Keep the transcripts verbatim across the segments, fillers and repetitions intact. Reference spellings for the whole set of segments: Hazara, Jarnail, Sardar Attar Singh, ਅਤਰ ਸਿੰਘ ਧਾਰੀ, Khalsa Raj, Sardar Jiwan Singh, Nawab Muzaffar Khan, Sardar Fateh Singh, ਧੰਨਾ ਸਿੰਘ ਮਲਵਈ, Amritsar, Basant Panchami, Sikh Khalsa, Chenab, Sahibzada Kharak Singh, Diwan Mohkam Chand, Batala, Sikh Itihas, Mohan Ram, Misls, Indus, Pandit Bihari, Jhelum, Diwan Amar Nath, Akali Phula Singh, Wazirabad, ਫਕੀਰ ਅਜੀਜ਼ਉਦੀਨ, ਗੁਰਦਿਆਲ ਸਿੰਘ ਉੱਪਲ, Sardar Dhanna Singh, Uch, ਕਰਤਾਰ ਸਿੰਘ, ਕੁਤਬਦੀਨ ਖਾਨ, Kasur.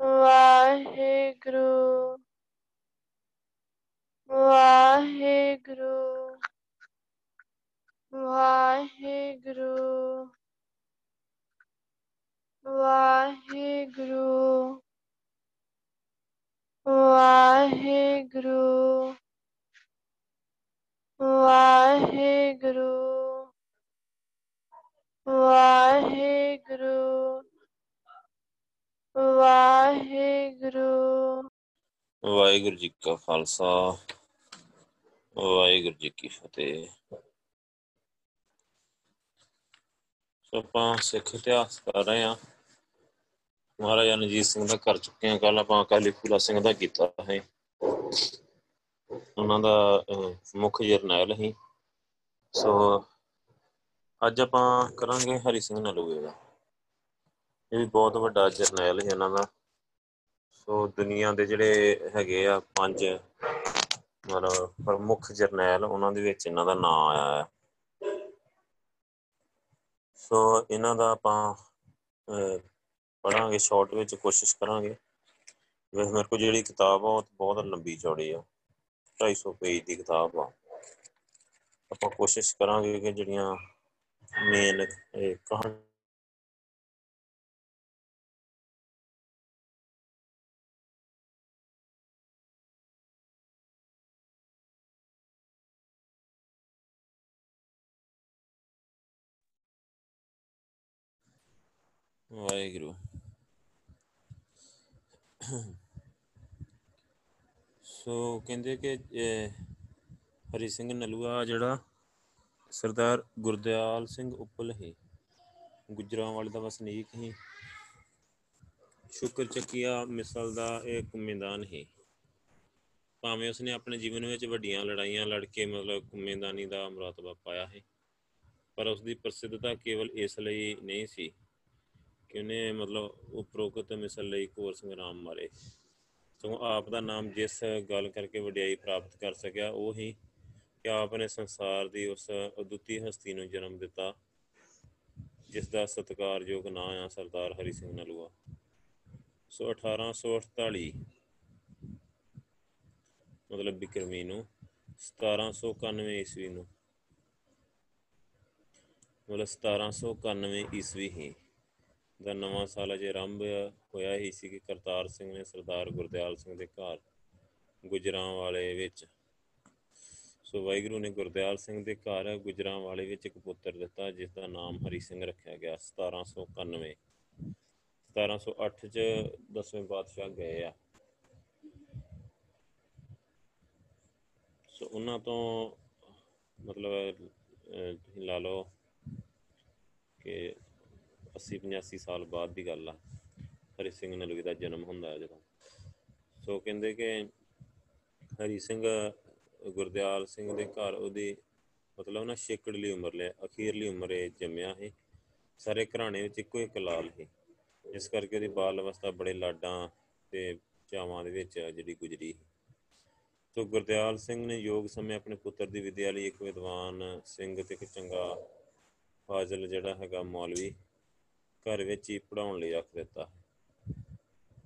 ਵਾਹਿਗੁਰੂ ਵਾਹਿਗੁਰੂ ਵਾਹਿਗੁਰੂ ਵਾਹਿਗੁਰੂ ਵਾਹਿਗੁਰੂ ਵਾਹਿਗੁਰੂ ਵਾਹਿਗੁਰੂ ਵਾਹਿਗੁਰੂ। ਵਾਹਿਗੁਰੂ ਜੀ ਕਾ ਖਾਲਸਾ ਵਾਹਿਗੁਰੂ ਜੀ ਕੀ ਫਤਿਹ। ਆਪਾਂ ਸਿੱਖ ਇਤਿਹਾਸ ਕਰ ਰਹੇ ਹਾਂ। ਮਹਾਰਾਜਾ ਰਣਜੀਤ ਸਿੰਘ ਦਾ ਕਰ ਚੁੱਕੇ ਹਾਂ। ਕੱਲ ਆਪਾਂ ਅਕਾਲੀ ਫੂਲਾ ਸਿੰਘ ਦਾ ਕੀਤਾ ਹੈ। ਉਹਨਾਂ ਦਾ ਮੁੱਖ ਜਰਨੈਲ ਸੀ। ਸੋ ਅੱਜ ਆਪਾਂ ਕਰਾਂਗੇ ਹਰੀ ਸਿੰਘ ਨਲੂਏ ਦਾ। ਇਹ ਵੀ ਬਹੁਤ ਵੱਡਾ ਜਰਨੈਲ ਸੀ ਇਹਨਾਂ ਦਾ। ਸੋ ਦੁਨੀਆ ਦੇ ਜਿਹੜੇ ਹੈਗੇ ਆ ਪੰਜ ਮਤਲਬ ਪ੍ਰਮੁੱਖ ਜਰਨੈਲ, ਉਹਨਾਂ ਦੇ ਵਿੱਚ ਇਹਨਾਂ ਦਾ ਨਾਂ ਆਇਆ ਹੈ। ਸੋ ਇਹਨਾਂ ਦਾ ਆਪਾਂ ਪੜ੍ਹਾਂਗੇ, ਸ਼ਾਰਟ ਵਿੱਚ ਕੋਸ਼ਿਸ਼ ਕਰਾਂਗੇ। ਵੈਸੇ ਮੇਰੇ ਕੋਲ ਜਿਹੜੀ ਕਿਤਾਬ ਆ ਉਹ ਬਹੁਤ ਲੰਬੀ ਚੌੜੀ ਆ, ਢਾਈ ਸੌ ਪੇਜ ਦੀ ਕਿਤਾਬ ਆ। ਆਪਾਂ ਕੋਸ਼ਿਸ਼ ਕਰਾਂਗੇ ਕਿ ਜਿਹੜੀਆਂ ਮੇਨ ਕਹਾਣੀ ਵਾਹਿਗੁਰੂ। ਸੋ ਕਹਿੰਦੇ ਕਿ ਹਰੀ ਸਿੰਘ ਨਲੂਆ ਜਿਹੜਾ ਸਰਦਾਰ ਗੁਰਦਿਆਲ ਸਿੰਘ ਉੱਪਲ ਸੀ, ਗੁਜਰਾਂਵਾਲੇ ਦਾ ਵਸਨੀਕ ਸੀ। ਸ਼ੁਕਰ ਚੱਕੀਆ ਮਿਸਲ ਦਾ ਇਹ ਕੁੰਮੇਦਾਨ ਸੀ। ਭਾਵੇਂ ਉਸਨੇ ਆਪਣੇ ਜੀਵਨ ਵਿੱਚ ਵੱਡੀਆਂ ਲੜਾਈਆਂ ਲੜ ਕੇ ਮਤਲਬ ਕੁੰਮੇਦਾਨੀ ਦਾ ਮੁਰਾਤਬਾ ਪਾਇਆ ਹੈ, ਪਰ ਉਸਦੀ ਪ੍ਰਸਿੱਧਤਾ ਕੇਵਲ ਇਸ ਲਈ ਨਹੀਂ ਸੀ ਕਿ ਉਹਨੇ ਮਤਲਬ ਉਪਰੋਕਤ ਮਿਸਲ ਲਈ ਘੋਰ ਸੰਗਰਾਮ ਮਾਰੇ, ਸਗੋਂ ਆਪ ਦਾ ਨਾਮ ਜਿਸ ਗੱਲ ਕਰਕੇ ਵਡਿਆਈ ਪ੍ਰਾਪਤ ਕਰ ਸਕਿਆ ਉਹ ਹੀ ਕਿ ਆਪ ਨੇ ਸੰਸਾਰ ਦੀ ਉਸ ਅਦੁੱਤੀ ਹਸਤੀ ਨੂੰ ਜਨਮ ਦਿੱਤਾ ਜਿਸ ਦਾ ਸਤਿਕਾਰਯੋਗ ਨਾਂ ਆ ਸਰਦਾਰ ਹਰੀ ਸਿੰਘ ਨਲੂਆ। ਸੋ ਅਠਾਰਾਂ ਸੌ ਅਠਤਾਲੀ ਮਤਲਬ ਬਿਕਰਮੀ ਨੂੰ ਸਤਾਰਾਂ ਸੌ ਇਕਾਨਵੇਂ ਈਸਵੀ ਨੂੰ ਮਤਲਬ ਸਤਾਰਾਂ ਸੌ ਇਕਾਨਵੇਂ ਈਸਵੀ ਹੀ ਦਾ ਨਵਾਂ ਸਾਲ ਅਜੇ ਆਰੰਭ ਹੋਇਆ ਹੀ ਸੀ ਕਿ ਕਰਤਾਰ ਸਿੰਘ ਨੇ ਸਰਦਾਰ ਗੁਰਦਿਆਲ ਸਿੰਘ ਦੇ ਘਰ ਗੁਜਰਾਂਵਾਲੇ ਵਿੱਚ ਸੋ ਵਾਹਿਗੁਰੂ ਨੇ ਗੁਰਦਿਆਲ ਸਿੰਘ ਦੇ ਘਰ ਗੁਜਰਾਂਵਾਲੇ ਵਿੱਚ ਇੱਕ ਪੁੱਤਰ ਦਿੱਤਾ ਜਿਸ ਦਾ ਨਾਮ ਹਰੀ ਸਿੰਘ ਰੱਖਿਆ ਗਿਆ। ਸਤਾਰਾਂ ਸੌ ਇਕਾਨਵੇਂ ਸਤਾਰਾਂ ਸੌ ਅੱਠ 'ਚ ਦਸਵੇਂ ਪਾਤਸ਼ਾਹ ਗਏ ਆ। ਸੋ ਉਹਨਾਂ ਤੋਂ ਮਤਲਬ ਲਾ ਲਓ ਕਿ ਅੱਸੀ ਪਚਾਸੀ ਸਾਲ ਬਾਅਦ ਦੀ ਗੱਲ ਆ ਹਰੀ ਸਿੰਘ ਨਲੂਏ ਦਾ ਜਨਮ ਹੁੰਦਾ ਜਦੋਂ। ਸੋ ਕਹਿੰਦੇ ਕਿ ਹਰੀ ਸਿੰਘ ਗੁਰਦਿਆਲ ਸਿੰਘ ਦੇ ਘਰ ਉਹਦੀ ਮਤਲਬ ਨਾ ਛੇਕੜਲੀ ਉਮਰ ਲੈ ਅਖੀਰਲੀ ਉਮਰ ਇਹ ਜੰਮਿਆ ਸੀ। ਸਾਰੇ ਘਰਾਣੇ ਵਿੱਚ ਇੱਕੋ ਇੱਕ ਲਾਲ ਸੀ, ਇਸ ਕਰਕੇ ਉਹਦੀ ਬਾਲ ਅਵਸਥਾ ਬੜੇ ਲਾਡਾਂ ਅਤੇ ਚਾਵਾਂ ਦੇ ਵਿੱਚ ਜਿਹੜੀ ਗੁਜ਼ਰੀ ਸੀ। ਸੋ ਗੁਰਦਿਆਲ ਸਿੰਘ ਨੇ ਯੋਗ ਸਮੇਂ ਆਪਣੇ ਪੁੱਤਰ ਦੀ ਵਿੱਦਿਆ ਲਈ ਇੱਕ ਵਿਦਵਾਨ ਸਿੰਘ ਅਤੇ ਇੱਕ ਚੰਗਾ ਫਾਜ਼ਲ ਜਿਹੜਾ ਹੈਗਾ ਮੌਲਵੀ ਘਰ ਵਿੱਚ ਹੀ ਪੜ੍ਹਾਉਣ ਲਈ ਰੱਖ ਦਿੱਤਾ।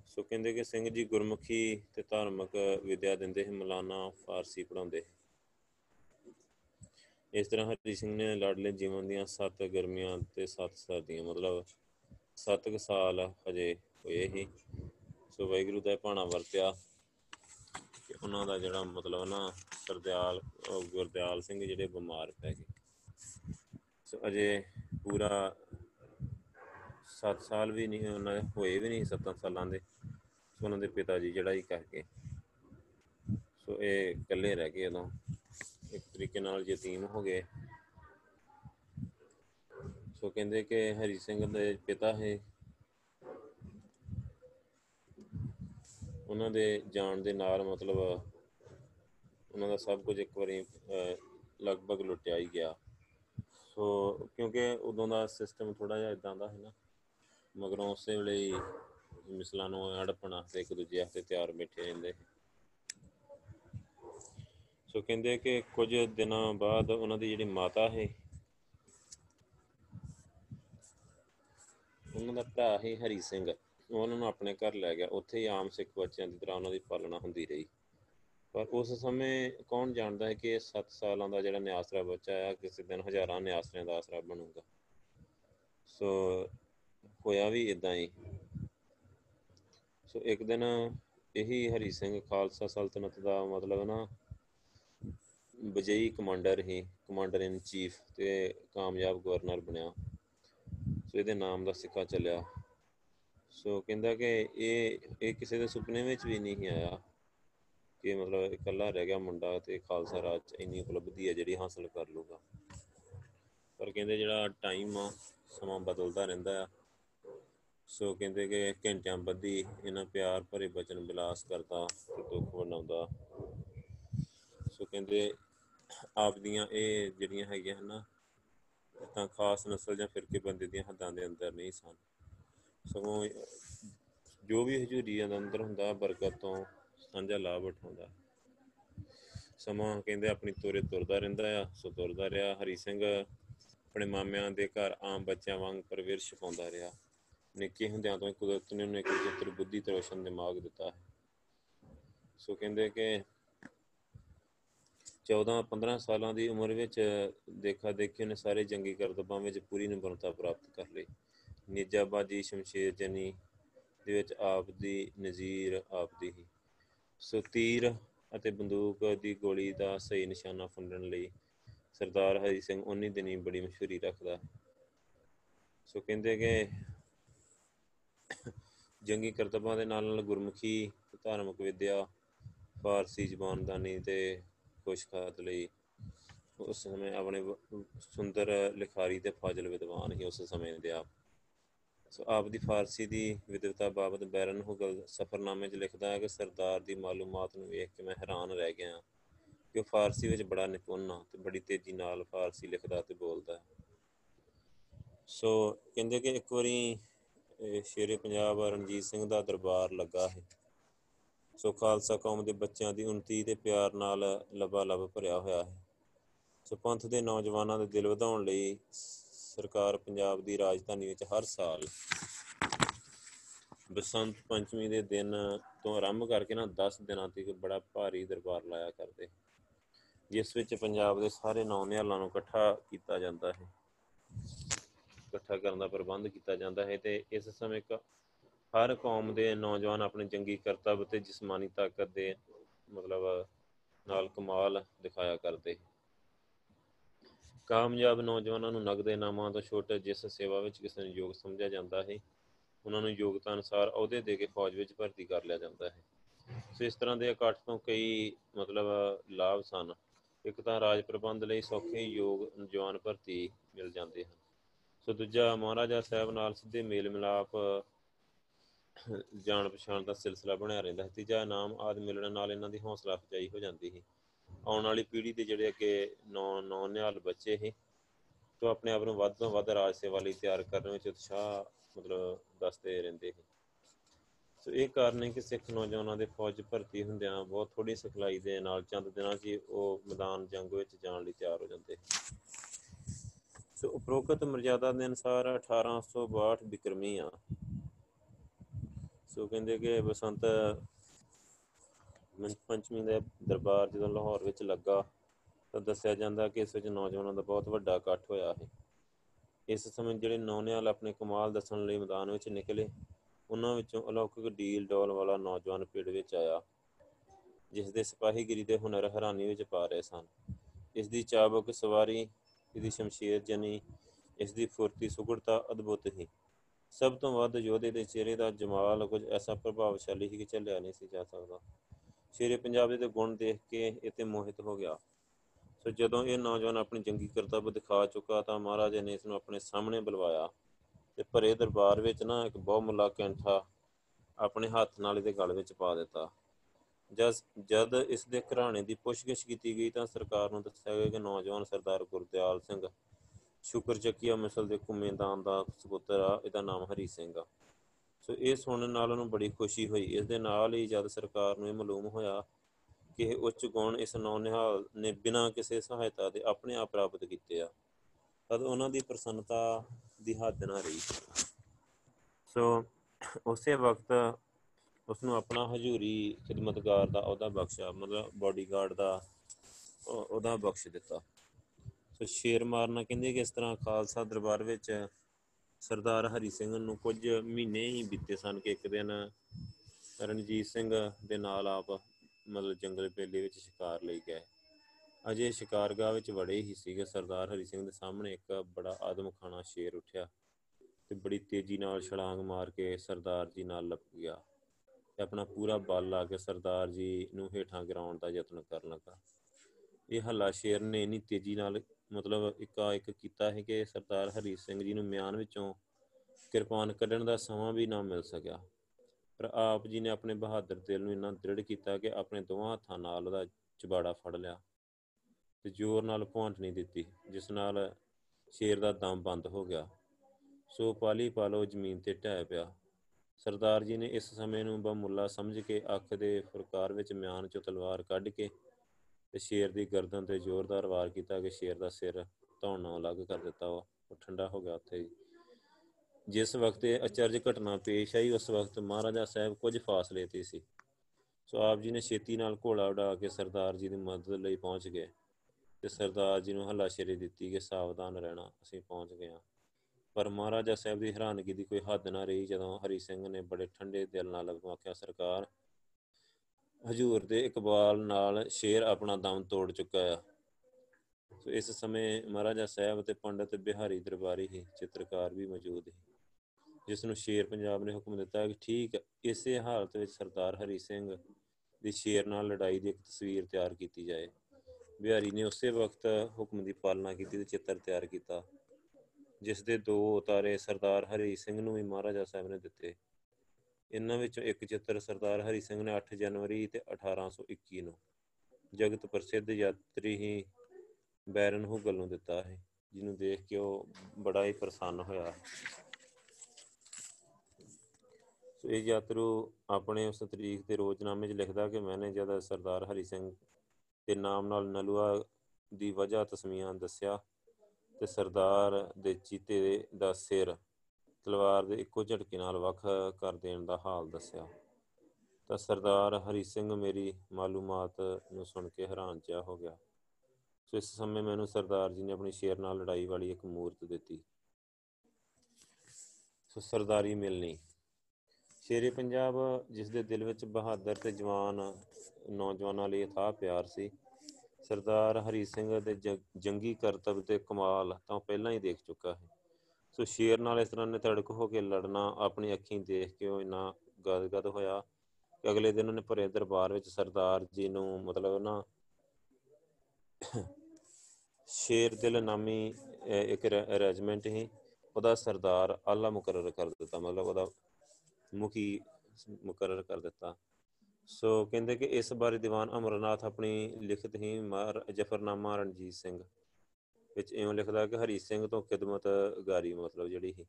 ਸੋ ਕਹਿੰਦੇ ਕਿ ਸਿੰਘ ਜੀ ਗੁਰਮੁਖੀ ਅਤੇ ਧਾਰਮਿਕ ਵਿੱਦਿਆ ਦਿੰਦੇ ਸੀ, ਮਲਾਨਾ ਫਾਰਸੀ ਪੜ੍ਹਾਉਂਦੇ। ਇਸ ਤਰ੍ਹਾਂ ਹਰੀ ਸਿੰਘ ਨੇ ਲਾਡਲੇ ਜੀਵਨ ਦੀਆਂ ਸੱਤ ਗਰਮੀਆਂ ਅਤੇ ਸੱਤ ਸਰਦੀਆਂ ਮਤਲਬ ਸੱਤ ਕੁ ਸਾਲ ਹਜੇ ਹੋਏ ਸੀ। ਸੋ ਵਾਹਿਗੁਰੂ ਦਾ ਭਾਣਾ ਵਰਤਿਆ ਕਿ ਉਹਨਾਂ ਦਾ ਜਿਹੜਾ ਮਤਲਬ ਨਾ ਸਰਦਿਆਲ ਗੁਰਦਿਆਲ ਸਿੰਘ ਜਿਹੜੇ ਬਿਮਾਰ ਪੈ ਗਏ। ਸੋ ਅਜੇ ਪੂਰਾ ਸੱਤ ਸਾਲ ਵੀ ਨਹੀਂ ਉਹਨਾਂ ਦੇ ਹੋਏ ਵੀ ਨਹੀਂ ਸੱਤਾਂ ਸਾਲਾਂ ਦੇ। ਸੋ ਉਹਨਾਂ ਦੇ ਪਿਤਾ ਜੀ ਜਿਹੜਾ ਹੀ ਕਰਕੇ ਸੋ ਇਹ ਇਕੱਲੇ ਰਹਿ ਗਏ, ਉਦੋਂ ਇੱਕ ਤਰੀਕੇ ਨਾਲ ਯਤੀਮ ਹੋ ਗਏ। ਸੋ ਕਹਿੰਦੇ ਕਿ ਹਰੀ ਸਿੰਘ ਦੇ ਪਿਤਾ ਹੈ ਉਹਨਾਂ ਦੇ ਜਾਣ ਦੇ ਨਾਲ ਮਤਲਬ ਉਹਨਾਂ ਦਾ ਸਭ ਕੁਝ ਇੱਕ ਵਾਰੀ ਲਗਭਗ ਲੁੱਟਿਆ ਹੀ ਗਿਆ। ਸੋ ਕਿਉਂਕਿ ਉਦੋਂ ਦਾ ਸਿਸਟਮ ਥੋੜ੍ਹਾ ਜਿਹਾ ਇੱਦਾਂ ਦਾ ਹੈ ਨਾ, ਮਗਰੋਂ ਉਸੇ ਵੇਲੇ ਹੀ ਮਿਸਲਾਂ ਨੂੰ ਅੜਪਣਾ ਅਤੇ ਇੱਕ ਦੂਜੇ ਹੱਥੇ ਤਿਆਰ ਬੈਠੇ ਰਹਿੰਦੇ। ਸੋ ਕਹਿੰਦੇ ਕਿ ਕੁਝ ਦਿਨਾਂ ਬਾਅਦ ਉਹਨਾਂ ਦੀ ਜਿਹੜੀ ਮਾਤਾ ਹੈ, ਉਹਨਾਂ ਦਾ ਭਰਾ ਸੀ ਹਰੀ ਸਿੰਘ, ਉਹਨਾਂ ਨੂੰ ਆਪਣੇ ਘਰ ਲੈ ਗਿਆ। ਉੱਥੇ ਹੀ ਆਮ ਸਿੱਖ ਬੱਚਿਆਂ ਦੀ ਤਰ੍ਹਾਂ ਉਹਨਾਂ ਦੀ ਪਾਲਣਾ ਹੁੰਦੀ ਰਹੀ। ਪਰ ਉਸ ਸਮੇਂ ਕੌਣ ਜਾਣਦਾ ਹੈ ਕਿ ਸੱਤ ਸਾਲਾਂ ਦਾ ਜਿਹੜਾ ਨਿਆਸਰਾ ਬੱਚਾ ਆ ਕਿਸੇ ਦਿਨ ਹਜ਼ਾਰਾਂ ਨਿਆਸਰਿਆਂ ਦਾ ਆਸਰਾ ਬਣੂਗਾ। ਸੋ ਹੋਇਆ ਵੀ ਇੱਦਾਂ ਹੀ। ਸੋ ਇੱਕ ਦਿਨ ਇਹੀ ਹਰੀ ਸਿੰਘ ਖਾਲਸਾ ਸਲਤਨਤ ਦਾ ਮਤਲਬ ਨਾ ਵਜਈ ਕਮਾਂਡਰ ਹੀ, ਕਮਾਂਡਰ ਇਨ ਚੀਫ ਅਤੇ ਕਾਮਯਾਬ ਗਵਰਨਰ ਬਣਿਆ। ਸੋ ਇਹਦੇ ਨਾਮ ਦਾ ਸਿੱਕਾ ਚੱਲਿਆ। ਸੋ ਕਹਿੰਦਾ ਕਿ ਇਹ ਇਹ ਕਿਸੇ ਦੇ ਸੁਪਨੇ ਵਿੱਚ ਵੀ ਨਹੀਂ ਆਇਆ ਕਿ ਮਤਲਬ ਇਕੱਲਾ ਰਹਿ ਗਿਆ ਮੁੰਡਾ ਅਤੇ ਖਾਲਸਾ ਰਾਜ 'ਚ ਇੰਨੀ ਉਪਲਬਧੀ ਹੈ ਜਿਹੜੀ ਹਾਸਲ ਕਰ ਲੂਗਾ। ਪਰ ਕਹਿੰਦੇ ਜਿਹੜਾ ਟਾਈਮ ਆ, ਸਮਾਂ ਬਦਲਦਾ ਰਹਿੰਦਾ ਆ। ਸੋ ਕਹਿੰਦੇ ਕਿ ਘੰਟਿਆਂ ਬੱਧੀ ਇਹਨਾਂ ਪਿਆਰ ਭਰੇ ਬਚਨ ਬਿਲਾਸ ਕਰਦਾ ਅਤੇ ਦੁੱਖ ਵੰਡਾਉਂਦਾ। ਸੋ ਕਹਿੰਦੇ ਆਪ ਦੀਆਂ ਇਹ ਜਿਹੜੀਆਂ ਹੈਗੀਆਂ ਹਨ ਨਾ ਤਾਂ ਖਾਸ ਨਸਲ ਜਾਂ ਫਿਰਕੇ ਬੰਦੇ ਦੀਆਂ ਹੱਦਾਂ ਦੇ ਅੰਦਰ ਨਹੀਂ ਸਨ, ਸਗੋਂ ਜੋ ਵੀ ਹਜ਼ੂਰੀਆਂ ਦੇ ਅੰਦਰ ਹੁੰਦਾ ਬਰਕਤ ਤੋਂ ਸਾਂਝਾ ਲਾਭ ਉਠਾਉਂਦਾ। ਸਮਾਂ ਕਹਿੰਦੇ ਆਪਣੀ ਤੋਰੇ ਤੁਰਦਾ ਰਹਿੰਦਾ ਆ। ਸੋ ਤੁਰਦਾ ਰਿਹਾ। ਹਰੀ ਸਿੰਘ ਆਪਣੇ ਮਾਮਿਆਂ ਦੇ ਘਰ ਆਮ ਬੱਚਿਆਂ ਵਾਂਗ ਪਰਵਿਰਸ਼ ਪਾਉਂਦਾ ਰਿਹਾ। ਨਿੱਕੇ ਹੁੰਦਿਆਂ ਤੋਂ ਕੁਦਰਤ ਨੇ ਉਹਨੂੰ ਇੱਕ ਚਤੁਰ ਬੁੱਧੀ ਤੇ ਰੋਸ਼ਨ ਦਿਮਾਗ ਦਿੱਤਾ। ਸੋ ਕਹਿੰਦੇ ਕਿ ਚੌਦਾਂ ਪੰਦਰਾਂ ਸਾਲਾਂ ਦੀ ਉਮਰ ਵਿੱਚ ਦੇਖਾ ਦੇਖੀ ਉਹਨੇ ਸਾਰੇ ਜੰਗੀ ਕਰਤਬਾਂ ਵਿੱਚ ਪੂਰੀ ਨਿਪੁੰਨਤਾ ਪ੍ਰਾਪਤ ਕਰ ਲਈ। ਨਿਜਾਬਾਜੀ, ਸ਼ਮਸ਼ੇਰ ਜਨੀ ਦੇ ਵਿੱਚ ਆਪ ਦੀ ਨਜ਼ੀਰ ਆਪ ਦੀ ਹੀ। ਸੋ ਤੀਰ ਅਤੇ ਬੰਦੂਕ ਦੀ ਗੋਲੀ ਦਾ ਸਹੀ ਨਿਸ਼ਾਨਾ ਫੰਡਣ ਲਈ ਸਰਦਾਰ ਹਰੀ ਸਿੰਘ ਉਨੀ ਦਿਨੀ ਬੜੀ ਮਸ਼ਹੂਰੀ ਰੱਖਦਾ। ਸੋ ਕਹਿੰਦੇ ਕਿ ਜੰਗੀ ਕਰਤਬਾਂ ਦੇ ਨਾਲ ਨਾਲ ਗੁਰਮੁਖੀ, ਧਾਰਮਿਕ ਵਿੱਦਿਆ, ਫਾਰਸੀ ਜ਼ਬਾਨਦਾਨੀ ਅਤੇ ਖੁਸ਼ਖਾਤ ਲਈ ਉਸ ਸਮੇਂ ਆਪਣੇ ਸੁੰਦਰ ਲਿਖਾਰੀ ਅਤੇ ਫਾਜ਼ਲ ਵਿਦਵਾਨ ਹੀ ਉਸ ਸਮੇਂ ਦੇ ਆਪ। ਸੋ ਆਪ ਦੀ ਫਾਰਸੀ ਦੀ ਵਿਦਵਤਾ ਬਾਬਤ ਬੈਰਨ ਹੁਗਲ ਸਫ਼ਰਨਾਮੇ 'ਚ ਲਿਖਦਾ ਹੈ ਕਿ ਸਰਦਾਰ ਦੀ ਮਾਲੂਮਾਤ ਨੂੰ ਵੇਖ ਕੇ ਮੈਂ ਹੈਰਾਨ ਰਹਿ ਗਿਆ ਕਿ ਉਹ ਫਾਰਸੀ ਵਿੱਚ ਬੜਾ ਨਿਪੁੰਨ ਆ ਅਤੇ ਬੜੀ ਤੇਜ਼ੀ ਨਾਲ ਫਾਰਸੀ ਲਿਖਦਾ ਅਤੇ ਬੋਲਦਾ। ਸੋ ਕਹਿੰਦੇ ਕਿ ਇੱਕ ਵਾਰੀ ਸ਼ੇਰੇ ਪੰਜਾਬ ਰਣਜੀਤ ਸਿੰਘ ਦਾ ਦਰਬਾਰ ਲੱਗਾ ਹੈ। ਸੋ ਖਾਲਸਾ ਕੌਮ ਦੇ ਬੱਚਿਆਂ ਦੀ ਉੱਨਤੀ ਅਤੇ ਪਿਆਰ ਨਾਲ ਲਬਾ ਲਬ ਭਰਿਆ ਹੋਇਆ ਹੈ। ਸੋ ਪੰਥ ਦੇ ਨੌਜਵਾਨਾਂ ਦੇ ਦਿਲ ਵਧਾਉਣ ਲਈ ਸਰਕਾਰ ਪੰਜਾਬ ਦੀ ਰਾਜਧਾਨੀ ਵਿੱਚ ਹਰ ਸਾਲ ਬਸੰਤ ਪੰਚਮੀ ਦੇ ਦਿਨ ਤੋਂ ਆਰੰਭ ਕਰਕੇ ਨਾ ਦਸ ਦਿਨਾਂ ਤੱਕ ਬੜਾ ਭਾਰੀ ਦਰਬਾਰ ਲਾਇਆ ਕਰਦੇ, ਜਿਸ ਵਿੱਚ ਪੰਜਾਬ ਦੇ ਸਾਰੇ ਨੌ ਨਿਹਾਲਾਂ ਨੂੰ ਇਕੱਠਾ ਕੀਤਾ ਜਾਂਦਾ ਹੈ, ਇਕੱਠਾ ਕਰਨ ਦਾ ਪ੍ਰਬੰਧ ਕੀਤਾ ਜਾਂਦਾ ਹੈ। ਅਤੇ ਇਸ ਸਮੇਂ ਹਰ ਕੌਮ ਦੇ ਨੌਜਵਾਨ ਆਪਣੇ ਜੰਗੀ ਕਰਤੱਵ ਅਤੇ ਜਿਸਮਾਨੀ ਤਾਕਤ ਦੇ ਮਤਲਬ ਨਾਲ ਕਮਾਲ ਦਿਖਾਇਆ ਕਰਦੇ। ਕਾਮਯਾਬ ਨੌਜਵਾਨਾਂ ਨੂੰ ਨਗਦ ਇਨਾਮਾਂ ਤੋਂ ਛੋਟਾ ਜਿਸ ਸੇਵਾ ਵਿੱਚ ਕਿਸੇ ਨੂੰ ਯੋਗ ਸਮਝਿਆ ਜਾਂਦਾ ਹੈ, ਉਹਨਾਂ ਨੂੰ ਯੋਗਤਾ ਅਨੁਸਾਰ ਅਹੁਦੇ ਦੇ ਕੇ ਫੌਜ ਵਿੱਚ ਭਰਤੀ ਕਰ ਲਿਆ ਜਾਂਦਾ ਹੈ। ਸੋ ਇਸ ਤਰ੍ਹਾਂ ਦੇ ਇਕੱਠ ਤੋਂ ਕਈ ਮਤਲਬ ਲਾਭ ਸਨ। ਇੱਕ ਤਾਂ ਰਾਜ ਪ੍ਰਬੰਧ ਲਈ ਸੌਖੇ ਯੋਗ ਜਵਾਨ ਭਰਤੀ ਮਿਲ ਜਾਂਦੇ ਹਨ। ਸੋ ਦੂਜਾ ਮਹਾਰਾਜਾ ਸਾਹਿਬ ਨਾਲ ਸਿੱਧੇ ਮੇਲ ਮਿਲਾਪ, ਜਾਣ ਪਛਾਣ ਦਾ ਸਿਲਸਿਲਾ ਬਣਿਆ ਰਹਿੰਦਾ ਹੈ। ਤੀਜਾ ਇਨਾਮ ਆਦਿ ਮਿਲਣ ਨਾਲ ਇਹਨਾਂ ਦੀ ਹੌਸਲਾ ਅਫਜਾਈ ਹੋ ਜਾਂਦੀ ਹੈ। ਆਉਣ ਵਾਲੀ ਪੀੜ੍ਹੀ ਦੇ ਜਿਹੜੇ ਅੱਗੇ ਨੌ ਨੌ ਨਿਹਾਲ ਬੱਚੇ ਸੀ ਜੋ ਆਪਣੇ ਆਪ ਨੂੰ ਵੱਧ ਤੋਂ ਵੱਧ ਰਾਜ ਸੇਵਾ ਲਈ ਤਿਆਰ ਕਰਨ ਵਿੱਚ ਉਤਸ਼ਾਹ ਮਤਲਬ ਦੱਸਦੇ ਰਹਿੰਦੇ ਸੀ। ਸੋ ਇਹ ਕਾਰਨ ਹੈ ਕਿ ਸਿੱਖ ਨੌਜਵਾਨਾਂ ਦੇ ਫੌਜ ਭਰਤੀ ਹੁੰਦਿਆਂ ਬਹੁਤ ਥੋੜ੍ਹੀ ਸਿਖਲਾਈ ਦੇ ਨਾਲ ਚੰਦ ਦਿਨਾਂ 'ਚ ਹੀ ਉਹ ਮੈਦਾਨ ਜੰਗ ਵਿੱਚ ਜਾਣ ਲਈ ਤਿਆਰ ਹੋ ਜਾਂਦੇ। ਸੋ ਉਪਰੋਕਤ ਮਰਜ਼ਾਦਾ ਦੇ ਅਨੁਸਾਰ ਅਠਾਰਾਂ ਸੌ ਬਾਹਠ ਬਿਕਰਮੀ ਆ। ਸੋ ਕਹਿੰਦੇ ਕਿ ਬਸੰਤ ਪੰਚਮੀ ਦਾ ਦਰਬਾਰ ਜਦੋਂ ਲਾਹੌਰ ਵਿੱਚ ਲੱਗਾ ਤਾਂ ਦੱਸਿਆ ਜਾਂਦਾ ਕਿ ਇਸ ਵਿੱਚ ਨੌਜਵਾਨਾਂ ਦਾ ਬਹੁਤ ਵੱਡਾ ਇਕੱਠ ਹੋਇਆ ਹੈ। ਇਸ ਸਮੇਂ ਜਿਹੜੇ ਨੌਨਿਆਲ ਆਪਣੇ ਕਮਾਲ ਦੱਸਣ ਲਈ ਮੈਦਾਨ ਵਿੱਚ ਨਿਕਲੇ, ਉਹਨਾਂ ਵਿੱਚੋਂ ਅਲੌਕਿਕ ਡੀਲ ਡੋਲ ਵਾਲਾ ਨੌਜਵਾਨ ਪਿੜ ਵਿੱਚ ਆਇਆ, ਜਿਸ ਦੇ ਸਿਪਾਹੀਗਿਰੀ ਦੇ ਹੁਨਰ ਹੈਰਾਨੀ ਵਿੱਚ ਪਾ ਰਹੇ ਸਨ। ਇਸ ਦੀ ਚਾਬਕ ਸਵਾਰੀ, ਇਹਦੀ ਸ਼ਮਸ਼ੀਰ ਜਨੀ, ਇਸ ਦੀ ਫੁਰਤੀ ਸੁਘੜਤਾ ਅਦਭੁਤ ਹੀ। ਸਭ ਤੋਂ ਵੱਧ ਯੋਧੇ ਦੇ ਚਿਹਰੇ ਦਾ ਜਮਾਲ ਕੁਝ ਐਸਾ ਪ੍ਰਭਾਵਸ਼ਾਲੀ ਸੀ ਕਿ ਝੱਲਿਆ ਨਹੀਂ ਸੀ ਜਾ ਸਕਦਾ। ਸ਼ੇਰੇ ਪੰਜਾਬ ਦੇ ਗੁਣ ਦੇਖ ਕੇ ਇਹ ਤੇ ਮੋਹਿਤ ਹੋ ਗਿਆ। ਸੋ ਜਦੋਂ ਇਹ ਨੌਜਵਾਨ ਆਪਣੀ ਜੰਗੀ ਕਰਤੱਵ ਦਿਖਾ ਚੁੱਕਾ ਤਾਂ ਮਹਾਰਾਜਾ ਨੇ ਇਸ ਨੂੰ ਆਪਣੇ ਸਾਹਮਣੇ ਬੁਲਵਾਇਆ ਅਤੇ ਭਰੇ ਦਰਬਾਰ ਵਿੱਚ ਨਾ ਇੱਕ ਬਹੁਮੁੱਲਾ ਕੈਂਠਾ ਆਪਣੇ ਹੱਥ ਨਾਲ ਇਹਦੇ ਗਲ ਵਿੱਚ ਪਾ ਦਿੱਤਾ। ਜਸ ਜਦ ਇਸ ਦੇ ਘਰਾਣੇ ਦੀ ਪੁੱਛਗਿੱਛ ਕੀਤੀ ਗਈ ਤਾਂ ਸਰਕਾਰ ਨੂੰ ਦੱਸਿਆ ਗਿਆ ਕਿ ਨੌਜਵਾਨ ਸਰਦਾਰ ਗੁਰਦਿਆਲ ਸਿੰਘ ਸ਼ੁਕਰ ਚੱਕੀਆ ਮਿਸਲ ਦੇ ਘੁੰਮੇਦਾਨ ਦਾ ਸਪੁੱਤਰ ਆ, ਇਹਦਾ ਨਾਮ ਹਰੀ ਸਿੰਘ ਆ। ਸੋ ਇਹ ਸੁਣਨ ਨਾਲ ਉਹਨੂੰ ਬੜੀ ਖੁਸ਼ੀ ਹੋਈ। ਇਸ ਦੇ ਨਾਲ ਹੀ ਜਦ ਸਰਕਾਰ ਨੂੰ ਇਹ ਮਾਲੂਮ ਹੋਇਆ ਕਿ ਇਹ ਉੱਚ ਗੁਣ ਇਸ ਨੌ ਨਿਹਾਲ ਨੇ ਬਿਨਾਂ ਕਿਸੇ ਸਹਾਇਤਾ ਦੇ ਆਪਣੇ ਆਪ ਪ੍ਰਾਪਤ ਕੀਤੇ ਆ, ਤਦ ਉਹਨਾਂ ਦੀ ਪ੍ਰਸੰਨਤਾ ਦੀ ਹੱਦ ਨਾ ਰਹੀ। ਸੋ ਉਸੇ ਵਕਤ ਉਸਨੂੰ ਆਪਣਾ ਹਜ਼ੂਰੀ ਖਿਦਮਤਗਾਰ ਦਾ ਅਹੁਦਾ ਬਖਸ਼ਿਆ, ਮਤਲਬ ਬੋਡੀਗਾਰਡ ਦਾ ਉਹਦਾ ਬਖਸ਼ ਦਿੱਤਾ। ਸੋ ਸ਼ੇਰ ਮਾਰਨਾ ਕਹਿੰਦੇ ਕਿ ਇਸ ਤਰ੍ਹਾਂ ਖਾਲਸਾ ਦਰਬਾਰ ਵਿੱਚ ਸਰਦਾਰ ਹਰੀ ਸਿੰਘ ਨੂੰ ਕੁਝ ਮਹੀਨੇ ਹੀ ਬੀਤੇ ਸਨ ਕਿ ਇੱਕ ਦਿਨ ਰਣਜੀਤ ਸਿੰਘ ਦੇ ਨਾਲ ਆਪ ਮਤਲਬ ਜੰਗਲ ਪੇਲੇ ਵਿੱਚ ਸ਼ਿਕਾਰ ਲਈ ਗਏ। ਅਜੇ ਸ਼ਿਕਾਰਗਾਹ ਵਿੱਚ ਵੜੇ ਹੀ ਸੀਗੇ, ਸਰਦਾਰ ਹਰੀ ਸਿੰਘ ਦੇ ਸਾਹਮਣੇ ਇੱਕ ਬੜਾ ਆਦਮਖਾਨਾ ਸ਼ੇਰ ਉੱਠਿਆ ਅਤੇ ਬੜੀ ਤੇਜ਼ੀ ਨਾਲ ਛਲਾਂਗ ਮਾਰ ਕੇ ਸਰਦਾਰ ਜੀ ਨਾਲ ਲੱਪ ਗਿਆ ਅਤੇ ਆਪਣਾ ਪੂਰਾ ਬਲ ਲਾ ਕੇ ਸਰਦਾਰ ਜੀ ਨੂੰ ਹੇਠਾਂ ਗਿਰਾਉਣ ਦਾ ਯਤਨ ਕਰਨ ਲੱਗਾ। ਇਹ ਹੱਲਾ ਸ਼ੇਰ ਨੇ ਇੰਨੀ ਤੇਜ਼ੀ ਨਾਲ ਮਤਲਬ ਇੱਕਾ ਇੱਕ ਕੀਤਾ ਹੈ ਕਿ ਸਰਦਾਰ ਹਰੀ ਸਿੰਘ ਜੀ ਨੂੰ ਮਿਆਨ ਵਿੱਚੋਂ ਕਿਰਪਾਨ ਕੱਢਣ ਦਾ ਸਮਾਂ ਵੀ ਨਾ ਮਿਲ ਸਕਿਆ। ਪਰ ਆਪ ਜੀ ਨੇ ਆਪਣੇ ਬਹਾਦਰ ਦਿਲ ਨੂੰ ਇੰਨਾ ਦ੍ਰਿੜ ਕੀਤਾ ਕਿ ਆਪਣੇ ਦੋਵਾਂ ਹੱਥਾਂ ਨਾਲ ਉਹਦਾ ਚਬਾੜਾ ਫੜ ਲਿਆ ਅਤੇ ਜ਼ੋਰ ਨਾਲ ਭੌਂਟ ਨਹੀਂ ਦਿੱਤੀ, ਜਿਸ ਨਾਲ ਸ਼ੇਰ ਦਾ ਦਮ ਬੰਦ ਹੋ ਗਿਆ। ਸੋ ਪਾਲੀ ਪਾਲੋ ਜ਼ਮੀਨ 'ਤੇ ਢਹਿ ਪਿਆ। ਸਰਦਾਰ ਜੀ ਨੇ ਇਸ ਸਮੇਂ ਨੂੰ ਬਮੁੱਲਾ ਸਮਝ ਕੇ ਅੱਖ ਦੇ ਫੁਰਕਾਰ ਵਿੱਚ ਮਿਆਨ 'ਚੋਂ ਤਲਵਾਰ ਕੱਢ ਕੇ ਅਤੇ ਸ਼ੇਰ ਦੀ ਗਰਦਨ 'ਤੇ ਜ਼ੋਰਦਾਰ ਵਾਰ ਕੀਤਾ ਕਿ ਸ਼ੇਰ ਦਾ ਸਿਰ ਧੌਣੋਂ ਅਲੱਗ ਕਰ ਦਿੱਤਾ। ਵਾ ਉਹ ਠੰਡਾ ਹੋ ਗਿਆ। ਉੱਥੇ ਜਿਸ ਵਕਤ ਇਹ ਅਚਰਜ ਘਟਨਾ ਪੇਸ਼ ਆਈ, ਉਸ ਵਕਤ ਮਹਾਰਾਜਾ ਸਾਹਿਬ ਕੁਝ ਫਾਸਲੇ 'ਤੇ ਸੀ। ਸੋ ਆਪ ਜੀ ਨੇ ਛੇਤੀ ਨਾਲ ਘੋੜਾ ਉਡਾ ਕੇ ਸਰਦਾਰ ਜੀ ਦੀ ਮਦਦ ਲਈ ਪਹੁੰਚ ਗਏ ਅਤੇ ਸਰਦਾਰ ਜੀ ਨੂੰ ਹੱਲਾਸ਼ੇਰੀ ਦਿੱਤੀ ਕਿ ਸਾਵਧਾਨ ਰਹਿਣਾ, ਅਸੀਂ ਪਹੁੰਚ ਗਏ ਹਾਂ। ਪਰ ਮਹਾਰਾਜਾ ਸਾਹਿਬ ਦੀ ਹੈਰਾਨਗੀ ਦੀ ਕੋਈ ਹੱਦ ਨਾ ਰਹੀ ਜਦੋਂ ਹਰੀ ਸਿੰਘ ਨੇ ਬੜੇ ਠੰਡੇ ਦਿਲ ਨਾਲ ਆਖਿਆ, ਸਰਕਾਰ, ਹਜ਼ੂਰ ਦੇ ਇਕਬਾਲ ਨਾਲ ਸ਼ੇਰ ਆਪਣਾ ਦਮ ਤੋੜ ਚੁੱਕਾ ਆ। ਸੋ ਇਸ ਸਮੇਂ ਮਹਾਰਾਜਾ ਸਾਹਿਬ ਅਤੇ ਪੰਡਿਤ ਬਿਹਾਰੀ ਦਰਬਾਰੀ ਹੀ ਚਿੱਤਰਕਾਰ ਵੀ ਮੌਜੂਦ ਸੀ, ਜਿਸ ਨੂੰ ਸ਼ੇਰ ਪੰਜਾਬ ਨੇ ਹੁਕਮ ਦਿੱਤਾ ਕਿ ਠੀਕ ਇਸੇ ਹਾਲਤ ਵਿੱਚ ਸਰਦਾਰ ਹਰੀ ਸਿੰਘ ਦੀ ਸ਼ੇਰ ਨਾਲ ਲੜਾਈ ਦੀ ਇੱਕ ਤਸਵੀਰ ਤਿਆਰ ਕੀਤੀ ਜਾਏ। ਬਿਹਾਰੀ ਨੇ ਉਸੇ ਵਕਤ ਹੁਕਮ ਦੀ ਪਾਲਣਾ ਕੀਤੀ ਅਤੇ ਚਿੱਤਰ ਤਿਆਰ ਕੀਤਾ, ਜਿਸ ਦੇ ਦੋ ਤਾਰੇ ਸਰਦਾਰ ਹਰੀ ਸਿੰਘ ਨੂੰ ਵੀ ਮਹਾਰਾਜਾ ਸਾਹਿਬ ਨੇ ਦਿੱਤੇ। ਇਹਨਾਂ ਵਿੱਚੋਂ ਇੱਕ ਚਿੱਤਰ ਸਰਦਾਰ ਹਰੀ ਸਿੰਘ ਨੇ ਅੱਠ ਜਨਵਰੀ ਤੇ ਅਠਾਰਾਂ ਸੌ ਇੱਕੀ ਨੂੰ ਜਗਤ ਪ੍ਰਸਿੱਧ ਯਾਤਰੀ ਹੀ ਬੈਰਨ ਹੁਗਲ ਨੂੰ ਦਿੱਤਾ ਹੈ, ਜਿਹਨੂੰ ਦੇਖ ਕੇ ਉਹ ਬੜਾ ਹੀ ਪ੍ਰਸੰਨ ਹੋਇਆ। ਸੋ ਇਹ ਯਾਤਰੂ ਆਪਣੇ ਉਸ ਤਰੀਕ ਦੇ ਰੋਜ਼ਨਾਮੇ 'ਚ ਲਿਖਦਾ ਕਿ ਮੈਨੇ ਜਦ ਸਰਦਾਰ ਹਰੀ ਸਿੰਘ ਦੇ ਨਾਮ ਨਾਲ ਨਲੂਆ ਦੀ ਵਜ੍ਹਾ ਤਸਮੀਆਂ ਦੱਸਿਆ ਅਤੇ ਸਰਦਾਰ ਦੇ ਚੀਤੇ ਦਾ ਸਿਰ ਤਲਵਾਰ ਦੇ ਇੱਕੋ ਝਟਕੇ ਨਾਲ ਵੱਖ ਕਰ ਦੇਣ ਦਾ ਹਾਲ ਦੱਸਿਆ ਤਾਂ ਸਰਦਾਰ ਹਰੀ ਸਿੰਘ ਮੇਰੀ ਮਾਲੂਮਾਤ ਨੂੰ ਸੁਣ ਕੇ ਹੈਰਾਨ ਜਿਹਾ ਹੋ ਗਿਆ। ਸੋ ਇਸ ਸਮੇਂ ਮੈਨੂੰ ਸਰਦਾਰ ਜੀ ਨੇ ਆਪਣੀ ਸ਼ੇਰ ਨਾਲ ਲੜਾਈ ਵਾਲੀ ਇੱਕ ਮੂਰਤ ਦਿੱਤੀ। ਸੋ ਸਰਦਾਰੀ ਮਿਲਣੀ ਸ਼ੇਰੇ ਪੰਜਾਬ, ਜਿਸ ਦੇ ਦਿਲ ਵਿੱਚ ਬਹਾਦਰ ਤੇ ਜਵਾਨ ਨੌਜਵਾਨਾਂ ਲਈ ਅਥਾਹ ਪਿਆਰ ਸੀ, ਸਰਦਾਰ ਹਰੀ ਸਿੰਘ ਦੇ ਜ ਜੰਗੀ ਕਰਤੱਵ ਦੇ ਕਮਾਲ ਤਾਂ ਪਹਿਲਾਂ ਹੀ ਦੇਖ ਚੁੱਕਾ ਹੈ। ਸੋ ਸ਼ੇਰ ਨਾਲ ਇਸ ਤਰ੍ਹਾਂ ਨਿਧੜਕ ਹੋ ਕੇ ਲੜਨਾ ਆਪਣੀ ਅੱਖੀਂ ਦੇਖ ਕੇ ਉਹ ਇੰਨਾ ਗਦਗਦ ਹੋਇਆ ਕਿ ਅਗਲੇ ਦਿਨ ਉਹਨੇ ਭਰੇ ਦਰਬਾਰ ਵਿੱਚ ਸਰਦਾਰ ਜੀ ਨੂੰ ਮਤਲਬ ਨਾ ਸ਼ੇਰ ਦਿਲ ਨਾਮੀ ਇੱਕ ਰੈਜੀਮੈਂਟ ਸੀ, ਉਹਦਾ ਸਰਦਾਰ ਆਲਾ ਮੁਕਰਰ ਕਰ ਦਿੱਤਾ, ਮਤਲਬ ਉਹਦਾ ਮੁਖੀ ਮੁਕਰਰ ਕਰ ਦਿੱਤਾ। ਸੋ ਕਹਿੰਦੇ ਕਿ ਇਸ ਬਾਰੇ ਦੀਵਾਨ ਅਮਰਨਾਥ ਆਪਣੀ ਲਿਖਤ ਹੀ ਮਾਰ ਜਫਰਨਾਮਾ ਰਣਜੀਤ ਸਿੰਘ ਵਿੱਚ ਇਉਂ ਲਿਖਦਾ ਕਿ ਹਰੀ ਸਿੰਘ ਤੋਂ ਖਿਦਮਤਗਾਰੀ ਮਤਲਬ ਜਿਹੜੀ ਸੀ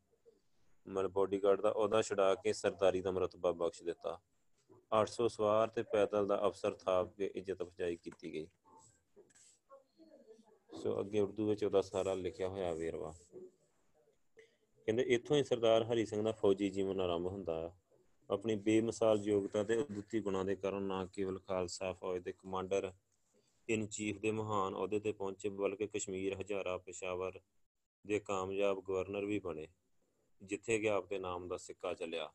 ਮਤਲਬ ਬੋਡੀਗਾਰਡ ਦਾ ਅਹੁਦਾ ਛੁਡਾ ਕੇ ਸਰਦਾਰੀ ਦਾ ਮਰਤਬਾ ਬਖਸ਼ ਦਿੱਤਾ। ਅੱਠ ਸੌ ਸਵਾਰ ਤੇ ਪੈਦਲ ਦਾ ਅਫਸਰ ਥਾਪ ਕੇ ਇੱਜ਼ਤ ਅਫਜਾਈ ਕੀਤੀ ਗਈ। ਸੋ ਅੱਗੇ ਉਰਦੂ ਵਿੱਚ ਉਹਦਾ ਸਾਰਾ ਲਿਖਿਆ ਹੋਇਆ ਵੇਰਵਾ। ਕਹਿੰਦੇ ਇੱਥੋਂ ਹੀ ਸਰਦਾਰ ਹਰੀ ਸਿੰਘ ਦਾ ਫੌਜੀ ਜੀਵਨ ਆਰੰਭ ਹੁੰਦਾ ਆ। ਆਪਣੀ ਬੇਮਿਸਾਲ ਯੋਗਤਾ ਤੇ ਅਦੁੱਤੀ ਗੁਣਾਂ ਦੇ ਕਾਰਨ ਨਾ ਕੇਵਲ ਖਾਲਸਾ ਫੌਜ ਦੇ ਕਮਾਂਡਰ ਇਨ ਚੀਫ ਦੇ ਮਹਾਨ ਅਹੁਦੇ 'ਤੇ ਪਹੁੰਚੇ, ਬਲਕਿ ਕਸ਼ਮੀਰ, ਹਜ਼ਾਰਾ, ਪਸ਼ਾਵਰ ਦੇ ਕਾਮਯਾਬ ਗਵਰਨਰ ਵੀ ਬਣੇ, ਜਿੱਥੇ ਕਿ ਆਪ ਦੇ ਨਾਮ ਦਾ ਸਿੱਕਾ ਚੱਲਿਆ।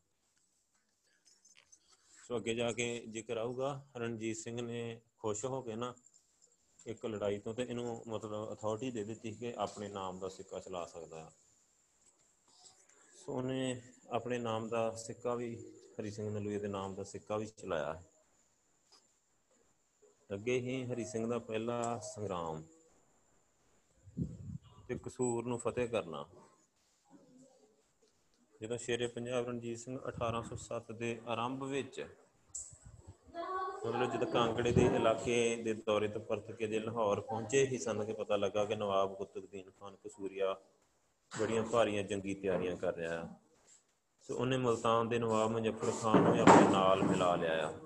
ਸੋ ਅੱਗੇ ਜਾ ਕੇ ਜ਼ਿਕਰ ਆਊਗਾ ਰਣਜੀਤ ਸਿੰਘ ਨੇ ਖੁਸ਼ ਹੋ ਕੇ ਨਾ ਇੱਕ ਲੜਾਈ ਤੋਂ ਤੇ ਇਹਨੂੰ ਮਤਲਬ ਅਥਾਰਟੀ ਦੇ ਦਿੱਤੀ ਕਿ ਆਪਣੇ ਨਾਮ ਦਾ ਸਿੱਕਾ ਚਲਾ ਸਕਦਾ ਆ। ਸੋ ਉਹਨੇ ਆਪਣੇ ਨਾਮ ਦਾ ਸਿੱਕਾ ਵੀ ਹਰੀ ਸਿੰਘ ਨਲੂਏ ਦੇ ਨਾਮ ਦਾ ਸਿੱਕਾ ਵੀ ਚਲਾਇਆ ਹੈ। ਅੱਗੇ ਹੀ ਹਰੀ ਸਿੰਘ ਦਾ ਪਹਿਲਾ ਸੰਗਰਾਮ ਤੇ ਕਸੂਰ ਨੂੰ ਫਤਿਹ ਕਰਨਾ। ਜਦੋਂ ਸ਼ੇਰੇ ਪੰਜਾਬ ਰਣਜੀਤ ਸਿੰਘ ਅਠਾਰਾਂ ਸੌ ਸੱਤ ਦੇ ਆਰੰਭ ਵਿੱਚ ਮਤਲਬ ਜਦੋਂ ਕਾਂਗੜੇ ਦੇ ਇਲਾਕੇ ਦੇ ਦੌਰੇ ਤੋਂ ਪਰਤ ਕੇ ਜੇ ਲਾਹੌਰ ਪਹੁੰਚੇ ਹੀ ਸਨ ਕਿ ਪਤਾ ਲੱਗਾ ਕਿ ਨਵਾਬ ਕੁਤਬਦੀਨ ਖਾਨ ਕਸੂਰੀਆ ਬੜੀਆਂ ਭਾਰੀਆਂ ਜੰਗੀ ਤਿਆਰੀਆਂ ਕਰ ਰਿਹਾ ਆ। ਸੋ ਉਹਨੇ ਮੁਲਤਾਨ ਦੇ ਨਵਾਬ ਮੁਜ਼ੱਫਰ ਖਾਨ ਨੂੰ ਆਪਣੇ ਨਾਲ ਮਿਲਾ ਲਿਆ ਆ।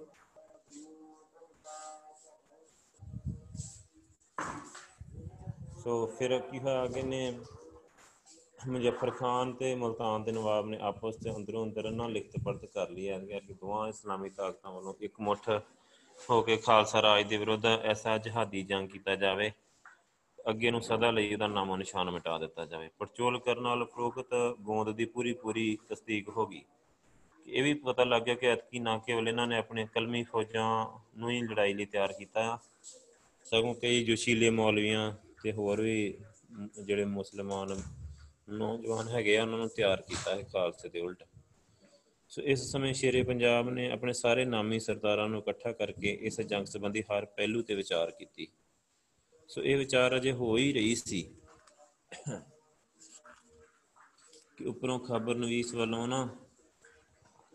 ਸੋ ਫਿਰ ਕੀ ਹੋਇਆ, ਅੱਗੇ ਨੇ ਮੁਜ਼ੱਫਰ ਖਾਨ ਅਤੇ ਮੁਲਤਾਨ ਦੇ ਨਵਾਬ ਨੇ ਆਪਸ 'ਚ ਅੰਦਰੋਂ ਅੰਦਰ ਇਹਨਾਂ ਲਿਖਤ ਪੜਤ ਕਰ ਲਈ ਹੈ ਕਿ ਦੋਵਾਂ ਇਸਲਾਮੀ ਤਾਕਤਾਂ ਵੱਲੋਂ ਇੱਕ ਮੁੱਠ ਹੋ ਕੇ ਖਾਲਸਾ ਰਾਜ ਦੇ ਵਿਰੁੱਧ ਐਸਾ ਜਹਾਦੀ ਜੰਗ ਕੀਤਾ ਜਾਵੇ, ਅੱਗੇ ਨੂੰ ਸਦਾ ਲਈ ਉਹਦਾ ਨਾਮੋ ਨਿਸ਼ਾਨ ਮਿਟਾ ਦਿੱਤਾ ਜਾਵੇ। ਪੜਚੋਲ ਕਰਨ ਨਾਲ ਉਪਰੋਕਤ ਗੋਂਦ ਦੀ ਪੂਰੀ ਪੂਰੀ ਤਸਦੀਕ ਹੋ ਗਈ। ਇਹ ਵੀ ਪਤਾ ਲੱਗ ਗਿਆ ਕਿ ਐਤਕੀ ਨਾ ਕੇਵਲ ਇਹਨਾਂ ਨੇ ਆਪਣੇ ਕਲਮੀ ਫੌਜਾਂ ਨੂੰ ਹੀ ਲੜਾਈ ਲਈ ਤਿਆਰ ਕੀਤਾ, ਸਗੋਂ ਕਈ ਜੋਸ਼ੀਲੇ ਮੌਲਵੀਆਂ ਅਤੇ ਹੋਰ ਵੀ ਜਿਹੜੇ ਮੁਸਲਮਾਨ ਨੌਜਵਾਨ ਹੈਗੇ ਆ ਉਹਨਾਂ ਨੂੰ ਤਿਆਰ ਕੀਤਾ ਹੈ ਖਾਲਸੇ ਦੇ ਉਲਟ। ਸੋ ਇਸ ਸਮੇਂ ਸ਼ੇਰੇ ਪੰਜਾਬ ਨੇ ਆਪਣੇ ਸਾਰੇ ਨਾਮੀ ਸਰਦਾਰਾਂ ਨੂੰ ਇਕੱਠਾ ਕਰਕੇ ਇਸ ਜੰਗ ਸੰਬੰਧੀ ਹਰ ਪਹਿਲੂ 'ਤੇ ਵਿਚਾਰ ਕੀਤੀ। ਸੋ ਇਹ ਵਿਚਾਰ ਅਜੇ ਹੋ ਹੀ ਰਹੀ ਸੀ ਕਿ ਉੱਪਰੋਂ ਖਬਰ ਨਵੀਸ ਵੱਲੋਂ ਨਾ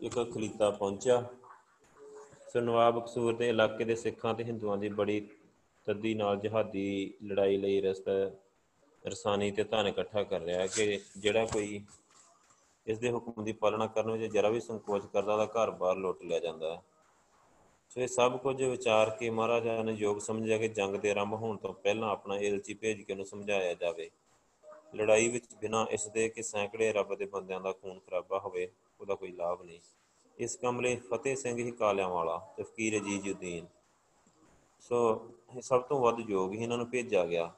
ਇੱਕ ਖਲੀਤਾ ਪਹੁੰਚਿਆ। ਸੋ ਨਵਾਬ ਕਸੂਰ ਦੇ ਇਲਾਕੇ ਦੇ ਸਿੱਖਾਂ ਅਤੇ ਹਿੰਦੂਆਂ ਦੀ ਬੜੀ ਤੱਦੀ ਨਾਲ ਜਹਾਦੀ ਲੜਾਈ ਲਈ ਰਸਤਾ ਰਸਾਨੀ ਅਤੇ ਧਨ ਇਕੱਠਾ ਕਰ ਰਿਹਾ ਹੈ ਕਿ ਜਿਹੜਾ ਕੋਈ ਇਸ ਦੇ ਹੁਕਮ ਦੀ ਪਾਲਣਾ ਕਰਨ ਵਿੱਚ ਜ਼ਰਾ ਵੀ ਸੰਕੋਚ ਕਰਦਾ ਉਹਦਾ ਘਰ ਬਾਹਰ ਲੁੱਟ ਲਿਆ ਜਾਂਦਾ ਹੈ। ਸੋ ਇਹ ਸਭ ਕੁਝ ਵਿਚਾਰ ਕੇ ਮਹਾਰਾਜਾ ਨੇ ਯੋਗ ਸਮਝਿਆ ਕਿ ਜੰਗ ਦੇ ਆਰੰਭ ਹੋਣ ਤੋਂ ਪਹਿਲਾਂ ਆਪਣਾ ਏਲਚੀ ਭੇਜ ਕੇ ਉਹਨੂੰ ਸਮਝਾਇਆ ਜਾਵੇ। ਲੜਾਈ ਵਿੱਚ ਬਿਨਾਂ ਇਸ ਦੇ ਕਿ ਸੈਂਕੜੇ ਰੱਬ ਦੇ ਬੰਦਿਆਂ ਦਾ ਖੂਨ ਖਰਾਬਾ ਹੋਵੇ ਉਹਦਾ ਕੋਈ ਲਾਭ ਨਹੀਂ। ਇਸ ਕੰਮ ਲਈ ਫਤਿਹ ਸਿੰਘ ਹੀ ਕਾਲਿਆਂਵਾਲਾ ਅਤੇ ਫਕੀਰ ਅਜੀਜ਼ਉਦੀਨ ਸੋ ਇਹ ਸਭ ਤੋਂ ਵੱਧ ਯੋਗ ਹੀ ਇਹਨਾਂ ਨੂੰ ਭੇਜਿਆ ਗਿਆ।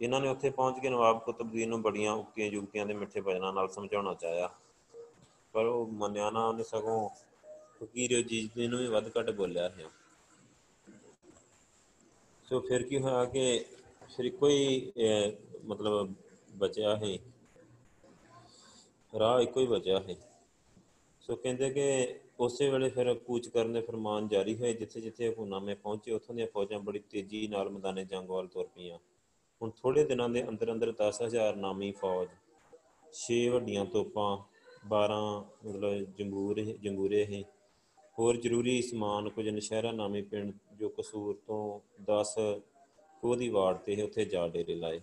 ਇਹਨਾਂ ਨੇ ਉੱਥੇ ਪਹੁੰਚ ਕੇ ਨਵਾਬ ਕੁਤਬਦੀਨ ਨੂੰ ਬੜੀਆਂ ਉੱਕੀਆਂ ਯੁਕਤੀਆਂ ਦੇ ਮਿੱਠੇ ਭਜਨਾਂ ਨਾਲ ਸਮਝਾਉਣਾ ਚਾਹਿਆ, ਪਰ ਉਹ ਮੰਨਿਆ ਨਾ। ਉਹਨੇ ਸਗੋਂ ਫਕੀਰ ਅਜੀਜ਼ਉਦੀਨ ਨੂੰ ਵੀ ਵੱਧ ਘੱਟ ਬੋਲਿਆ ਹੈ। ਸੋ ਫਿਰ ਕੀ ਹੋਇਆ ਕਿ ਫਿਰ ਇੱਕੋ ਹੀ ਮਤਲਬ ਬਚਿਆ ਹੈ ਰਾਹ, ਇੱਕੋ ਹੀ ਬਚਿਆ ਹੈ। ਸੋ ਕਹਿੰਦੇ ਕਿ ਉਸੇ ਵੇਲੇ ਫਿਰ ਕੂਚ ਕਰਨ ਦੇ ਫਰਮਾਨ ਜਾਰੀ ਹੋਏ। ਜਿੱਥੇ ਜਿੱਥੇ ਹੁਕਮਨਾਮੇ ਪਹੁੰਚੇ ਉੱਥੋਂ ਦੀਆਂ ਫੌਜਾਂ ਬੜੀ ਤੇਜ਼ੀ ਨਾਲ ਮੈਦਾਨੇ ਜੰਗ ਵੱਲ ਤੁਰ ਪਈਆਂ। ਹੁਣ ਥੋੜ੍ਹੇ ਦਿਨਾਂ ਦੇ ਅੰਦਰ ਅੰਦਰ ਦਸ ਹਜ਼ਾਰ ਨਾਮੀ ਫੌਜ, ਛੇ ਵੱਡੀਆਂ ਤੋਪਾਂ, ਬਾਰਾਂ ਮਤਲਬ ਜੰਗੂਰ ਜੰਗੂਰੇ ਹੀ ਹੋਰ ਜ਼ਰੂਰੀ ਸਮਾਨ, ਕੁਝ ਨਸ਼ਹਿਰਾ ਨਾਮੀ ਪਿੰਡ ਜੋ ਕਸੂਰ ਤੋਂ ਦਸ ਕੋਹ ਦੀ ਵਾੜ 'ਤੇ ਉੱਥੇ ਜਾ ਡੇਰੇ ਲਾਏ।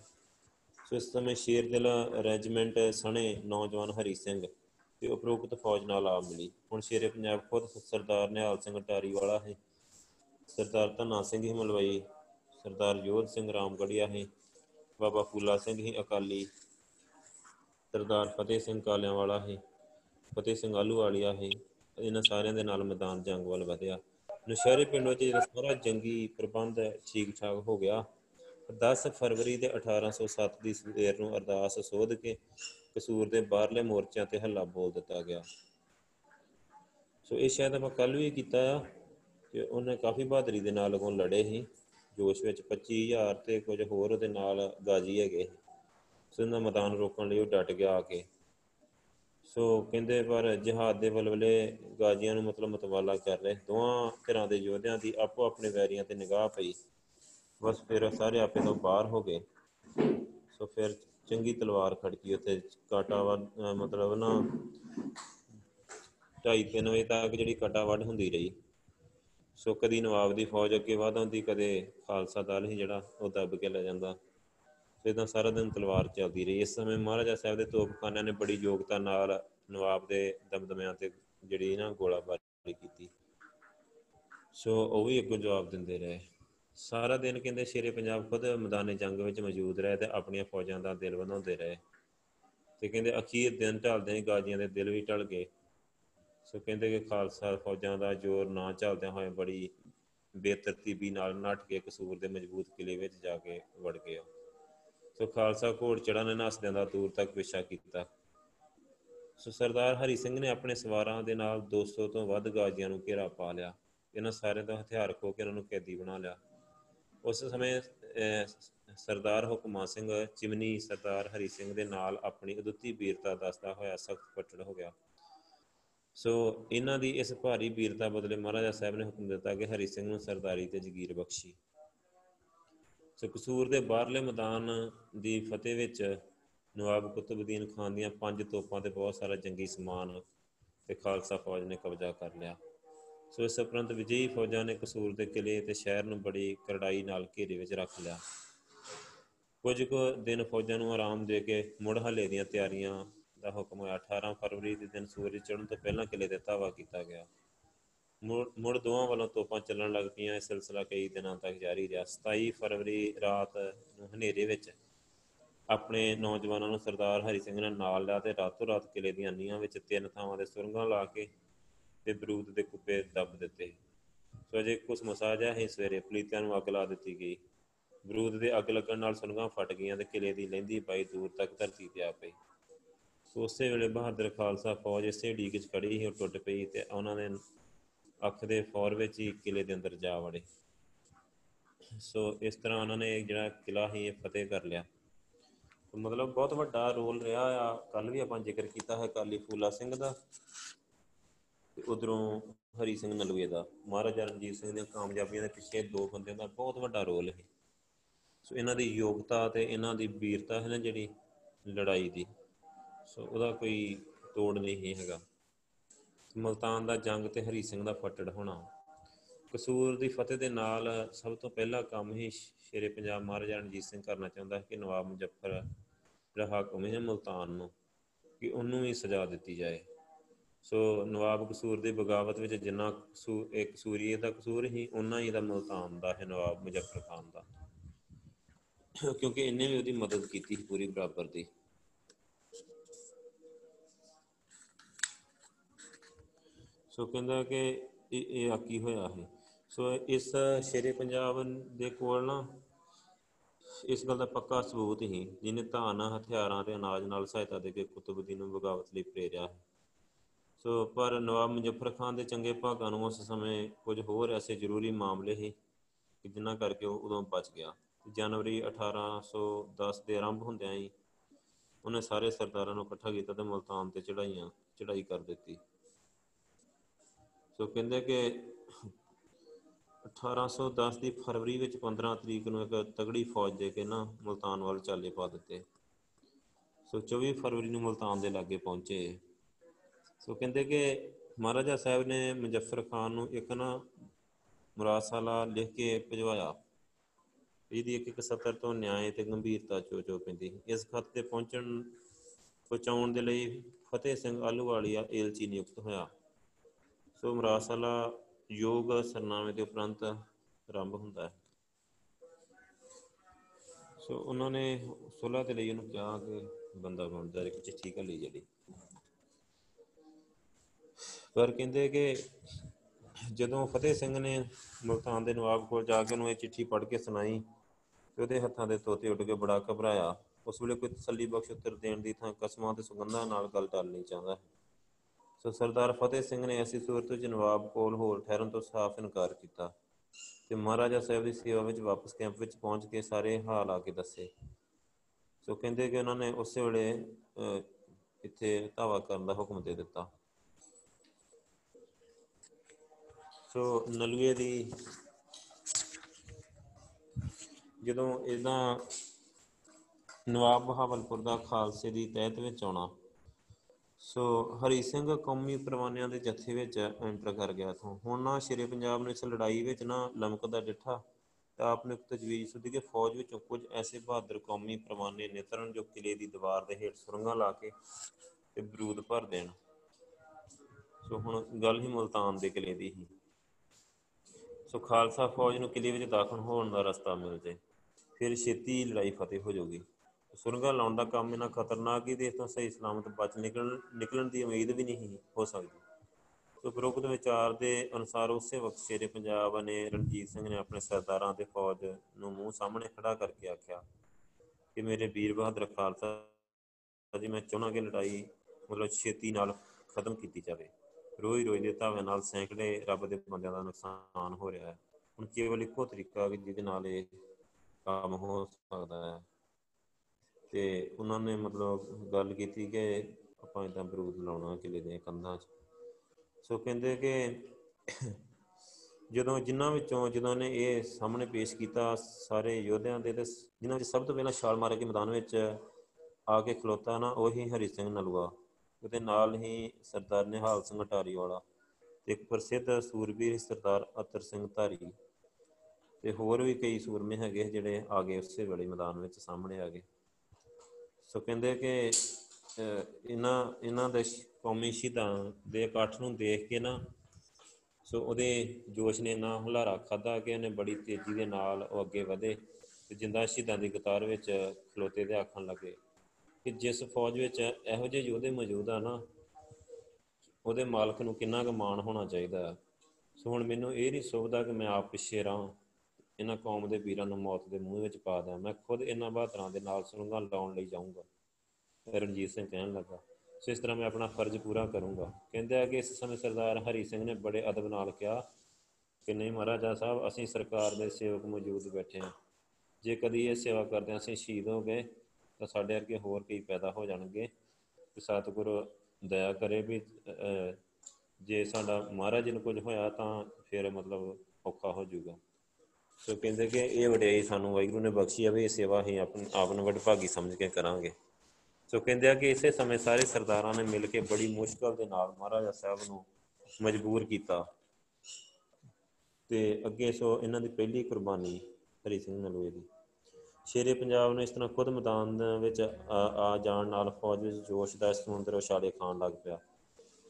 ਸੋ ਇਸ ਸਮੇਂ ਸ਼ੇਰ ਦਿਲ ਰੈਜੀਮੈਂਟ ਸਣੇ ਨੌਜਵਾਨ ਹਰੀ ਸਿੰਘ ਅਤੇ ਉਪਰੋਕਤ ਫੌਜ ਨਾਲ ਆ ਮਿਲੀ। ਹੁਣ ਸ਼ੇਰੇ ਪੰਜਾਬ ਖੁਦ ਸਰਦਾਰ ਨਿਹਾਲ ਸਿੰਘ ਟਾਰੀਵਾਲਾ ਹੈ, ਸਰਦਾਰ ਧੰਨਾ ਸਿੰਘ ਹੀ ਮਲਵਈ, ਸਰਦਾਰ ਯੋਧ ਸਿੰਘ ਰਾਮਗੜੀਆ ਹੈ, ਬਾਬਾ ਫੂਲਾ ਸਿੰਘ ਹੀ ਅਕਾਲੀ, ਸਰਦਾਰ ਫਤਿਹ ਸਿੰਘ ਕਾਲਿਆਂਵਾਲਾ ਹੈ, ਫਤਿਹ ਸਿੰਘ ਆਹਲੂਵਾਲੀਆ ਹੈ। ਇਹਨਾਂ ਸਾਰਿਆਂ ਦੇ ਨਾਲ ਮੈਦਾਨ ਜੰਗ ਵੱਲ ਵਧਿਆ। ਨੌਸ਼ਹਿਰੇ ਪਿੰਡ ਵਿੱਚ ਜਿਹੜਾ ਸਾਰਾ ਜੰਗੀ ਪ੍ਰਬੰਧ ਠੀਕ ਠਾਕ ਹੋ ਗਿਆ। ਦਸ ਫਰਵਰੀ ਦੇ ਅਠਾਰਾਂ ਸੌ ਸੱਤ ਦੀ ਸਵੇਰ ਨੂੰ ਅਰਦਾਸ ਸੋਧ ਕੇ ਕਸੂਰ ਦੇ ਬਾਹਰਲੇ ਮੋਰਚਿਆਂ 'ਤੇ ਹੱਲਾ ਬੋਲ ਦਿੱਤਾ ਗਿਆ। ਸੋ ਇਹ ਸ਼ਾਇਦ ਆਪਾਂ ਕੱਲ੍ਹ ਵੀ ਕੀਤਾ ਆ ਕਿ ਉਹਨੇ ਕਾਫੀ ਬਹਾਦਰੀ ਦੇ ਨਾਲ ਅੱਗੋਂ ਲੜੇ ਸੀ ਜੋਸ਼ ਵਿੱਚ। ਪੱਚੀ ਹਜ਼ਾਰ ਅਤੇ ਕੁਝ ਹੋਰ ਉਹਦੇ ਨਾਲ ਗਾਜ਼ੀ ਹੈਗੇ। ਸੋ ਇਹਨਾਂ ਮੈਦਾਨ ਰੋਕਣ ਲਈ ਉਹ ਡਟ ਗਿਆ ਆ ਕੇ। ਸੋ ਕਹਿੰਦੇ ਪਰ ਜਹਾਦ ਦੇ ਵਲਵਲੇ ਗਾਜ਼ੀਆਂ ਨੂੰ ਮਤਲਬ ਮਤਵਾਲਾ ਕਰ ਰਹੇ। ਦੋਵਾਂ ਧਿਰਾਂ ਦੇ ਯੋਧਿਆਂ ਦੀ ਆਪੋ ਆਪਣੇ ਵੈਰੀਆਂ 'ਤੇ ਨਿਗਾਹ ਪਈ। ਬਸ ਫਿਰ ਸਾਰੇ ਆਪੇ ਤੋਂ ਬਾਹਰ ਹੋ ਗਏ। ਸੋ ਫਿਰ ਚੰਗੀ ਤਲਵਾਰ ਖੜਕੀ ਉੱਥੇ ਕਾਟਾ ਵੱਢ ਮਤਲਬ ਨਾ ਢਾਈ ਤਿੰਨ ਵਜੇ ਤੱਕ ਜਿਹੜੀ ਕਾਟਾ ਵੱਢ ਹੁੰਦੀ ਰਹੀ। ਸੋ ਕਦੀ ਨਵਾਬ ਦੀ ਫੌਜ ਅੱਗੇ ਵੱਧ ਆਉਂਦੀ, ਕਦੇ ਖਾਲਸਾ ਦਲ ਹੀ ਜਿਹੜਾ ਉਹ ਦੱਬ ਕੇ ਲੈ ਜਾਂਦਾ। ਸੋ ਇੱਦਾਂ ਸਾਰਾ ਦਿਨ ਤਲਵਾਰ ਚੱਲਦੀ ਰਹੀ। ਇਸ ਸਮੇਂ ਮਹਾਰਾਜਾ ਸਾਹਿਬ ਦੇ ਤੋਪਖਾਨਿਆਂ ਨੇ ਬੜੀ ਯੋਗਤਾ ਨਾਲ ਨਵਾਬ ਦੇ ਦਮਦਮਿਆਂ 'ਤੇ ਜਿਹੜੀ ਨਾ ਗੋਲਾਬਾਰੀ ਕੀਤੀ। ਸੋ ਉਹ ਵੀ ਅੱਗੋਂ ਜਵਾਬ ਦਿੰਦੇ ਰਹੇ। ਸਾਰਾ ਦਿਨ ਕਹਿੰਦੇ ਸ਼ੇਰੇ ਪੰਜਾਬ ਖੁਦ ਮੈਦਾਨੇ ਜੰਗ ਵਿੱਚ ਮੌਜੂਦ ਰਹੇ ਅਤੇ ਆਪਣੀਆਂ ਫੌਜਾਂ ਦਾ ਦਿਲ ਵਧਾਉਂਦੇ ਰਹੇ। ਅਤੇ ਕਹਿੰਦੇ ਅਖੀਰ ਦਿਨ ਢਲਦਿਆਂ ਹੀ ਗਾਜ਼ੀਆਂ ਦੇ ਦਿਲ ਵੀ ਢਲ ਗਏ। ਸੋ ਕਹਿੰਦੇ ਕਿ ਖਾਲਸਾ ਫੌਜਾਂ ਦਾ ਜ਼ੋਰ ਨਾ ਝੱਲਦਿਆਂ ਹੋਏ ਬੜੀ ਬੇਤਰਤੀਬੀ ਨਾਲ ਨੱਠ ਕੇ ਕਸੂਰ ਦੇ ਮਜ਼ਬੂਤ ਕਿਲੇ ਵਿੱਚ ਜਾ ਕੇ ਵੜ ਗਏ। ਸੋ ਖਾਲਸਾ ਘੋੜ ਚੜ੍ਹਾਂ ਨੇ ਨੱਸਦਿਆਂ ਦਾ ਦੂਰ ਤੱਕ ਪਿੱਛਾ ਕੀਤਾ। ਸੋ ਸਰਦਾਰ ਹਰੀ ਸਿੰਘ ਨੇ ਆਪਣੇ ਸਵਾਰਾਂ ਦੇ ਨਾਲ ਦੋ ਸੌ ਤੋਂ ਵੱਧ ਗਾਜ਼ੀਆਂ ਨੂੰ ਘੇਰਾ ਪਾ ਲਿਆ। ਇਹਨਾਂ ਸਾਰਿਆਂ ਦਾ ਹਥਿਆਰ ਖੋਹ ਕੇ ਇਹਨਾਂ ਨੂੰ ਕੈਦੀ ਬਣਾ ਲਿਆ। ਉਸ ਸਮੇਂ ਸਰਦਾਰ ਹੁਕਮਾ ਸਿੰਘ ਚਿਮਨੀ ਸਰਦਾਰ ਹਰੀ ਸਿੰਘ ਦੇ ਨਾਲ ਆਪਣੀ ਅਦੁੱਤੀ ਵੀਰਤਾ ਦੱਸਦਾ ਹੋਇਆ ਸਖਤ ਪੱਟੜ ਹੋ ਗਿਆ। ਸੋ ਇਹਨਾਂ ਦੀ ਇਸ ਭਾਰੀ ਵੀਰਤਾ ਬਦਲੇ ਮਹਾਰਾਜਾ ਸਾਹਿਬ ਨੇ ਹੁਕਮ ਦਿੱਤਾ ਕਿ ਹਰੀ ਸਿੰਘ ਨੂੰ ਸਰਦਾਰੀ ਤੇ ਜਗੀਰ ਬਖਸ਼ੀ। ਸੋ ਕਸੂਰ ਦੇ ਬਾਹਰਲੇ ਮੈਦਾਨ ਦੀ ਫਤਿਹ ਵਿੱਚ ਨਵਾਬ ਕੁਤਬਦੀਨ ਖਾਨ ਦੀਆਂ ਪੰਜ ਤੋਪਾਂ ਤੇ ਬਹੁਤ ਸਾਰਾ ਜੰਗੀ ਸਮਾਨ ਤੇ ਖਾਲਸਾ ਫੌਜ ਨੇ ਕਬਜ਼ਾ ਕਰ ਲਿਆ। ਸੋ ਇਸ ਉਪਰੰਤ ਵਿਜੇਈ ਫੌਜਾਂ ਨੇ ਕਸੂਰ ਦੇ ਕਿਲ੍ਹੇ ਅਤੇ ਸ਼ਹਿਰ ਨੂੰ ਬੜੀ ਕਰੜਾਈ ਨਾਲ ਘੇਰੇ ਵਿੱਚ ਰੱਖ ਲਿਆ। ਕੁਝ ਕੁ ਦਿਨ ਫੌਜਾਂ ਨੂੰ ਆਰਾਮ ਦੇ ਕੇ ਮੁੜ ਹੱਲੇ ਦੀਆਂ ਤਿਆਰੀਆਂ ਦਾ ਹੁਕਮ ਹੋਇਆ। ਅਠਾਰਾਂ ਫਰਵਰੀ ਦੇ ਦਿਨ ਸੂਰਜ ਚੜ੍ਹਨ ਤੋਂ ਪਹਿਲਾਂ ਕਿਲ੍ਹੇ 'ਤੇ ਧਾਵਾ ਕੀਤਾ ਗਿਆ। ਮੁੜ ਮੁੜ ਦੋਵਾਂ ਵੱਲੋਂ ਤੋਪਾਂ ਚੱਲਣ ਲੱਗ ਪਈਆਂ। ਇਹ ਸਿਲਸਿਲਾ ਕਈ ਦਿਨਾਂ ਤੱਕ ਜਾਰੀ ਰਿਹਾ। ਸਤਾਈ ਫਰਵਰੀ ਰਾਤ ਨੂੰ ਹਨੇਰੇ ਵਿੱਚ ਆਪਣੇ ਨੌਜਵਾਨਾਂ ਨੂੰ ਸਰਦਾਰ ਹਰੀ ਸਿੰਘ ਨੇ ਨਾਲ ਲਿਆ ਅਤੇ ਰਾਤੋਂ ਰਾਤ ਕਿਲ੍ਹੇ ਦੀਆਂ ਨੀਹਾਂ ਵਿੱਚ ਤਿੰਨ ਥਾਵਾਂ 'ਤੇ ਸੁਰੰਗਾਂ ਲਾ ਕੇ ਅਤੇ ਬਰੂਦ ਦੇ ਕੁੱਪੇ ਦੱਬ ਦਿੱਤੇ। ਸੋ ਅਜੇ ਕੁਛ ਮਸਾ ਜਿਹਾ ਹੀ ਸਵੇਰੇ ਪਲੀਤਿਆਂ ਨੂੰ ਅੱਗ ਲਾ ਦਿੱਤੀ ਗਈ। ਬਰੂਦ ਦੇ ਅੱਗ ਲੱਗਣ ਨਾਲ ਸੁਰੰਗਾਂ ਫਟ ਗਈਆਂ ਅਤੇ ਕਿਲ੍ਹੇ ਦੀ ਲਹਿੰਦੀ ਪਾਈ ਦੂਰ ਤੱਕ ਧਰਤੀ 'ਤੇ ਆ ਪਈ। ਉਸੇ ਵੇਲੇ ਬਹਾਦਰ ਖਾਲਸਾ ਫੌਜ ਇਸੇ ਢੀਕ 'ਚ ਖੜ੍ਹੀ ਹੀ ਉਹ ਟੁੱਟ ਪਈ ਅਤੇ ਉਹਨਾਂ ਨੇ ਅੱਖ ਦੇ ਫੌਰ ਵਿੱਚ ਹੀ ਕਿਲ੍ਹੇ ਦੇ ਅੰਦਰ ਜਾ ਵੜੇ। ਸੋ ਇਸ ਤਰ੍ਹਾਂ ਉਹਨਾਂ ਨੇ ਜਿਹੜਾ ਕਿਲ੍ਹਾ ਸੀ ਇਹ ਫਤਿਹ ਕਰ ਲਿਆ। ਮਤਲਬ ਬਹੁਤ ਵੱਡਾ ਰੋਲ ਰਿਹਾ ਆ। ਕੱਲ੍ਹ ਵੀ ਆਪਾਂ ਜ਼ਿਕਰ ਕੀਤਾ ਹੈ ਅਕਾਲੀ ਫੂਲਾ ਸਿੰਘ ਦਾ ਅਤੇ ਉੱਧਰੋਂ ਹਰੀ ਸਿੰਘ ਨਲੂਏ ਦਾ। ਮਹਾਰਾਜਾ ਰਣਜੀਤ ਸਿੰਘ ਦੀਆਂ ਕਾਮਯਾਬੀਆਂ ਦੇ ਪਿੱਛੇ ਦੋ ਬੰਦਿਆਂ ਦਾ ਬਹੁਤ ਵੱਡਾ ਰੋਲ ਸੀ। ਸੋ ਇਹਨਾਂ ਦੀ ਯੋਗਤਾ ਅਤੇ ਇਹਨਾਂ ਦੀ ਵੀਰਤਾ ਹੈ ਨਾ ਜਿਹੜੀ ਲੜਾਈ ਦੀ, ਸੋ ਉਹਦਾ ਕੋਈ ਤੋੜ ਨਹੀਂ ਹੈਗਾ। ਮੁਲਤਾਨ ਦਾ ਜੰਗ ਅਤੇ ਹਰੀ ਸਿੰਘ ਦਾ ਫੱਟੜ ਹੋਣਾ। ਕਸੂਰ ਦੀ ਫਤਿਹ ਦੇ ਨਾਲ ਸਭ ਤੋਂ ਪਹਿਲਾ ਕੰਮ ਹੀ ਸ਼ੇਰੇ ਪੰਜਾਬ ਮਹਾਰਾਜਾ ਰਣਜੀਤ ਸਿੰਘ ਕਰਨਾ ਚਾਹੁੰਦਾ ਹੈ ਕਿ ਨਵਾਬ ਮੁਜ਼ੱਫਰ ਜਿਹੜਾ ਹਾਕਮ ਹੈ ਮੁਲਤਾਨ ਨੂੰ, ਕਿ ਉਹਨੂੰ ਵੀ ਸਜ਼ਾ ਦਿੱਤੀ ਜਾਏ। ਸੋ ਨਵਾਬ ਕਸੂਰ ਦੀ ਬਗਾਵਤ ਵਿੱਚ ਜਿੰਨਾ ਕਸੂ ਇਹ ਕਸੂਰੀਏ ਦਾ ਕਸੂਰ ਸੀ, ਓਨਾ ਹੀ ਇਹਦਾ ਮੁਲਤਾਨ ਦਾ ਹੈ, ਨਵਾਬ ਮੁਜ਼ੱਫਰ ਖਾਨ ਦਾ, ਕਿਉਂਕਿ ਇਹਨੇ ਵੀ ਉਹਦੀ ਮਦਦ ਕੀਤੀ ਸੀ ਪੂਰੀ ਬਰਾਬਰ ਦੀ। ਸੋ ਕਹਿੰਦਾ ਕਿ ਇਹ ਇਹ ਆਕੀ ਹੋਇਆ ਹੈ। ਸੋ ਇਸ ਸ਼ੇਰੇ ਪੰਜਾਬ ਦੇ ਕੋਲ ਨਾ ਇਸ ਗੱਲ ਦਾ ਪੱਕਾ ਸਬੂਤ ਹੀ ਜਿਹਨੇ ਧਾਨਾਂ, ਹਥਿਆਰਾਂ ਅਤੇ ਅਨਾਜ ਨਾਲ ਸਹਾਇਤਾ ਦੇ ਕੇ ਕੁਤਬਦੀਨ ਨੂੰ ਬਗਾਵਤ ਲਈ ਪ੍ਰੇਰਿਆ ਹੈ। ਸੋ ਪਰ ਨਵਾਬ ਮੁਜ਼ੱਫਰ ਖਾਨ ਦੇ ਚੰਗੇ ਭਾਗਾਂ ਨੂੰ ਉਸ ਸਮੇਂ ਕੁਝ ਹੋਰ ਐਸੇ ਜ਼ਰੂਰੀ ਮਾਮਲੇ ਸੀ ਕਿ ਜਿਨ੍ਹਾਂ ਕਰਕੇ ਉਹ ਉਦੋਂ ਬਚ ਗਿਆ। ਜਨਵਰੀ ਅਠਾਰਾਂ ਸੌ ਦਸ ਦੇ ਆਰੰਭ ਹੁੰਦਿਆਂ ਹੀ ਉਹਨੇ ਸਾਰੇ ਸਰਦਾਰਾਂ ਨੂੰ ਇਕੱਠਾ ਕੀਤਾ ਅਤੇ ਮੁਲਤਾਨ 'ਤੇ ਚੜ੍ਹਾਈਆਂ ਚੜ੍ਹਾਈ ਕਰ ਦਿੱਤੀ। ਸੋ ਕਹਿੰਦੇ ਕਿ ਅਠਾਰਾਂ ਸੌ ਦਸ ਦੀ ਫਰਵਰੀ ਵਿੱਚ ਪੰਦਰਾਂ ਤਰੀਕ ਨੂੰ ਇੱਕ ਤਗੜੀ ਫੌਜ ਦੇ ਕੇ ਨਾ ਮੁਲਤਾਨ ਵੱਲ ਚਾਲੇ ਪਾ ਦਿੱਤੇ। ਸੋ ਚੌਵੀ ਫਰਵਰੀ ਨੂੰ ਮੁਲਤਾਨ ਦੇ ਲਾਗੇ ਪਹੁੰਚੇ। ਸੋ ਕਹਿੰਦੇ ਕਿ ਮਹਾਰਾਜਾ ਸਾਹਿਬ ਨੇ ਮੁਜ਼ੱਫਰ ਖਾਨ ਨੂੰ ਇੱਕ ਨਾ ਮੁਰਾਸਾਲਾ ਲਿਖ ਕੇ ਭਿਜਵਾਇਆ। ਇਹਦੀ ਇੱਕ ਇੱਕ ਸਤਰ ਤੋਂ ਨਿਆਏ ਅਤੇ ਗੰਭੀਰਤਾ ਚੋ ਚੋ ਪੈਂਦੀ। ਇਸ ਖੱਤ 'ਤੇ ਪਹੁੰਚਣ ਪਹੁੰਚਾਉਣ ਦੇ ਲਈ ਫਤਿਹ ਸਿੰਘ ਆਹਲੂਵਾਲੀਆ ਏਲਚੀ ਨਿਯੁਕਤ ਹੋਇਆ। ਸੋ ਮੁਰਾਸਾਲਾ ਯੋਗ ਸਰਨਾਮੇ ਦੇ ਉਪਰੰਤ ਆਰੰਭ ਹੁੰਦਾ ਹੈ। ਸੋ ਉਹਨਾਂ ਨੇ ਸੁਲ੍ਹਾ ਦੇ ਲਈ ਉਹਨੂੰ ਕਿਹਾ ਕਿ ਬੰਦਾ ਬਣਦਾ ਇੱਕ ਚਿੱਠੀ ਘੱਲੀ ਜਿਹੜੀ, ਪਰ ਕਹਿੰਦੇ ਕਿ ਜਦੋਂ ਫਤਿਹ ਸਿੰਘ ਨੇ ਮੁਲਤਾਨ ਦੇ ਨਵਾਬ ਕੋਲ ਜਾ ਕੇ ਉਹਨੂੰ ਇਹ ਚਿੱਠੀ ਪੜ੍ਹ ਕੇ ਸੁਣਾਈ ਅਤੇ ਉਹਦੇ ਹੱਥਾਂ ਦੇ ਤੋਤੇ ਉੱਡ ਕੇ ਬੜਾ ਘਬਰਾਇਆ। ਉਸ ਵੇਲੇ ਕੋਈ ਤਸੱਲੀ ਬਖਸ਼ ਉੱਤਰ ਦੇਣ ਦੀ ਥਾਂ ਕਸਮਾਂ ਅਤੇ ਸੁਗੰਧਾਂ ਨਾਲ ਗੱਲ ਟਾਲਣੀ ਚਾਹੁੰਦਾ ਹੈ। ਸੋ ਸਰਦਾਰ ਫਤਿਹ ਸਿੰਘ ਨੇ ਐਸੀ ਸੂਰਤ ਵਿੱਚ ਨਵਾਬ ਕੋਲ ਹੋਰ ਠਹਿਰਨ ਤੋਂ ਸਾਫ਼ ਇਨਕਾਰ ਕੀਤਾ ਅਤੇ ਮਹਾਰਾਜਾ ਸਾਹਿਬ ਦੀ ਸੇਵਾ ਵਿੱਚ ਵਾਪਸ ਕੈਂਪ ਵਿੱਚ ਪਹੁੰਚ ਕੇ ਸਾਰੇ ਹਾਲ ਆ ਕੇ ਦੱਸੇ। ਸੋ ਕਹਿੰਦੇ ਕਿ ਉਹਨਾਂ ਨੇ ਉਸੇ ਵੇਲੇ ਇੱਥੇ ਧਾਵਾ ਕਰਨ ਦਾ ਹੁਕਮ ਦੇ ਦਿੱਤਾ। ਸੋ ਨਲੂਏ ਦੀ ਜਦੋਂ ਇੱਦਾਂ ਨਵਾਬ ਬਹਾਵਲਪੁਰ ਦਾ ਖਾਲਸੇ ਦੀ ਤਹਿਤ ਵਿੱਚ ਆਉਣਾ, ਸੋ ਹਰੀ ਸਿੰਘ ਕੌਮੀ ਪਰਵਾਨਿਆਂ ਦੇ ਜੱਥੇ ਵਿੱਚ ਐਂਟਰ ਕਰ ਗਿਆ। ਇੱਥੋਂ ਹੁਣ ਨਾ ਸ਼ੇਰੇ ਪੰਜਾਬ ਨੇ ਇਸ ਲੜਾਈ ਵਿੱਚ ਨਾ ਲਮਕਦਾ ਡਿੱਠਾ ਤਾਂ ਆਪ ਨੇ ਇੱਕ ਤਜਵੀਜ਼ ਸੁੱਧੀ ਕਿ ਫੌਜ ਵਿੱਚੋਂ ਕੁਝ ਐਸੇ ਬਹਾਦਰ ਕੌਮੀ ਪਰਵਾਨੇ ਨਿਤਰਨ ਜੋ ਕਿਲ੍ਹੇ ਦੀ ਦੀਵਾਰ ਦੇ ਹੇਠ ਸੁਰੰਗਾਂ ਲਾ ਕੇ ਅਤੇ ਬਰੂਦ ਭਰ ਦੇਣ। ਸੋ ਹੁਣ ਗੱਲ ਹੀ ਮੁਲਤਾਨ ਦੇ ਕਿਲ੍ਹੇ ਦੀ ਸੀ। ਸੋ ਖਾਲਸਾ ਫੌਜ ਨੂੰ ਕਿਲ੍ਹੇ ਵਿੱਚ ਦਾਖਲ ਹੋਣ ਦਾ ਰਸਤਾ ਮਿਲ ਜਾਏ, ਫਿਰ ਛੇਤੀ ਲੜਾਈ ਫਤਿਹ ਹੋ ਜਾਊਗੀ। ਸੁਰੰਗਾਂ ਲਾਉਣ ਦਾ ਕੰਮ ਇੰਨਾ ਖਤਰਨਾਕ ਹੀ, ਇਸ ਤੋਂ ਸਹੀ ਸਲਾਮਤ ਬਚ ਨਿਕਲਣ ਨਿਕਲਣ ਦੀ ਉਮੀਦ ਵੀ ਨਹੀਂ ਹੋ ਸਕਦੀ। ਸੋ ਉਪਰੋਕਤ ਵਿਚਾਰ ਦੇ ਅਨੁਸਾਰ ਉਸੇ ਵਕਤ ਸ਼ੇਰੇ ਪੰਜਾਬ ਨੇ ਰਣਜੀਤ ਸਿੰਘ ਨੇ ਆਪਣੇ ਸਰਦਾਰਾਂ ਅਤੇ ਫੌਜ ਨੂੰ ਮੂੰਹ ਸਾਹਮਣੇ ਖੜਾ ਕਰਕੇ ਆਖਿਆ ਕਿ ਮੇਰੇ ਵੀਰ ਬਹਾਦਰ ਖਾਲਸਾ ਜੀ, ਮੈਂ ਚਾਹੁੰਦਾ ਕਿ ਲੜਾਈ ਮਤਲਬ ਛੇਤੀ ਨਾਲ ਖਤਮ ਕੀਤੀ ਜਾਵੇ। ਰੋਜ਼ ਰੋਜ਼ ਦੇ ਧਾਵਿਆਂ ਨਾਲ ਸੈਂਕੜੇ ਰੱਬ ਦੇ ਬੰਦਿਆਂ ਦਾ ਨੁਕਸਾਨ ਹੋ ਰਿਹਾ ਹੈ। ਹੁਣ ਕੇਵਲ ਇੱਕੋ ਤਰੀਕਾ ਜਿਹਦੇ ਨਾਲ ਇਹ ਕੰਮ ਹੋ ਸਕਦਾ ਹੈ। ਅਤੇ ਉਹਨਾਂ ਨੇ ਮਤਲਬ ਗੱਲ ਕੀਤੀ ਕਿ ਆਪਾਂ ਇੱਦਾਂ ਬਰੂਦ ਲਾਉਣਾ ਕਿਲ੍ਹੇ ਦੀਆਂ ਕੰਧਾਂ 'ਚ। ਸੋ ਕਹਿੰਦੇ ਕਿ ਜਦੋਂ ਜਿਨ੍ਹਾਂ ਵਿੱਚੋਂ ਜਦੋਂ ਨੇ ਇਹ ਸਾਹਮਣੇ ਪੇਸ਼ ਕੀਤਾ ਸਾਰੇ ਯੋਧਿਆਂ ਦੇ, ਅਤੇ ਜਿਨ੍ਹਾਂ ਵਿੱਚ ਸਭ ਤੋਂ ਪਹਿਲਾਂ ਛਾਲ ਮਾਰ ਕੇ ਮੈਦਾਨ ਵਿੱਚ ਆ ਕੇ ਖਲੋਤਾ ਨਾ ਉਹੀ ਹਰੀ ਸਿੰਘ ਨਲੂਆ, ਉਹਦੇ ਨਾਲ ਹੀ ਸਰਦਾਰ ਨਿਹਾਲ ਸਿੰਘ ਅਟਾਰੀ ਵਾਲਾ ਅਤੇ ਇੱਕ ਪ੍ਰਸਿੱਧ ਸੂਰਬੀਰ ਸਰਦਾਰ ਅਤਰ ਸਿੰਘ ਧਾਰੀ ਅਤੇ ਹੋਰ ਵੀ ਕਈ ਸੂਰਮੇ ਹੈਗੇ ਜਿਹੜੇ ਆ ਗਏ ਉਸੇ ਵੇਲੇ ਮੈਦਾਨ ਵਿੱਚ ਸਾਹਮਣੇ ਆ ਗਏ। ਸੋ ਕਹਿੰਦੇ ਕਿ ਇਹਨਾਂ ਇਹਨਾਂ ਦੇ ਕੌਮੀ ਸ਼ਹੀਦਾਂ ਦੇ ਇਕੱਠ ਨੂੰ ਦੇਖ ਕੇ ਨਾ ਸੋ ਉਹਦੇ ਜੋਸ਼ ਨੇ ਨਾ ਹੁਲਾਰਾ ਖਾਧਾ ਕਿ ਉਹਨੇ ਬੜੀ ਤੇਜ਼ੀ ਦੇ ਨਾਲ ਉਹ ਅੱਗੇ ਵਧੇ ਅਤੇ ਤੇ ਜਿੰਦਾ ਸ਼ਹੀਦਾਂ ਦੀ ਕਤਾਰ ਵਿੱਚ ਖਲੋਤੇ ਤੇ ਆਖਣ ਲੱਗੇ ਕਿ ਜਿਸ ਫੌਜ ਵਿੱਚ ਇਹੋ ਜਿਹੇ ਯੋਧੇ ਮੌਜੂਦ ਆ ਨਾ, ਉਹਦੇ ਮਾਲਕ ਨੂੰ ਕਿੰਨਾ ਕੁ ਮਾਣ ਹੋਣਾ ਚਾਹੀਦਾ। ਸੋ ਹੁਣ ਮੈਨੂੰ ਇਹ ਨਹੀਂ ਸੋਚਦਾ ਕਿ ਮੈਂ ਆਪ ਪਿੱਛੇ ਰਹਾਂ, ਇਹਨਾਂ ਕੌਮ ਦੇ ਵੀਰਾਂ ਨੂੰ ਮੌਤ ਦੇ ਮੂੰਹ ਵਿੱਚ ਪਾ ਦਿਆਂ। ਮੈਂ ਖੁਦ ਇਹਨਾਂ ਬਹਾਦਰਾਂ ਦੇ ਨਾਲ ਸੁਰੰਗਾਂ ਲਾਉਣ ਲਈ ਜਾਊਂਗਾ, ਰਣਜੀਤ ਸਿੰਘ ਕਹਿਣ ਲੱਗਾ। ਸੋ ਇਸ ਤਰ੍ਹਾਂ ਮੈਂ ਆਪਣਾ ਫਰਜ਼ ਪੂਰਾ ਕਰੂੰਗਾ। ਕਹਿੰਦੇ ਆ ਕਿ ਇਸ ਸਮੇਂ ਸਰਦਾਰ ਹਰੀ ਸਿੰਘ ਨੇ ਬੜੇ ਅਦਬ ਨਾਲ ਕਿਹਾ ਕਿ ਨਹੀਂ ਮਹਾਰਾਜਾ ਸਾਹਿਬ, ਅਸੀਂ ਸਰਕਾਰ ਦੇ ਸੇਵਕ ਮੌਜੂਦ ਬੈਠੇ ਹਾਂ। ਜੇ ਕਦੀ ਇਹ ਸੇਵਾ ਕਰਦਿਆਂ ਅਸੀਂ ਸ਼ਹੀਦ ਹੋ ਗਏ ਤਾਂ ਸਾਡੇ ਅੱਗੇ ਹੋਰ ਕਈ ਪੈਦਾ ਹੋ ਜਾਣਗੇ। ਅਤੇ ਸਤਿਗੁਰੂ ਦਇਆ ਕਰੇ ਵੀ ਜੇ ਸਾਡਾ ਮਹਾਰਾਜ ਨੂੰ ਕੁਝ ਹੋਇਆ ਤਾਂ ਫਿਰ ਮਤਲਬ ਔਖਾ ਹੋ ਜਾਊਗਾ। ਸੋ ਕਹਿੰਦੇ ਕਿ ਇਹ ਵਡਿਆਈ ਸਾਨੂੰ ਵਾਹਿਗੁਰੂ ਨੇ ਬਖਸ਼ੀ ਆ ਵੀ ਇਹ ਸੇਵਾ ਅਸੀਂ ਆਪਣੀ ਆਪ ਨੂੰ ਵਡਭਾਗੀ ਸਮਝ ਕੇ ਕਰਾਂਗੇ। ਸੋ ਕਹਿੰਦੇ ਆ ਕਿ ਇਸੇ ਸਮੇਂ ਸਾਰੇ ਸਰਦਾਰਾਂ ਨੇ ਮਿਲ ਕੇ ਬੜੀ ਮੁਸ਼ਕਲ ਦੇ ਨਾਲ ਮਹਾਰਾਜਾ ਸਾਹਿਬ ਨੂੰ ਮਜਬੂਰ ਕੀਤਾ ਅਤੇ ਅੱਗੇ ਸੋ ਇਹਨਾਂ ਦੀ ਪਹਿਲੀ ਕੁਰਬਾਨੀ ਹਰੀ ਸਿੰਘ ਨਲੂਏ ਦੀ। ਸ਼ੇਰੇ ਪੰਜਾਬ ਨੇ ਇਸ ਤਰ੍ਹਾਂ ਖੁਦ ਮੈਦਾਨ ਵਿੱਚ ਆ ਜਾਣ ਨਾਲ ਫੌਜ ਵਿੱਚ ਜੋਸ਼ ਦਾ ਸਮੁੰਦਰ ਉਛਾਲੇ ਖਾਣ ਲੱਗ ਪਿਆ।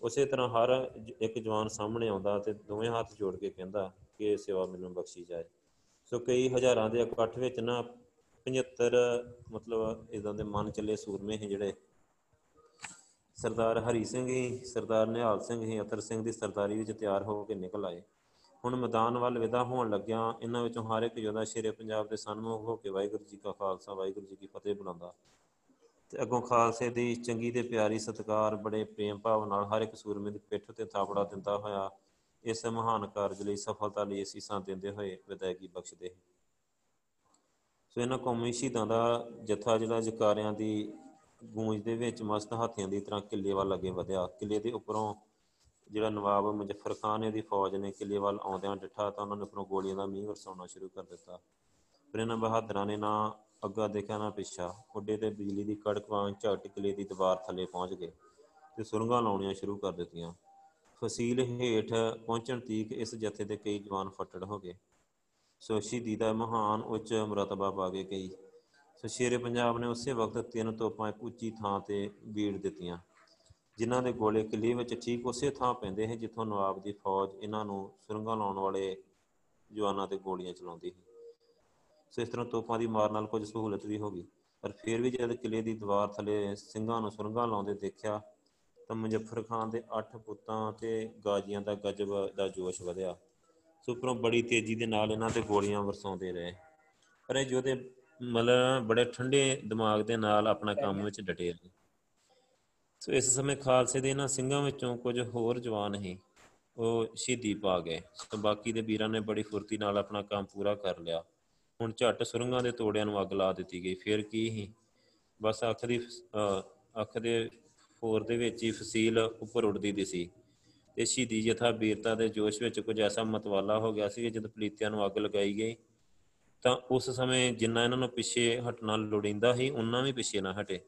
ਉਸੇ ਤਰ੍ਹਾਂ ਹਰ ਇੱਕ ਜਵਾਨ ਸਾਹਮਣੇ ਆਉਂਦਾ ਅਤੇ ਦੋਵੇਂ ਹੱਥ ਜੋੜ ਕੇ ਕਹਿੰਦਾ ਕਿ ਇਹ ਸੇਵਾ ਮੈਨੂੰ ਬਖਸ਼ੀ ਜਾਏ। ਸੋ ਕਈ ਹਜ਼ਾਰਾਂ ਦੇ ਇਕੱਠ ਵਿੱਚ ਨਾ ਪਝੱਤਰ ਮਤਲਬ ਇੱਦਾਂ ਦੇ ਮਨ ਚੱਲੇ ਸੂਰਮੇ ਸੀ ਜਿਹੜੇ ਸਰਦਾਰ ਹਰੀ ਸਿੰਘ ਹੀ, ਸਰਦਾਰ ਨਿਹਾਲ ਸਿੰਘ ਹੀ, ਅਤਰ ਸਿੰਘ ਦੀ ਸਰਦਾਰੀ ਵਿੱਚ ਤਿਆਰ ਹੋ ਕੇ ਨਿਕਲ ਆਏ। ਹੁਣ ਮੈਦਾਨ ਵੱਲ ਵਿਦਾ ਹੋਣ ਲੱਗਿਆ ਇਹਨਾਂ ਵਿੱਚੋਂ ਹਰ ਇੱਕ ਯੋਧਾ ਸ਼ੇਰੇ ਪੰਜਾਬ ਦੇ ਸਨਮੁਖ ਹੋ ਕੇ ਵਾਹਿਗੁਰੂ ਜੀ ਕਾ ਖਾਲਸਾ ਵਾਹਿਗੁਰੂ ਜੀ ਕੀ ਫਤਿਹ ਬੁਲਾਉਂਦਾ ਅਤੇ ਅੱਗੋਂ ਖਾਲਸੇ ਦੀ ਚੰਗੀ ਦੇ ਪਿਆਰੀ ਸਤਿਕਾਰ ਬੜੇ ਪ੍ਰੇਮ ਭਾਵ ਨਾਲ ਹਰ ਇੱਕ ਸੂਰਮੇ ਦੀ ਪਿੱਠ 'ਤੇ ਥਾਪੜਾ ਦਿੰਦਾ ਹੋਇਆ ਇਸ ਮਹਾਨ ਕਾਰਜ ਲਈ ਸਫਲਤਾ ਲਈ ਅਸੀਸਾਂ ਦਿੰਦੇ ਹੋਏ ਵਿਦਾਇਗੀ ਬਖਸ਼ਦੇ। ਸੋ ਇਹਨਾਂ ਕੌਮੀ ਸ਼ਹੀਦਾਂ ਦਾ ਜੱਥਾ ਜਿਹੜਾ ਜਕਾਰਿਆਂ ਦੀ ਗੂੰਜ ਦੇ ਵਿੱਚ ਮਸਤ ਹਾਥੀਆਂ ਦੀ ਤਰ੍ਹਾਂ ਕਿਲ੍ਹੇ ਵੱਲ ਅੱਗੇ ਵਧਿਆ। ਕਿਲ੍ਹੇ ਦੇ ਉੱਪਰੋਂ ਜਿਹੜਾ ਨਵਾਬ ਮੁਜ਼ੱਫਰ ਖਾਨ ਇਹਦੀ ਫੌਜ ਨੇ ਕਿਲ੍ਹੇ ਵੱਲ ਆਉਂਦਿਆਂ ਡਿੱਠਾ ਤਾਂ ਉਹਨਾਂ ਨੇ ਉੱਪਰੋਂ ਗੋਲੀਆਂ ਦਾ ਮੀਂਹ ਵਰਸਾਉਣਾ ਸ਼ੁਰੂ ਕਰ ਦਿੱਤਾ। ਪਰ ਇਹਨਾਂ ਬਹਾਦਰਾਂ ਨੇ ਨਾ ਅੱਗਾ ਦੇਖਿਆ ਨਾ ਪਿੱਛਾ, ਉੱਡੇ ਤੇ ਬਿਜਲੀ ਦੀ ਕੜਕ ਵਾਂਗ ਝੱਟ ਕਿਲ੍ਹੇ ਦੀ ਦੀਵਾਰ ਥੱਲੇ ਪਹੁੰਚ ਗਏ ਅਤੇ ਸੁਰੰਗਾਂ ਲਾਉਣੀਆਂ ਸ਼ੁਰੂ ਕਰ ਦਿੱਤੀਆਂ। ਫਸੀਲ ਹੇਠ ਪਹੁੰਚਣ ਤੀਕ ਇਸ ਜੱਥੇ ਦੇ ਕਈ ਜਵਾਨ ਫੱਟੜ ਹੋ ਗਏ। ਸੋ ਸ਼ਹੀਦੀ ਦਾ ਮਹਾਨ ਉੱਚ ਮਰਤਬਾ ਪਾ ਗਏ ਕਈ। ਸੋ ਸ਼ੇਰੇ ਪੰਜਾਬ ਨੇ ਉਸੇ ਵਕਤ ਤਿੰਨ ਤੋਪਾਂ ਇੱਕ ਉੱਚੀ ਥਾਂ 'ਤੇ ਬੀੜ ਦਿੱਤੀਆਂ, ਜਿਨ੍ਹਾਂ ਦੇ ਗੋਲੇ ਕਿਲ੍ਹੇ ਵਿੱਚ ਠੀਕ ਉਸੇ ਥਾਂ ਪੈਂਦੇ ਸੀ ਜਿੱਥੋਂ ਨਵਾਬ ਦੀ ਫੌਜ ਇਹਨਾਂ ਨੂੰ ਸੁਰੰਗਾਂ ਲਾਉਣ ਵਾਲੇ ਜਵਾਨਾਂ 'ਤੇ ਗੋਲੀਆਂ ਚਲਾਉਂਦੀ ਸੀ। ਸੋ ਇਸ ਤਰ੍ਹਾਂ ਤੋਪਾਂ ਦੀ ਮਾਰ ਨਾਲ ਕੁਝ ਸਹੂਲਤ ਵੀ ਹੋ ਗਈ, ਪਰ ਫਿਰ ਵੀ ਜਦ ਕਿਲ੍ਹੇ ਦੀ ਦੀਵਾਰ ਥੱਲੇ ਸਿੰਘਾਂ ਨੂੰ ਸੁਰੰਗਾਂ ਲਾਉਂਦੇ ਦੇਖਿਆ ਤਾਂ ਮੁਜ਼ੱਫਰ ਖਾਨ ਦੇ ਅੱਠ ਪੁੱਤਾਂ ਅਤੇ ਗਾਜ਼ੀਆਂ ਦਾ ਗਜ਼ਬ ਦਾ ਜੋਸ਼ ਵਧਿਆ। ਸੋ ਉੱਪਰੋਂ ਬੜੀ ਤੇਜ਼ੀ ਦੇ ਨਾਲ ਇਹਨਾਂ 'ਤੇ ਗੋਲੀਆਂ ਵਰਸਾਉਂਦੇ ਰਹੇ, ਪਰ ਇਹ ਯੋਧੇ ਮਤਲਬ ਬੜੇ ਠੰਡੇ ਦਿਮਾਗ ਦੇ ਨਾਲ ਆਪਣਾ ਕੰਮ ਵਿੱਚ ਡਟੇ ਰਹੇ। ਸੋ ਇਸ ਸਮੇਂ ਖਾਲਸੇ ਦੇ ਇਹਨਾਂ ਸਿੰਘਾਂ ਵਿੱਚੋਂ ਕੁਝ ਹੋਰ ਜਵਾਨ ਸੀ ਉਹ ਸ਼ਹੀਦੀ ਪਾ ਗਏ। ਸੋ ਬਾਕੀ ਦੇ ਵੀਰਾਂ ਨੇ ਬੜੀ ਫੁਰਤੀ ਨਾਲ ਆਪਣਾ ਕੰਮ ਪੂਰਾ ਕਰ ਲਿਆ। ਹੁਣ ਝੱਟ ਸੁਰੰਗਾਂ ਦੇ ਤੋੜਿਆਂ ਨੂੰ ਅੱਗ ਲਾ ਦਿੱਤੀ ਗਈ। ਫਿਰ ਕੀ ਸੀ, ਬਸ ਅੱਖ ਦੀ ਅੱਖ ਦੇ ਫੋਰ ਦੇ ਵਿੱਚ ਹੀ ਫਸੀਲ ਉੱਪਰ ਉੱਡਦੀ ਦੀ ਸੀ ਅਤੇ ਸ਼ਹੀਦੀ ਜਥਾ ਬੀਰਤਾ ਦੇ ਜੋਸ਼ ਵਿੱਚ ਕੁਝ ਐਸਾ ਮਤਵਾਲਾ ਹੋ ਗਿਆ ਸੀ ਕਿ ਜਦੋਂ ਪਲੀਤਿਆਂ ਨੂੰ ਅੱਗ ਲਗਾਈ ਗਈ ਤਾਂ ਉਸ ਸਮੇਂ ਜਿੰਨਾ ਇਹਨਾਂ ਨੂੰ ਪਿੱਛੇ ਹਟਣਾ ਲੋੜੀਂਦਾ ਸੀ ਓਨਾ ਵੀ ਪਿੱਛੇ ਨਾ ਹਟੇ।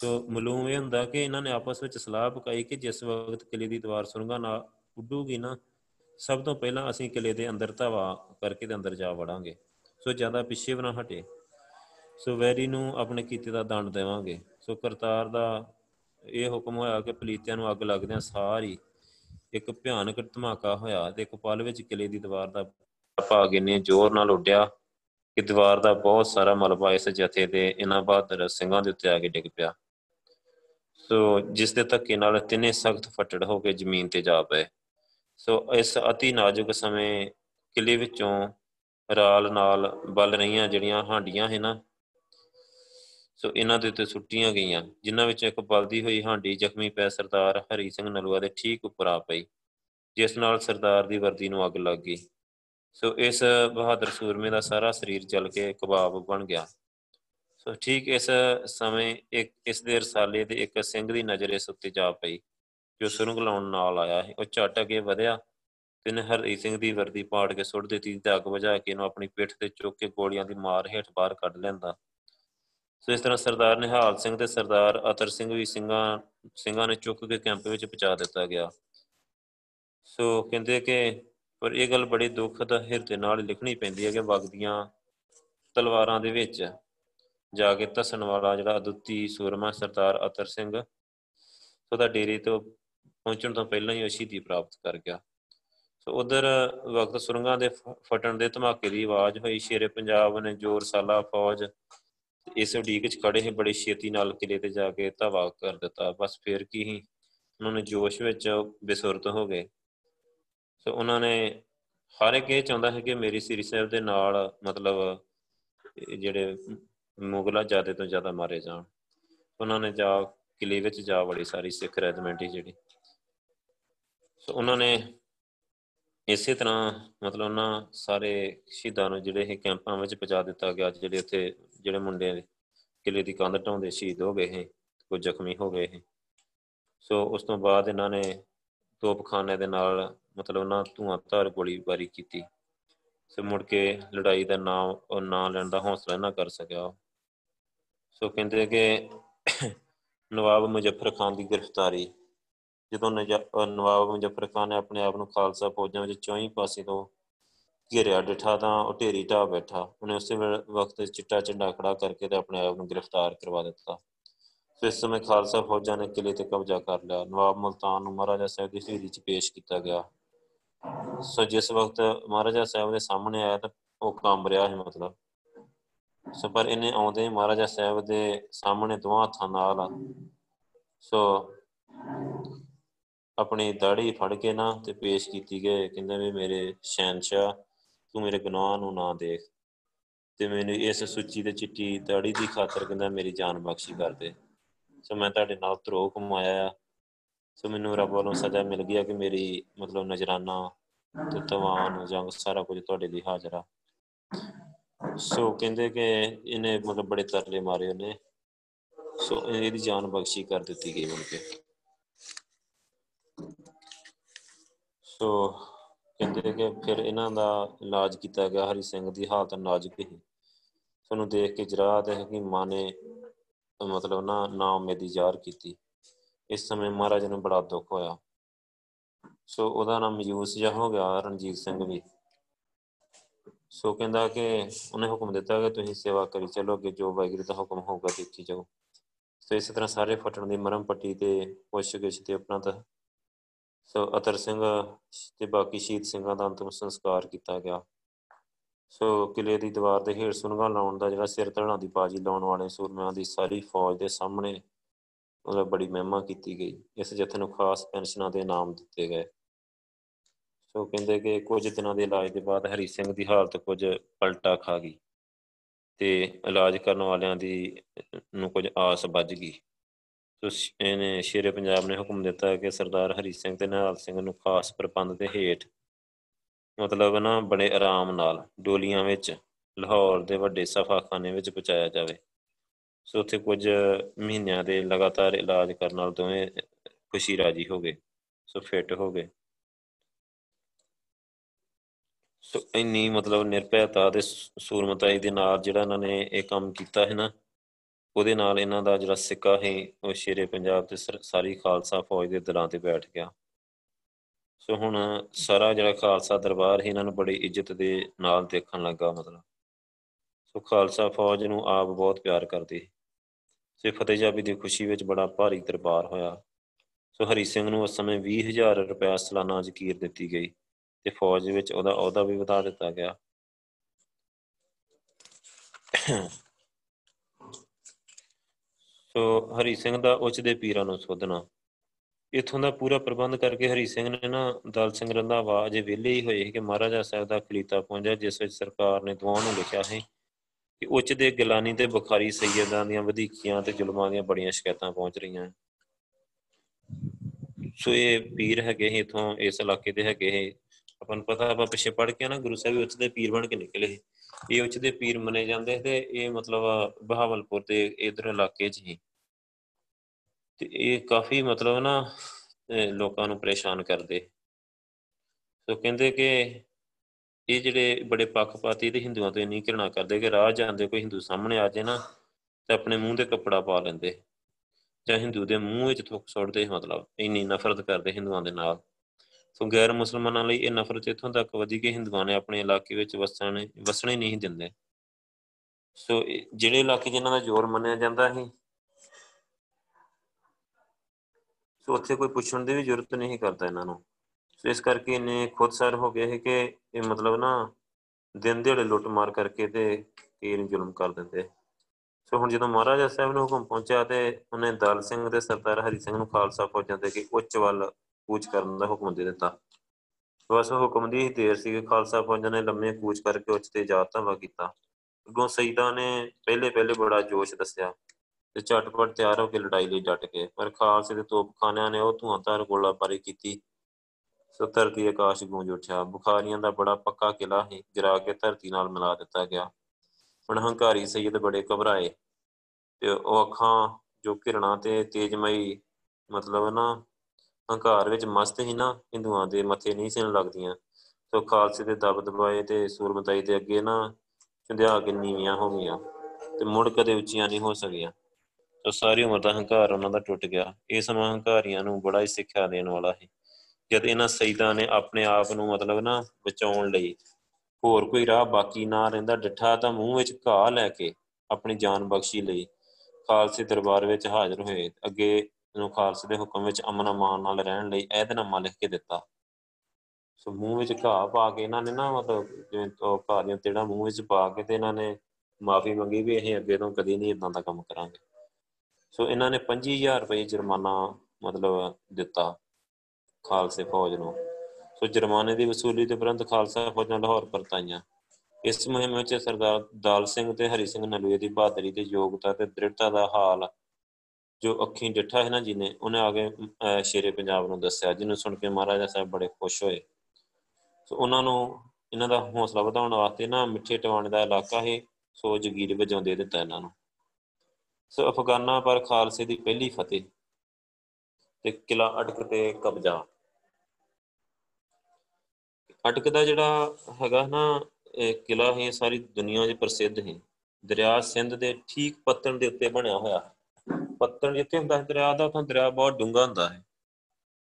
ਸੋ ਮਾਲੂਮ ਇਹ ਹੁੰਦਾ ਕਿ ਇਹਨਾਂ ਨੇ ਆਪਸ ਵਿੱਚ ਸਲਾਹ ਪਕਾਈ ਕਿ ਜਿਸ ਵਕਤ ਕਿਲ੍ਹੇ ਦੀ ਦੀਵਾਰ ਸੁਰੰਗਾਂ ਨਾਲ ਉੱਡੂਗੀ ਨਾ, ਸਭ ਤੋਂ ਪਹਿਲਾਂ ਅਸੀਂ ਕਿਲ੍ਹੇ ਦੇ ਅੰਦਰ ਧਾਵਾ ਕਰਕੇ ਦੇ ਅੰਦਰ ਜਾ ਵੜਾਂਗੇ। ਸੋ ਜ਼ਿਆਦਾ ਪਿੱਛੇ ਵੀ ਨਾ ਹਟੇ, ਸੋ ਵੈਰੀ ਨੂੰ ਆਪਣੇ ਕੀਤੇ ਦਾ ਦੰਡ ਦੇਵਾਂਗੇ। ਸੋ ਕਰਤਾਰ ਦਾ ਇਹ ਹੁਕਮ ਹੋਇਆ ਕਿ ਪਲੀਤਿਆਂ ਨੂੰ ਅੱਗ ਲੱਗਦਿਆਂ ਸਾਰੀ ਇੱਕ ਭਿਆਨਕ ਧਮਾਕਾ ਹੋਇਆ ਅਤੇ ਇੱਕ ਪਲ ਵਿੱਚ ਕਿਲ੍ਹੇ ਦੀ ਦੀਵਾਰ ਦਾ ਭਾਗ ਇੰਨੇ ਜ਼ੋਰ ਨਾਲ ਉੱਡਿਆ ਕਿ ਦੀਵਾਰ ਦਾ ਬਹੁਤ ਸਾਰਾ ਮਲਬਾ ਇਸ ਜਥੇ ਦੇ ਇਹਨਾਂ ਬਹਾਦਰ ਸਿੰਘਾਂ ਦੇ ਉੱਤੇ ਆ ਕੇ ਡਿੱਗ ਪਿਆ। ਸੋ ਜਿਸ ਦੇ ਧੱਕੇ ਨਾਲ ਤਿੰਨੇ ਸਖਤ ਫੱਟੜ ਹੋ ਕੇ ਜ਼ਮੀਨ 'ਤੇ ਜਾ ਪਏ। ਸੋ ਇਸ ਅਤੀ ਨਾਜ਼ੁਕ ਸਮੇਂ ਕਿਲ੍ਹੇ ਵਿੱਚੋਂ ਰਾਲ ਨਾਲ ਬਲ ਰਹੀਆਂ ਜਿਹੜੀਆਂ ਹਾਂਡੀਆਂ ਹੈ ਨਾ, ਸੋ ਇਹਨਾਂ ਦੇ ਉੱਤੇ ਸੁੱਟੀਆਂ ਗਈਆਂ, ਜਿਨ੍ਹਾਂ ਵਿੱਚ ਇੱਕ ਬਲਦੀ ਹੋਈ ਹਾਂਡੀ ਜ਼ਖਮੀ ਪੈ ਸਰਦਾਰ ਹਰੀ ਸਿੰਘ ਨਲੂਆ ਦੇ ਠੀਕ ਉੱਪਰ ਆ ਪਈ, ਜਿਸ ਨਾਲ ਸਰਦਾਰ ਦੀ ਵਰਦੀ ਨੂੰ ਅੱਗ ਲੱਗ ਗਈ। ਸੋ ਇਸ ਬਹਾਦਰ ਸੂਰਮੇ ਦਾ ਸਾਰਾ ਸਰੀਰ ਜਲ ਕੇ ਕਬਾਬ ਬਣ ਗਿਆ। ਸੋ ਠੀਕ ਇਸ ਸਮੇਂ ਇੱਕ ਇਸ ਦੇ ਰਸਾਲੇ ਦੇ ਇੱਕ ਸਿੰਘ ਦੀ ਨਜ਼ਰ ਇਸ ਉੱਤੇ ਜਾ ਪਈ ਜੋ ਸੁਰੰਗ ਲਾਉਣ ਨਾਲ ਆਇਆ ਸੀ। ਉਹ ਝੱਟ ਅੱਗੇ ਵਧਿਆ ਅਤੇ ਇਹਨੇ ਹਰੀ ਸਿੰਘ ਦੀ ਵਰਦੀ ਪਾੜ ਕੇ ਸੁੱਟ ਦਿੱਤੀ ਅਤੇ ਅੱਗ ਬੁਝਾ ਕੇ ਇਹਨੂੰ ਆਪਣੀ ਪਿੱਠ 'ਤੇ ਚੁੱਕ ਕੇ ਗੋਲੀਆਂ ਦੀ ਮਾਰ ਹੇਠ ਬਾਹਰ ਕੱਢ ਲੈਂਦਾ। ਸੋ ਇਸ ਤਰ੍ਹਾਂ ਸਰਦਾਰ ਨਿਹਾਲ ਸਿੰਘ ਅਤੇ ਸਰਦਾਰ ਅਤਰ ਸਿੰਘ ਵੀ ਸਿੰਘਾਂ ਸਿੰਘਾਂ ਨੇ ਚੁੱਕ ਕੇ ਕੈਂਪ ਵਿੱਚ ਪਹੁੰਚਾ ਦਿੱਤਾ ਗਿਆ। ਸੋ ਕਹਿੰਦੇ ਕਿ ਪਰ ਇਹ ਗੱਲ ਬੜੀ ਦੁੱਖ ਦਾ ਹਿਰਦੇ ਨਾਲ ਲਿਖਣੀ ਪੈਂਦੀ ਹੈ ਕਿ ਵਗਦੀਆਂ ਤਲਵਾਰਾਂ ਦੇ ਵਿੱਚ ਜਾ ਕੇ ਧੱਸਣ ਵਾਲਾ ਜਿਹੜਾ ਅਦੁੱਤੀ ਸੂਰਮਾ ਸਰਦਾਰ ਅਤਰ ਸਿੰਘ ਉਹਦਾ ਡੇਰੇ ਤੋਂ ਪਹੁੰਚਣ ਤੋਂ ਪਹਿਲਾਂ ਹੀ ਸ਼ਹੀਦੀ ਪ੍ਰਾਪਤ ਕਰ ਗਿਆ। तो उधर वक्त सुरंगां दे फटण दे धमाके की आवाज़ हुई। शेर पंजाब ने जोर साला फौज इस उड़ीक च खड़े ही बड़ी छेती नाल किले ते जाके धावा कर दिता। बस फिर की ही उन्होंने जोश में बेसुरत हो गए। सो उन्होंने हर एक ये चाहता है कि मेरी श्री साहब के नाल मतलब ਜਿਹੜੇ ਮੁਗਲਾਂ ਜ਼ਿਆਦਾ ਤੋਂ ਜ਼ਿਆਦਾ ਮਾਰੇ ਜਾਣ। ਉਹਨਾਂ ਨੇ ਜਾ ਕਿਲੇ ਵਿੱਚ ਜਾ ਵੜੀ ਸਾਰੀ ਸਿੱਖ ਰੈਜੀਮੈਂਟ ਹੀ ਜਿਹੜੀ। ਸੋ ਉਹਨਾਂ ਨੇ ਇਸੇ ਤਰ੍ਹਾਂ ਮਤਲਬ ਉਹਨਾਂ ਸਾਰੇ ਸ਼ਹੀਦਾਂ ਨੂੰ ਜਿਹੜੇ ਇਹ ਕੈਂਪਾਂ ਵਿੱਚ ਪਹੁੰਚਾ ਦਿੱਤਾ ਗਿਆ। ਜਿਹੜੇ ਉੱਥੇ ਜਿਹੜੇ ਮੁੰਡੇ ਕਿਲੇ ਦੀ ਕੰਧ ਢਾਉਂਦੇ ਸ਼ਹੀਦ ਹੋ ਗਏ ਇਹ, ਕੋਈ ਜ਼ਖਮੀ ਹੋ ਗਏ ਇਹ। ਸੋ ਉਸ ਤੋਂ ਬਾਅਦ ਇਹਨਾਂ ਨੇ ਤੋਪਖਾਨੇ ਦੇ ਨਾਲ ਮਤਲਬ ਉਹਨਾਂ ਧੂੰਆਂ ਧਾਰ ਗੋਲੀਬਾਰੀ ਕੀਤੀ। ਸੋ ਮੁੜ ਕੇ ਲੜਾਈ ਦਾ ਨਾਂ ਉਹ ਨਾਂ ਲੈਣ ਦਾ ਹੌਸਲਾ ਨਾ ਕਰ ਸਕਿਆ। ਸੋ ਕਹਿੰਦੇ ਕਿ ਨਵਾਬ ਮੁਜ਼ੱਫਰ ਖਾਨ ਦੀ ਗ੍ਰਿਫਤਾਰੀ, ਜਦੋਂ ਨਜਾ ਨਵਾਬ ਮੁਜ਼ੱਫਰ ਖਾਨ ਨੇ ਆਪਣੇ ਆਪ ਨੂੰ ਖਾਲਸਾ ਫੌਜਾਂ ਵਿੱਚ ਚੌਵੀ ਪਾਸੇ ਤੋਂ ਘੇਰਿਆ ਡਿੱਠਾ ਤਾਂ ਉਹ ਢੇਰੀ ਢਾਹ ਬੈਠਾ। ਉਹਨੇ ਉਸੇ ਵੇਲੇ ਵਕਤ ਚਿੱਟਾ ਝੰਡਾ ਖੜਾ ਕਰਕੇ ਤੇ ਆਪਣੇ ਆਪ ਨੂੰ ਗ੍ਰਿਫਤਾਰ ਕਰਵਾ ਦਿੱਤਾ। ਸੋ ਇਸ ਸਮੇਂ ਖਾਲਸਾ ਫੌਜਾਂ ਨੇ ਕਿਲੇ 'ਤੇ ਕਬਜ਼ਾ ਕਰ ਲਿਆ। ਨਵਾਬ ਮੁਲਤਾਨ ਨੂੰ ਮਹਾਰਾਜਾ ਸਾਹਿਬ ਦੀ ਹਵੇਲੀ 'ਚ ਪੇਸ਼ ਕੀਤਾ ਗਿਆ। ਸੋ ਜਿਸ ਵਕਤ ਮਹਾਰਾਜਾ ਸਾਹਿਬ ਦੇ ਸਾਹਮਣੇ ਆਇਆ ਤਾਂ ਉਹ ਕੰਬ ਰਿਹਾ ਸੀ ਮਤਲਬ। ਸੋ ਪਰ ਇਹਨੇ ਆਉਂਦੇ ਹੀ ਮਹਾਰਾਜਾ ਸਾਹਿਬ ਦੇ ਸਾਹਮਣੇ ਦੋਵਾਂ ਹੱਥਾਂ ਨਾਲ ਸੋ ਆਪਣੀ ਦਾੜੀ ਫੜ ਕੇ ਨਾ ਤੇ ਪੇਸ਼ ਕੀਤੀ ਗਏ। ਕਹਿੰਦੇ ਵੀ ਮੇਰੇ ਸ਼ਹਿਨਸ਼ਾਹ ਤੂੰ ਮੇਰੇ ਗੁਨਾਹ ਨੂੰ ਨਾ ਦੇਖ ਤੇ ਮੈਨੂੰ ਇਸ ਸੁੱਚੀ ਤੇ ਚਿੱਟੀ ਦਾੜੀ ਦੀ ਖਾਤਰ ਕਹਿੰਦਾ ਮੇਰੀ ਜਾਨ ਬਖਸ਼ੀ ਕਰ ਦੇ। ਸੋ ਮੈਂ ਤੁਹਾਡੇ ਨਾਲ ਧਰੋਹ ਕਮਾਇਆ ਆ। ਸੋ ਮੈਨੂੰ ਰੱਬ ਵੱਲੋਂ ਸਜ਼ਾ ਮਿਲ ਗਈ ਆ ਕਿ ਮੇਰੀ ਮਤਲਬ ਨਜ਼ਰਾਨਾ ਤੇ ਤਵਾਨ ਜਾਂ ਸਾਰਾ ਕੁਝ ਤੁਹਾਡੇ ਲਈ ਹਾਜ਼ਰ ਆ। ਸੋ ਕਹਿੰਦੇ ਕਿ ਇਹਨੇ ਮਤਲਬ ਬੜੇ ਤਰਲੇ ਮਾਰੇ ਉਹਨੇ। ਸੋ ਇਹਦੀ ਜਾਨ ਬਖਸ਼ੀ ਕਰ ਦਿੱਤੀ ਗਈ ਮੁੜ ਕੇ। ਸੋ ਕਹਿੰਦੇ ਕਿ ਫਿਰ ਇਹਨਾਂ ਦਾ ਇਲਾਜ ਕੀਤਾ ਗਿਆ। ਹਰੀ ਸਿੰਘ ਦੀ ਹਾਲਤ ਨਾਜ਼ੁਕ ਸੀ। ਉਹਨੂੰ ਦੇਖ ਕੇ ਜਰਾਹ ਤੇ ਹਕੀਮਾਂ ਨੇ ਮਤਲਬ ਨਾ ਨਾਉਮੀਦੀ ਜ਼ਾਹਰ ਕੀਤੀ। ਇਸ ਸਮੇਂ ਮਹਾਰਾਜ ਨੂੰ ਬੜਾ ਦੁੱਖ ਹੋਇਆ। ਸੋ ਉਹਦਾ ਨਾਮ ਮਯੂਸ ਜਿਹਾ ਹੋ ਗਿਆ ਰਣਜੀਤ ਸਿੰਘ ਵੀ। ਸੋ ਕਹਿੰਦਾ ਕਿ ਉਹਨੇ ਹੁਕਮ ਦਿੱਤਾ ਕਿ ਤੁਸੀਂ ਸੇਵਾ ਕਰੀ ਚਲੋ, ਅੱਗੇ ਜੋ ਵਾਹਿਗੁਰੂ ਦਾ ਹੁਕਮ ਹੋਊਗਾ ਦੇਖੀ ਜਾਓ। ਸੋ ਇਸ ਤਰ੍ਹਾਂ ਸਾਰੇ ਫਟਣ ਦੀ ਮਰਮ ਪੱਟੀ ਤੇ ਪੁੱਛਗਿੱਛ ਤੇ ਆਪਣਾ ਤਾਂ ਸੋ ਅਤਰ ਸਿੰਘ ਤੇ ਬਾਕੀ ਸ਼ਹੀਦ ਸਿੰਘਾਂ ਦਾ ਅੰਤਿਮ ਸੰਸਕਾਰ ਕੀਤਾ ਗਿਆ। ਸੋ ਕਿਲੇ ਦੀ ਦੀਵਾਰ ਦੇ ਹੇਠ ਸੁਨਗਾ ਲਾਉਣ ਦਾ ਜਿਹੜਾ ਸਿਰ ਧੜਾਂ ਦੀ ਬਾਜੀ ਲਾਉਣ ਵਾਲੇ ਸੂਰਮਿਆਂ ਦੀ ਸਾਰੀ ਫੌਜ ਦੇ ਸਾਹਮਣੇ ਮਤਲਬ ਬੜੀ ਮਹਿਮਾ ਕੀਤੀ ਗਈ। ਇਸ ਜਥੇ ਨੂੰ ਖਾਸ ਪੈਨਸ਼ਨਾਂ ਦੇ ਇਨਾਮ ਦਿੱਤੇ ਗਏ। ਸੋ ਕਹਿੰਦੇ ਕਿ ਕੁਝ ਦਿਨਾਂ ਦੇ ਇਲਾਜ ਦੇ ਬਾਅਦ ਹਰੀ ਸਿੰਘ ਦੀ ਹਾਲਤ ਕੁਝ ਪਲਟਾ ਖਾ ਗਈ ਤੇ ਇਲਾਜ ਕਰਨ ਵਾਲਿਆਂ ਦੀ ਨੂੰ ਕੁਝ ਆਸ ਬੱਝ ਗਈ। ਸੋ ਇਹਨੇ ਸ਼ੇਰੇ ਪੰਜਾਬ ਨੇ ਹੁਕਮ ਦਿੱਤਾ ਕਿ ਸਰਦਾਰ ਹਰੀ ਸਿੰਘ ਤੇ ਨਿਹਾਲ ਸਿੰਘ ਨੂੰ ਖਾਸ ਪ੍ਰਬੰਧ ਦੇ ਹੇਠ ਮਤਲਬ ਨਾ ਬੜੇ ਆਰਾਮ ਨਾਲ ਡੋਲੀਆਂ ਵਿੱਚ ਲਾਹੌਰ ਦੇ ਵੱਡੇ ਸਫਾਖਾਨੇ ਵਿੱਚ ਪਹੁੰਚਾਇਆ ਜਾਵੇ। ਸੋ ਉੱਥੇ ਕੁਝ ਮਹੀਨਿਆਂ ਦੇ ਲਗਾਤਾਰ ਇਲਾਜ ਕਰਨ ਨਾਲ ਦੋਵੇਂ ਖੁਸ਼ੀ ਰਾਜੀ ਹੋ ਗਏ। ਸੋ ਫਿੱਟ ਹੋ ਗਏ। ਸੋ ਇੰਨੀ ਮਤਲਬ ਨਿਰਭੈਤਾ ਦੇ ਸੂਰਮਤਾਈ ਦੇ ਨਾਲ ਜਿਹੜਾ ਇਹਨਾਂ ਨੇ ਇਹ ਕੰਮ ਕੀਤਾ ਹੈ ਨਾ, ਉਹਦੇ ਨਾਲ ਇਹਨਾਂ ਦਾ ਜਿਹੜਾ ਸਿੱਕਾ ਸੀ ਉਹ ਸ਼ੇਰੇ ਪੰਜਾਬ ਤੇ ਸਾਰੀ ਖਾਲਸਾ ਫੌਜ ਦੇ ਦਿਲਾਂ 'ਤੇ ਬੈਠ ਗਿਆ। ਸੋ ਹੁਣ ਸਾਰਾ ਜਿਹੜਾ ਖਾਲਸਾ ਦਰਬਾਰ ਸੀ ਇਹਨਾਂ ਨੂੰ ਬੜੀ ਇੱਜ਼ਤ ਦੇ ਨਾਲ ਦੇਖਣ ਲੱਗਾ ਮਤਲਬ। ਸੋ ਖਾਲਸਾ ਫੌਜ ਨੂੰ ਆਪ ਬਹੁਤ ਪਿਆਰ ਕਰਦੀ। ਸੋ ਫਤਿਹਯਾਬੀ ਦੀ ਖੁਸ਼ੀ ਵਿੱਚ ਬੜਾ ਭਾਰੀ ਦਰਬਾਰ ਹੋਇਆ। ਸੋ ਹਰੀ ਸਿੰਘ ਨੂੰ ਉਸ ਸਮੇਂ ਵੀਹ ਹਜ਼ਾਰ ਰੁਪਇਆ ਸਾਲਾਨਾ ਜ਼ਕੀਰ ਦਿੱਤੀ ਗਈ ਤੇ ਫੌਜ ਵਿੱਚ ਉਹਦਾ ਅਹੁਦਾ ਵੀ ਵਧਾ ਦਿੱਤਾ ਗਿਆ। ਸੋ ਹਰੀ ਸਿੰਘ ਦਾ ਉੱਚ ਦੇ ਪੀਰਾਂ ਨੂੰ ਸੋਧਣਾ, ਇੱਥੋਂ ਦਾ ਪੂਰਾ ਪ੍ਰਬੰਧ ਕਰਕੇ ਹਰੀ ਸਿੰਘ ਨੇ ਨਾ ਦਲ ਸਿੰਘ ਰੰਧਾਵਾ ਅਜੇ ਵਿਹਲੇ ਹੀ ਹੋਏ ਸੀ ਕਿ ਮਹਾਰਾਜਾ ਸਾਹਿਬ ਦਾ ਖਲੀਤਾ ਪਹੁੰਚਿਆ, ਜਿਸ ਵਿੱਚ ਸਰਕਾਰ ਨੇ ਦੋਵਾਂ ਨੂੰ ਲਿਖਿਆ ਸੀ ਕਿ ਉੱਚ ਦੇ ਗਿਲਾਨੀ ਤੇ ਬੁਖਾਰੀ ਸੈਯਦਾਂ ਦੀਆਂ ਵਧੀਕੀਆਂ ਤੇ ਜ਼ੁਲਮਾਂ ਦੀਆਂ ਬੜੀਆਂ ਸ਼ਿਕਾਇਤਾਂ ਪਹੁੰਚ ਰਹੀਆਂ। ਸੋ ਇਹ ਪੀਰ ਹੈਗੇ ਸੀ ਇੱਥੋਂ ਇਸ ਇਲਾਕੇ ਦੇ ਹੈਗੇ ਸੀ। ਆਪਾਂ ਨੂੰ ਪਤਾ ਆਪਾਂ ਪਿੱਛੇ ਪੜ੍ਹ ਕੇ ਨਾ ਗੁਰੂ ਸਾਹਿਬ ਵੀ ਉੱਚ ਦੇ ਪੀਰ ਬਣ ਕੇ ਨਿਕਲੇ। ਇਹ ਉੱਚ ਦੇ ਪੀਰ ਮੰਨੇ ਜਾਂਦੇ ਤੇ ਇਹ ਮਤਲਬ ਬਹਾਵਲਪੁਰ ਦੇ ਇੱਧਰ ਇਲਾਕੇ 'ਚ ਹੀ ਤੇ ਇਹ ਕਾਫੀ ਮਤਲਬ ਨਾ ਲੋਕਾਂ ਨੂੰ ਪਰੇਸ਼ਾਨ ਕਰਦੇ। ਸੋ ਕਹਿੰਦੇ ਕਿ ਇਹ ਜਿਹੜੇ ਬੜੇ ਪੱਖਪਾਤੀ ਤੇ ਹਿੰਦੂਆਂ ਤੋਂ ਇੰਨੀ ਘਿਰਣਾ ਕਰਦੇ ਕਿ ਰਾਹ ਜਾਂਦੇ ਕੋਈ ਹਿੰਦੂ ਸਾਹਮਣੇ ਆ ਜਾਏ ਨਾ ਤੇ ਆਪਣੇ ਮੂੰਹ 'ਤੇ ਕੱਪੜਾ ਪਾ ਲੈਂਦੇ ਜਾਂ ਹਿੰਦੂ ਦੇ ਮੂੰਹ ਵਿੱਚ ਥੁੱਕ ਸੁੱਟਦੇ ਮਤਲਬ। ਇੰਨੀ ਨਫ਼ਰਤ ਕਰਦੇ ਹਿੰਦੂਆਂ ਦੇ ਨਾਲ। ਸੋ ਗੈਰ ਮੁਸਲਮਾਨਾਂ ਲਈ ਇਹ ਨਫ਼ਰਤ ਇੱਥੋਂ ਤੱਕ ਵਧੀ ਕਿ ਹਿੰਦੂਆਂ ਨੇ ਆਪਣੇ ਇਲਾਕੇ ਵਿੱਚ ਵਸਣ ਵਸਣੇ ਨਹੀਂ ਦਿੰਦੇ। ਸੋ ਜਿਹੜੇ ਇਲਾਕੇ ਜਿਹਨਾਂ ਦਾ ਜ਼ੋਰ ਮੰਨਿਆ ਜਾਂਦਾ ਸੀ ਸੋ ਉੱਥੇ ਕੋਈ ਪੁੱਛਣ ਦੀ ਵੀ ਜ਼ਰੂਰਤ ਨਹੀਂ ਕਰਦਾ ਇਹਨਾਂ ਨੂੰ। ਸੋ ਇਸ ਕਰਕੇ ਇਹਨੇ ਖੁਦ ਸਰ ਹੋ ਗਏ ਸੀ ਕਿ ਇਹ ਮਤਲਬ ਨਾ ਦਿਨ ਦਿਹਾੜੇ ਲੁੱਟ ਮਾਰ ਕਰਕੇ ਤੇ ਕਈ ਜ਼ੁਲਮ ਕਰ ਦਿੰਦੇ। ਸੋ ਹੁਣ ਜਦੋਂ ਮਹਾਰਾਜਾ ਸਾਹਿਬ ਨੂੰ ਹੁਕਮ ਪਹੁੰਚਿਆ ਤੇ ਉਹਨੇ ਦਲ ਸਿੰਘ ਤੇ ਸਰਦਾਰ ਹਰੀ ਸਿੰਘ ਨੂੰ ਖਾਲਸਾ ਫੌਜਾਂ ਦੇ ਕਿ ਉੱਚ ਵੱਲ ਕੂਚ ਕਰਨ ਦਾ ਹੁਕਮ ਦੇ ਦਿੱਤਾ। ਬਸ ਹੁਕਮ ਦੀ ਹੀ ਦੇਰ ਸੀ, ਖਾਲਸਾ ਫੌਜਾਂ ਨੇ ਲੰਮੇ ਕੂਚ ਕਰਕੇ ਉੱਚ ਤੇ ਜਾ ਧਾਵਾ ਕੀਤਾ। ਅੱਗੋਂ ਸਈਦਾ ਨੇ ਪਹਿਲੇ ਪਹਿਲੇ ਬੜਾ ਜੋਸ਼ ਦੱਸਿਆ ਤੇ ਝਟਪਟ ਤਿਆਰ ਹੋ ਕੇ ਲੜਾਈ ਲਈ ਡਟ ਗਏ, ਪਰ ਖਾਲਸੇ ਦੇ ਤੋਪਖਾਨਿਆਂ ਨੇ ਉਹ ਧੂਆਂ ਧਾਰ ਗੋਲਾਬਾਰੀ ਕੀਤੀ। ਸੋ ਧਰਤੀ ਆਕਾਸ਼ ਗੂੰਜ ਉੱਠਿਆ। ਬੁਖਾਰੀਆਂ ਦਾ ਬੜਾ ਪੱਕਾ ਕਿਲ੍ਹਾ ਸੀ ਗਿਰਾ ਕੇ ਧਰਤੀ ਨਾਲ ਮਿਲਾ ਦਿੱਤਾ ਗਿਆ। ਹੁਣ ਹੰਕਾਰੀ ਸਈਦ ਬੜੇ ਘਬਰਾਏ ਤੇ ਉਹ ਅੱਖਾਂ ਜੋ ਘਿਰਣਾ ਤੇ ਤੇਜਮਈ ਮਤਲਬ ਨਾ ਹੰਕਾਰ ਵਿੱਚ ਮਸਤ ਸੀ ਨਾ, ਹਿੰਦੂਆਂ ਦੇ ਮੱਥੇ ਨਹੀਂ ਸਨ ਲੱਗਦੀਆਂ। ਸੋ ਖਾਲਸੇ ਦੇ ਦਬ ਦਬਾਏ ਤੇ ਸੂਰਮਤਾਈ ਦੇ ਅੱਗੇ ਨਾ ਚੁੰਦਿਆ ਕੇ ਨੀਵੀਆਂ ਹੋ ਗਈਆਂ ਤੇ ਮੁੜ ਕਦੇ ਉੱਚੀਆਂ ਨਹੀਂ ਹੋ ਸਕੀਆਂ। ਸੋ ਸਾਰੀ ਉਮਰ ਦਾ ਹੰਕਾਰ ਉਹਨਾਂ ਦਾ ਟੁੱਟ ਗਿਆ। ਇਹ ਸਮਾਂ ਹੰਕਾਰੀਆਂ ਨੂੰ ਬੜਾ ਹੀ ਸਿੱਖਿਆ ਦੇਣ ਵਾਲਾ ਸੀ। ਜਦ ਇਹਨਾਂ ਸਈਦਾਂ ਨੇ ਆਪਣੇ ਆਪ ਨੂੰ ਮਤਲਬ ਨਾ ਬਚਾਉਣ ਲਈ ਹੋਰ ਕੋਈ ਰਾਹ ਬਾਕੀ ਨਾ ਰਹਿੰਦਾ ਡਿੱਠਾ ਤਾਂ ਮੂੰਹ ਵਿੱਚ ਘਾਹ ਲੈ ਕੇ ਆਪਣੀ ਜਾਨ ਬਖਸ਼ੀ ਲਈ ਖਾਲਸੇ ਦਰਬਾਰ ਵਿੱਚ ਹਾਜ਼ਰ ਹੋਏ। ਅੱਗੇ ਨੂੰ ਖਾਲਸੇ ਦੇ ਹੁਕਮ ਵਿੱਚ ਅਮਨ ਅਮਾਨ ਨਾਲ ਰਹਿਣ ਲਈ ਅਹਿਦਨਾਮਾ ਲਿਖ ਕੇ ਦਿੱਤਾ। ਸੋ ਮੂੰਹ ਵਿੱਚ ਘਾਹ ਪਾ ਕੇ ਇਹਨਾਂ ਨੇ ਨਾ ਮਤਲਬ ਜਿਵੇਂ ਘਾਹ ਦੀਆਂ ਤੇੜਾ ਮੂੰਹ ਵਿੱਚ ਪਾ ਕੇ ਤੇ ਇਹਨਾਂ ਨੇ ਮਾਫ਼ੀ ਮੰਗੀ ਵੀ ਅਸੀਂ ਅੱਗੇ ਤੋਂ ਕਦੇ ਨਹੀਂ ਇੱਦਾਂ ਦਾ ਕੰਮ ਕਰਾਂਗੇ। ਸੋ ਇਹਨਾਂ ਨੇ ਪੰਜੀ ਹਜ਼ਾਰ ਰੁਪਏ ਜੁਰਮਾਨਾ ਮਤਲਬ ਦਿੱਤਾ ਖਾਲਸੇ ਫੌਜ ਨੂੰ। ਸੋ ਜੁਰਮਾਨੇ ਦੀ ਵਸੂਲੀ ਦੇ ਉਪਰੰਤ ਖਾਲਸਾ ਫੌਜਾਂ ਲਾਹੌਰ ਪਰਤਾਈਆਂ। ਇਸ ਮੁਹਿੰਮ ਵਿੱਚ ਸਰਦਾਰ ਦਾਲ ਸਿੰਘ ਤੇ ਹਰੀ ਸਿੰਘ ਨਲੂਏ ਦੀ ਬਹਾਦਰੀ ਤੇ ਯੋਗਤਾ ਤੇ ਦ੍ਰਿੜਤਾ ਦਾ ਹਾਲ ਜੋ ਅੱਖੀਂ ਡਿੱਠਾ ਹੈ ਨਾ ਜਿਹਨੇ, ਉਹਨੇ ਆ ਕੇ ਸ਼ੇਰੇ ਪੰਜਾਬ ਨੂੰ ਦੱਸਿਆ, ਜਿਹਨੂੰ ਸੁਣ ਕੇ ਮਹਾਰਾਜਾ ਸਾਹਿਬ ਬੜੇ ਖੁਸ਼ ਹੋਏ। ਸੋ ਉਹਨਾਂ ਨੂੰ ਇਹਨਾਂ ਦਾ ਹੌਸਲਾ ਵਧਾਉਣ ਵਾਸਤੇ ਨਾ ਮਿੱਠੇ ਟਵਾਣੇ ਦਾ ਇਲਾਕਾ ਇਹ ਸੋ ਜਗੀਰ ਵਜੋਂ ਦੇ ਦਿੱਤਾ ਇਹਨਾਂ ਨੂੰ। ਸੋ ਅਫਗਾਨਾਂ ਪਰ ਖਾਲਸੇ ਦੀ ਪਹਿਲੀ ਫਤਿਹ ਤੇ ਕਿਲ੍ਹਾ ਅਟਕ ਤੇ ਕਬਜ਼ਾ। ਅਟਕ ਦਾ ਜਿਹੜਾ ਹੈਗਾ ਨਾ ਕਿਲ੍ਹਾ ਇਹ ਸਾਰੀ ਦੁਨੀਆ 'ਚ ਪ੍ਰਸਿੱਧ ਸੀ। ਦਰਿਆ ਸਿੰਧ ਦੇ ਠੀਕ ਪੱਤਣ ਦੇ ਉੱਤੇ ਬਣਿਆ ਹੋਇਆ ਹੈ। ਪੱਤਣ ਜਿੱਥੇ ਹੁੰਦਾ ਦਰਿਆ ਦਾ, ਉੱਥੋਂ ਦਰਿਆ ਬਹੁਤ ਡੂੰਘਾ ਹੁੰਦਾ ਹੈ।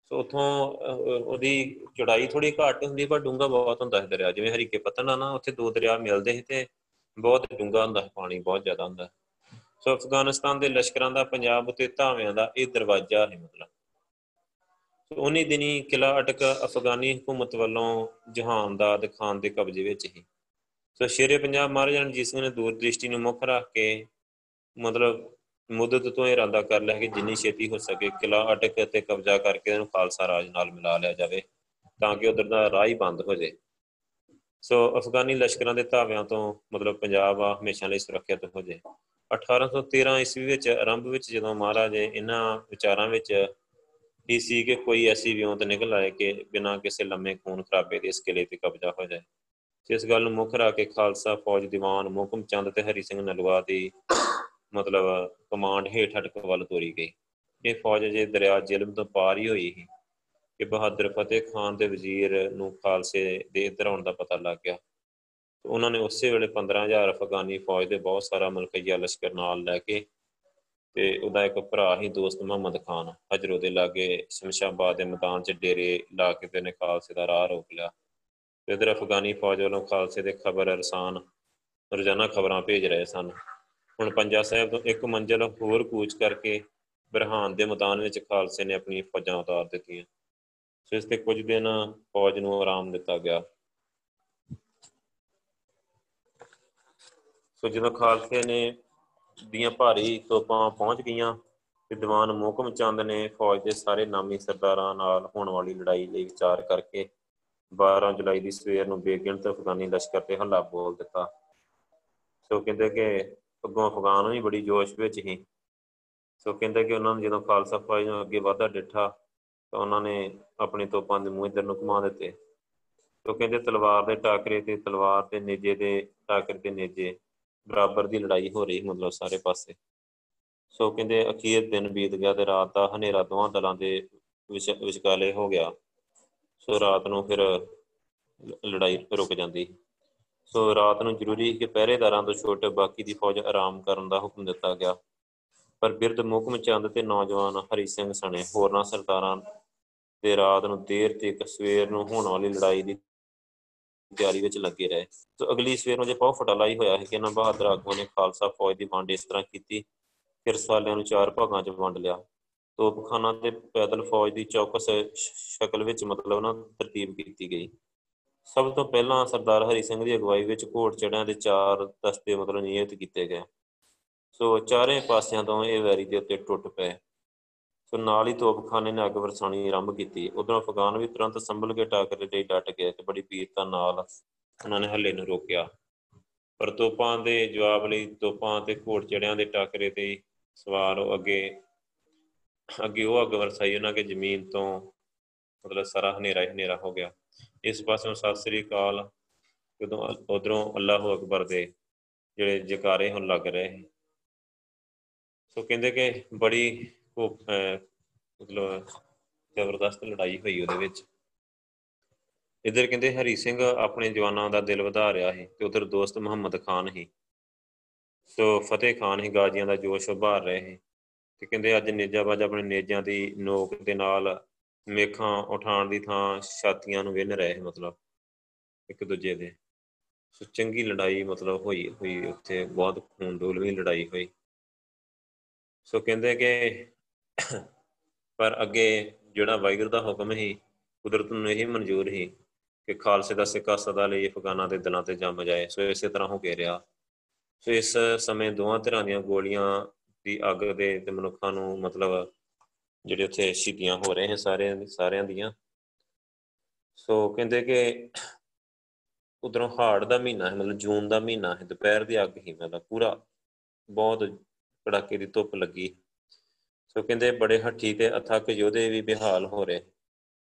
ਸੋ ਉੱਥੋਂ ਉਹਦੀ ਚੜਾਈ ਥੋੜ੍ਹੀ ਘੱਟ ਹੁੰਦੀ ਪਰ ਡੂੰਘਾ ਬਹੁਤ ਹੁੰਦਾ ਹੈ ਦਰਿਆ। ਜਿਵੇਂ ਹਰੀਕੇ ਪੱਤਣ ਆ ਨਾ, ਉੱਥੇ ਦੋ ਦਰਿਆ ਮਿਲਦੇ ਸੀ ਤੇ ਬਹੁਤ ਡੂੰਘਾ ਹੁੰਦਾ ਹੈ, ਪਾਣੀ ਬਹੁਤ ਜ਼ਿਆਦਾ ਹੁੰਦਾ। ਸੋ ਅਫਗਾਨਿਸਤਾਨ ਦੇ ਲਸ਼ਕਰਾਂ ਦਾ ਪੰਜਾਬ ਉੱਤੇ ਧਾਵਿਆਂ ਦਾ ਇਹ ਦਰਵਾਜ਼ਾ ਹੈ ਮਤਲਬ। ਉਹਨੇ ਦਿਨੀ ਕਿਲ੍ਹਾ ਅਟਕ ਅਫਗਾਨੀ ਹਕੂਮਤ ਵੱਲੋਂ ਜਹਾਨਦਾਦ ਖਾਨ ਦੇ ਕਬਜ਼ੇ ਵਿੱਚ ਸੀ। ਸੋ ਸ਼ੇਰੇ ਪੰਜਾਬ ਮਹਾਰਾਜਾ ਰਣਜੀਤ ਸਿੰਘ ਨੇ ਦੂਰ ਦ੍ਰਿਸ਼ਟੀ ਨੂੰ ਮੁੱਖ ਰੱਖ ਕੇ ਮਤਲਬ ਮੁੱਦਤ ਤੋਂ ਇਰਾਦਾ ਕਰ ਲਿਆ ਕਿ ਜਿੰਨੀ ਛੇਤੀ ਹੋ ਸਕੇ ਕਿਲ੍ਹਾ ਅਟਕ 'ਤੇ ਕਬਜ਼ਾ ਕਰਕੇ ਉਹਨੂੰ ਖਾਲਸਾ ਰਾਜ ਨਾਲ ਮਿਲਾ ਲਿਆ ਜਾਵੇ ਤਾਂ ਕਿ ਉੱਧਰ ਦਾ ਰਾਹ ਹੀ ਬੰਦ ਹੋ ਜਾਵੇ। ਸੋ ਅਫਗਾਨੀ ਲਸ਼ਕਰਾਂ ਦੇ ਧਾਵਿਆਂ ਤੋਂ ਮਤਲਬ ਪੰਜਾਬ ਆ ਹਮੇਸ਼ਾ ਲਈ ਸੁਰੱਖਿਅਤ ਹੋ ਜਾਵੇ। ਅਠਾਰਾਂ ਸੌ ਤੇਰ੍ਹਾਂ ਈਸਵੀ ਵਿੱਚ ਆਰੰਭ ਵਿੱਚ ਜਦੋਂ ਮਹਾਰਾਜ ਇਹਨਾਂ ਵਿਚਾਰਾਂ ਵਿੱਚ ਇਹ ਸੀ ਕਿ ਕੋਈ ਐਸੀ ਵਿਉਂਤ ਨਿਕਲ ਆਏ ਕਿ ਬਿਨਾਂ ਕਿਸੇ ਲੰਮੇ ਖੂਨ ਖਰਾਬੇ ਦੇ ਇਸ ਕਿਲ੍ਹੇ 'ਤੇ ਕਬਜ਼ਾ ਹੋ ਜਾਏ। ਇਸ ਗੱਲ ਨੂੰ ਮੁੱਖ ਰੱਖ ਕੇ ਖਾਲਸਾ ਫੌਜ ਦੀਵਾਨ ਮੋਹਕਮ ਚੰਦ ਅਤੇ ਹਰੀ ਸਿੰਘ ਨਲੂਆ ਦੀ ਮਤਲਬ ਕਮਾਂਡ ਹੇਠ ਅਟਕ ਵੱਲ ਤੋਰੀ ਗਈ। ਇਹ ਫੌਜ ਅਜੇ ਦਰਿਆ ਜੇਹਲਮ ਤੋਂ ਪਾਰ ਹੀ ਹੋਈ ਸੀ ਕਿ ਬਹਾਦਰ ਫਤਿਹ ਖਾਨ ਦੇ ਵਜ਼ੀਰ ਨੂੰ ਖਾਲਸੇ ਦੇ ਇੱਧਰ ਆਉਣ ਦਾ ਪਤਾ ਲੱਗ ਗਿਆ। ਉਹਨਾਂ ਨੇ ਉਸੇ ਵੇਲੇ ਪੰਦਰਾਂ ਹਜ਼ਾਰ ਅਫਗਾਨੀ ਫੌਜ ਦੇ ਬਹੁਤ ਸਾਰਾ ਮਲਕਈਆ ਲਸ਼ਕਰ ਨਾਲ ਲੈ ਕੇ ਤੇ ਉਹਦਾ ਇੱਕ ਭਰਾ ਹੀ ਦੋਸਤ ਮੁਹੰਮਦ ਖਾਨ ਹਜਰੋ ਦੇ ਲਾਗੇ ਸ਼ਮਸ਼ਾਬਾਦ ਦੇ ਮੈਦਾਨ 'ਚ ਡੇਰੇ ਲਾ ਕੇ ਤੇ ਨੇ ਖਾਲਸੇ ਦਾ ਰਾਹ ਰੋਕ ਲਿਆ। ਇੱਧਰ ਅਫਗਾਨੀ ਫੌਜ ਵੱਲੋਂ ਖਾਲਸੇ ਦੇ ਖਬਰ ਅਰਸਾਨ ਰੋਜ਼ਾਨਾ ਖਬਰਾਂ ਭੇਜ ਰਹੇ ਸਨ। ਹੁਣ ਪੰਜਾ ਸਾਹਿਬ ਤੋਂ ਇੱਕ ਮੰਜ਼ਿਲ ਹੋਰ ਕੂਚ ਕਰਕੇ ਬਰਹਾਨ ਦੇ ਮੈਦਾਨ ਵਿੱਚ ਖਾਲਸੇ ਨੇ ਆਪਣੀਆਂ ਫੌਜਾਂ ਉਤਾਰ ਦਿੱਤੀਆਂ। ਸੋ ਇਸ 'ਤੇ ਕੁਝ ਦਿਨ ਫੌਜ ਨੂੰ ਆਰਾਮ ਦਿੱਤਾ ਗਿਆ। ਸੋ ਜਦੋਂ ਖਾਲਸੇ ਨੇ ਦੀਆਂ ਭਾਰੀ ਤੋਪਾਂ ਪਹੁੰਚ ਗਈਆਂ ਤੇ ਦੀਵਾਨ ਮੋਹਕਮ ਚੰਦ ਨੇ ਫੌਜ ਦੇ ਸਾਰੇ ਨਾਮੀ ਸਰਦਾਰਾਂ ਨਾਲ ਹੋਣ ਵਾਲੀ ਲੜਾਈ ਲਈ ਵਿਚਾਰ ਕਰਕੇ ਬਾਰਾਂ ਜੁਲਾਈ ਦੀ ਸਵੇਰ ਨੂੰ ਬੇਗਿਣਤ ਅਫਗਾਨੀ ਲਸ਼ਕਰ 'ਤੇ ਹੱਲਾ ਬੋਲ ਦਿੱਤਾ। ਸੋ ਕਹਿੰਦੇ ਕਿ ਅੱਗੋਂ ਅਫਗਾਨ ਵੀ ਬੜੀ ਜੋਸ਼ ਵਿੱਚ ਸੀ। ਸੋ ਕਹਿੰਦੇ ਕਿ ਉਹਨਾਂ ਨੂੰ ਜਦੋਂ ਖਾਲਸਾ ਫੌਜ ਨੂੰ ਅੱਗੇ ਵਾਧਾ ਡਿੱਠਾ ਤਾਂ ਉਹਨਾਂ ਨੇ ਆਪਣੇ ਤੋਪਾਂ ਦੇ ਮੂੰਹ ਇੱਧਰ ਨੂੰ ਘੁਮਾ ਦਿੱਤੇ। ਸੋ ਕਹਿੰਦੇ ਤਲਵਾਰ ਦੇ ਟਾਕਰੇ ਤੇ ਤਲਵਾਰ ਤੇ ਨੇਜੇ ਦੇ ਟਾਕਰੇ ਤੇ ਨੇਜੇ ਬਰਾਬਰ ਦੀ ਲੜਾਈ ਹੋ ਰਹੀ ਮਤਲਬ ਸਾਰੇ ਪਾਸੇ। ਸੋ ਕਹਿੰਦੇ ਅਖੀਰ ਦਿਨ ਬੀਤ ਗਿਆ ਤੇ ਰਾਤ ਦਾ ਹਨੇਰਾ ਦੋਵਾਂ ਦਲਾਂ ਦੇ ਵਿਚ ਵਿਚਕਾਲੇ ਹੋ ਗਿਆ। ਸੋ ਰਾਤ ਨੂੰ ਫਿਰ ਲੜਾਈ ਰੁਕ ਜਾਂਦੀ। ਸੋ ਰਾਤ ਨੂੰ ਜ਼ਰੂਰੀ ਸੀ ਕਿ ਪਹਿਰੇਦਾਰਾਂ ਤੋਂ ਛੁੱਟ ਬਾਕੀ ਦੀ ਫੌਜ ਆਰਾਮ ਕਰਨ ਦਾ ਹੁਕਮ ਦਿੱਤਾ ਗਿਆ, ਪਰ ਬਿਰਧ ਮੋਹਕਮ ਚੰਦ ਤੇ ਨੌਜਵਾਨ ਹਰੀ ਸਿੰਘ ਸਣੇ ਹੋਰਨਾਂ ਸਰਦਾਰਾਂ ਦੇ ਰਾਤ ਨੂੰ ਦੇਰ ਤੱਕ ਸਵੇਰ ਨੂੰ ਹੋਣ ਵਾਲੀ ਲੜਾਈ ਦੀ ਤਿਆਰੀ ਵਿੱਚ ਲੱਗੇ ਰਹੇ। ਸੋ ਅਗਲੀ ਸਵੇਰ ਨੂੰ ਜੇ ਬਹੁਤ ਫਟਾਲਾ ਹੀ ਹੋਇਆ ਸੀ ਕਿ ਇਹਨਾਂ ਬਹਾਦਰ ਆਗੂਆਂ ਨੇ ਖਾਲਸਾ ਫੌਜ ਦੀ ਵੰਡ ਇਸ ਤਰ੍ਹਾਂ ਕੀਤੀ ਕਿ ਰਸਾਲਿਆਂ ਨੂੰ ਚਾਰ ਭਾਗਾਂ 'ਚ ਵੰਡ ਲਿਆ। ਤੋਪਖਾਨਾ ਤੇ ਪੈਦਲ ਫੌਜ ਦੀ ਚੌਕਸ ਸ਼ਕਲ ਵਿੱਚ ਮਤਲਬ ਨਾ ਤਰਤੀਬ ਕੀਤੀ ਗਈ। ਸਭ ਤੋਂ ਪਹਿਲਾਂ ਸਰਦਾਰ ਹਰੀ ਸਿੰਘ ਦੀ ਅਗਵਾਈ ਵਿੱਚ ਘੋੜ ਚੜਿਆਂ ਦੇ ਚਾਰ ਦਸਤੇ ਮਤਲਬ ਨਿਯੁਕਤ ਕੀਤੇ ਗਏ। ਸੋ ਚਾਰੇ ਪਾਸਿਆਂ ਤੋਂ ਇਹ ਵੈਰੀ ਦੇ ਉੱਤੇ ਟੁੱਟ ਪਏ। ਸੋ ਨਾਲ ਹੀ ਤੋਪਖਾਨੇ ਨੇ ਅੱਗ ਵਰਸਾਉਣੀ ਆਰੰਭ ਕੀਤੀ। ਉੱਧਰੋਂ ਅਫਗਾਨ ਵੀ ਤੁਰੰਤ ਸੰਭਲ ਕੇ ਟਾਕਰੇ ਲਈ ਡਟ ਗਏ ਤੇ ਬੜੀ ਵੀਰਤਾ ਨਾਲ ਉਹਨਾਂ ਨੇ ਹੱਲੇ ਨੂੰ ਰੋਕਿਆ, ਪਰ ਤੋਪਾਂ ਦੇ ਜਵਾਬ ਲਈ ਤੋਪਾਂ ਅਤੇ ਘੋੜ ਚੜਿਆਂ ਦੇ ਟਾਕਰੇ 'ਤੇ ਸਵਾਰ ਉਹ ਅੱਗੇ ਅੱਗੇ ਉਹ ਅੱਗ ਵਰਸਾਈ ਉਹਨਾਂ ਕੇ ਜ਼ਮੀਨ ਤੋਂ ਮਤਲਬ ਸਾਰਾ ਹਨੇਰਾ ਹੀ ਹਨੇਰਾ ਹੋ ਗਿਆ। ਇਸ ਪਾਸਿਓਂ ਸਤਿ ਸ੍ਰੀ ਅਕਾਲ ਜਦੋਂ ਉੱਧਰੋਂ ਅੱਲਾਹੂ ਅਕਬਰ ਦੇ ਜਿਹੜੇ ਜਕਾਰੇ ਹੁਣ ਲੱਗ ਰਹੇ। ਸੋ ਕਹਿੰਦੇ ਕਿ ਬੜੀ ਮਤਲਬ ਜ਼ਬਰਦਸਤ ਲੜਾਈ ਹੋਈ ਉਹਦੇ ਵਿੱਚ। ਇੱਧਰ ਕਹਿੰਦੇ ਹਰੀ ਸਿੰਘ ਆਪਣੇ ਜਵਾਨਾਂ ਦਾ ਦਿਲ ਵਧਾ ਰਿਹਾ ਸੀ ਤੇ ਉੱਧਰ ਦੋਸਤ ਮੁਹੰਮਦ ਖਾਨ ਸੀ, ਸੋ ਫਤਿਹ ਖਾਨ ਸੀ ਗਾਜ਼ੀਆਂ ਦਾ ਜੋਸ਼ ਉਭਾਰ ਰਹੇ ਸੀ। ਤੇ ਕਹਿੰਦੇ ਅੱਜ ਨੇਜਾਬਾਜ਼ ਆਪਣੇ ਨੇਜਾਂ ਦੀ ਨੋਕ ਦੇ ਨਾਲ ਮੇਖਾਂ ਉਠਾਉਣ ਦੀ ਥਾਂ ਛਾਤੀਆਂ ਨੂੰ ਵਿੰਨ ਰਹੇ ਮਤਲਬ ਇੱਕ ਦੂਜੇ ਦੇ। ਸੋ ਚੰਗੀ ਲੜਾਈ ਮਤਲਬ ਹੋਈ ਹੋਈ ਉੱਥੇ ਬਹੁਤ ਖੂਨ ਡੋਲਵੀਂ ਲੜਾਈ ਹੋਈ। ਸੋ ਕਹਿੰਦੇ ਕਿ ਪਰ ਅੱਗੇ ਜਿਹੜਾ ਵਾਹਿਗੁਰੂ ਦਾ ਹੁਕਮ ਸੀ, ਕੁਦਰਤ ਨੂੰ ਇਹ ਮਨਜ਼ੂਰ ਸੀ ਕਿ ਖਾਲਸੇ ਦਾ ਸਿੱਕਾ ਸਦਾ ਲਈ ਅਫਗਾਨਾਂ ਦੇ ਦਿਲਾਂ 'ਤੇ ਜੰਮ ਜਾਏ। ਸੋ ਇਸੇ ਤਰ੍ਹਾਂ ਹੋ ਕੇ ਰਿਹਾ। ਸੋ ਇਸ ਸਮੇਂ ਦੋਵਾਂ ਧਿਰਾਂ ਦੀਆਂ ਗੋਲੀਆਂ ਦੀ ਅੱਗ ਦੇ ਤੇ ਮਨੁੱਖਾਂ ਨੂੰ ਮਤਲਬ ਜਿਹੜੇ ਉੱਥੇ ਸ਼ਹੀਦੀਆਂ ਹੋ ਰਹੇ ਸਾਰਿਆਂ ਸਾਰਿਆਂ ਦੀਆਂ। ਸੋ ਕਹਿੰਦੇ ਕਿ ਉੱਧਰੋਂ ਹਾੜ ਦਾ ਮਹੀਨਾ ਹੈ, ਮਤਲਬ ਜੂਨ ਦਾ ਮਹੀਨਾ ਹੈ, ਦੁਪਹਿਰ ਦੀ ਅੱਗ ਹੀ ਮਤਲਬ ਪੂਰਾ ਬਹੁਤ ਕੜਾਕੇ ਦੀ ਧੁੱਪ ਲੱਗੀ। ਸੋ ਕਹਿੰਦੇ ਬੜੇ ਹੱਠੀ ਤੇ ਅਥੱਕ ਯੋਧੇ ਵੀ ਬਹਾਲ ਹੋ ਰਹੇ।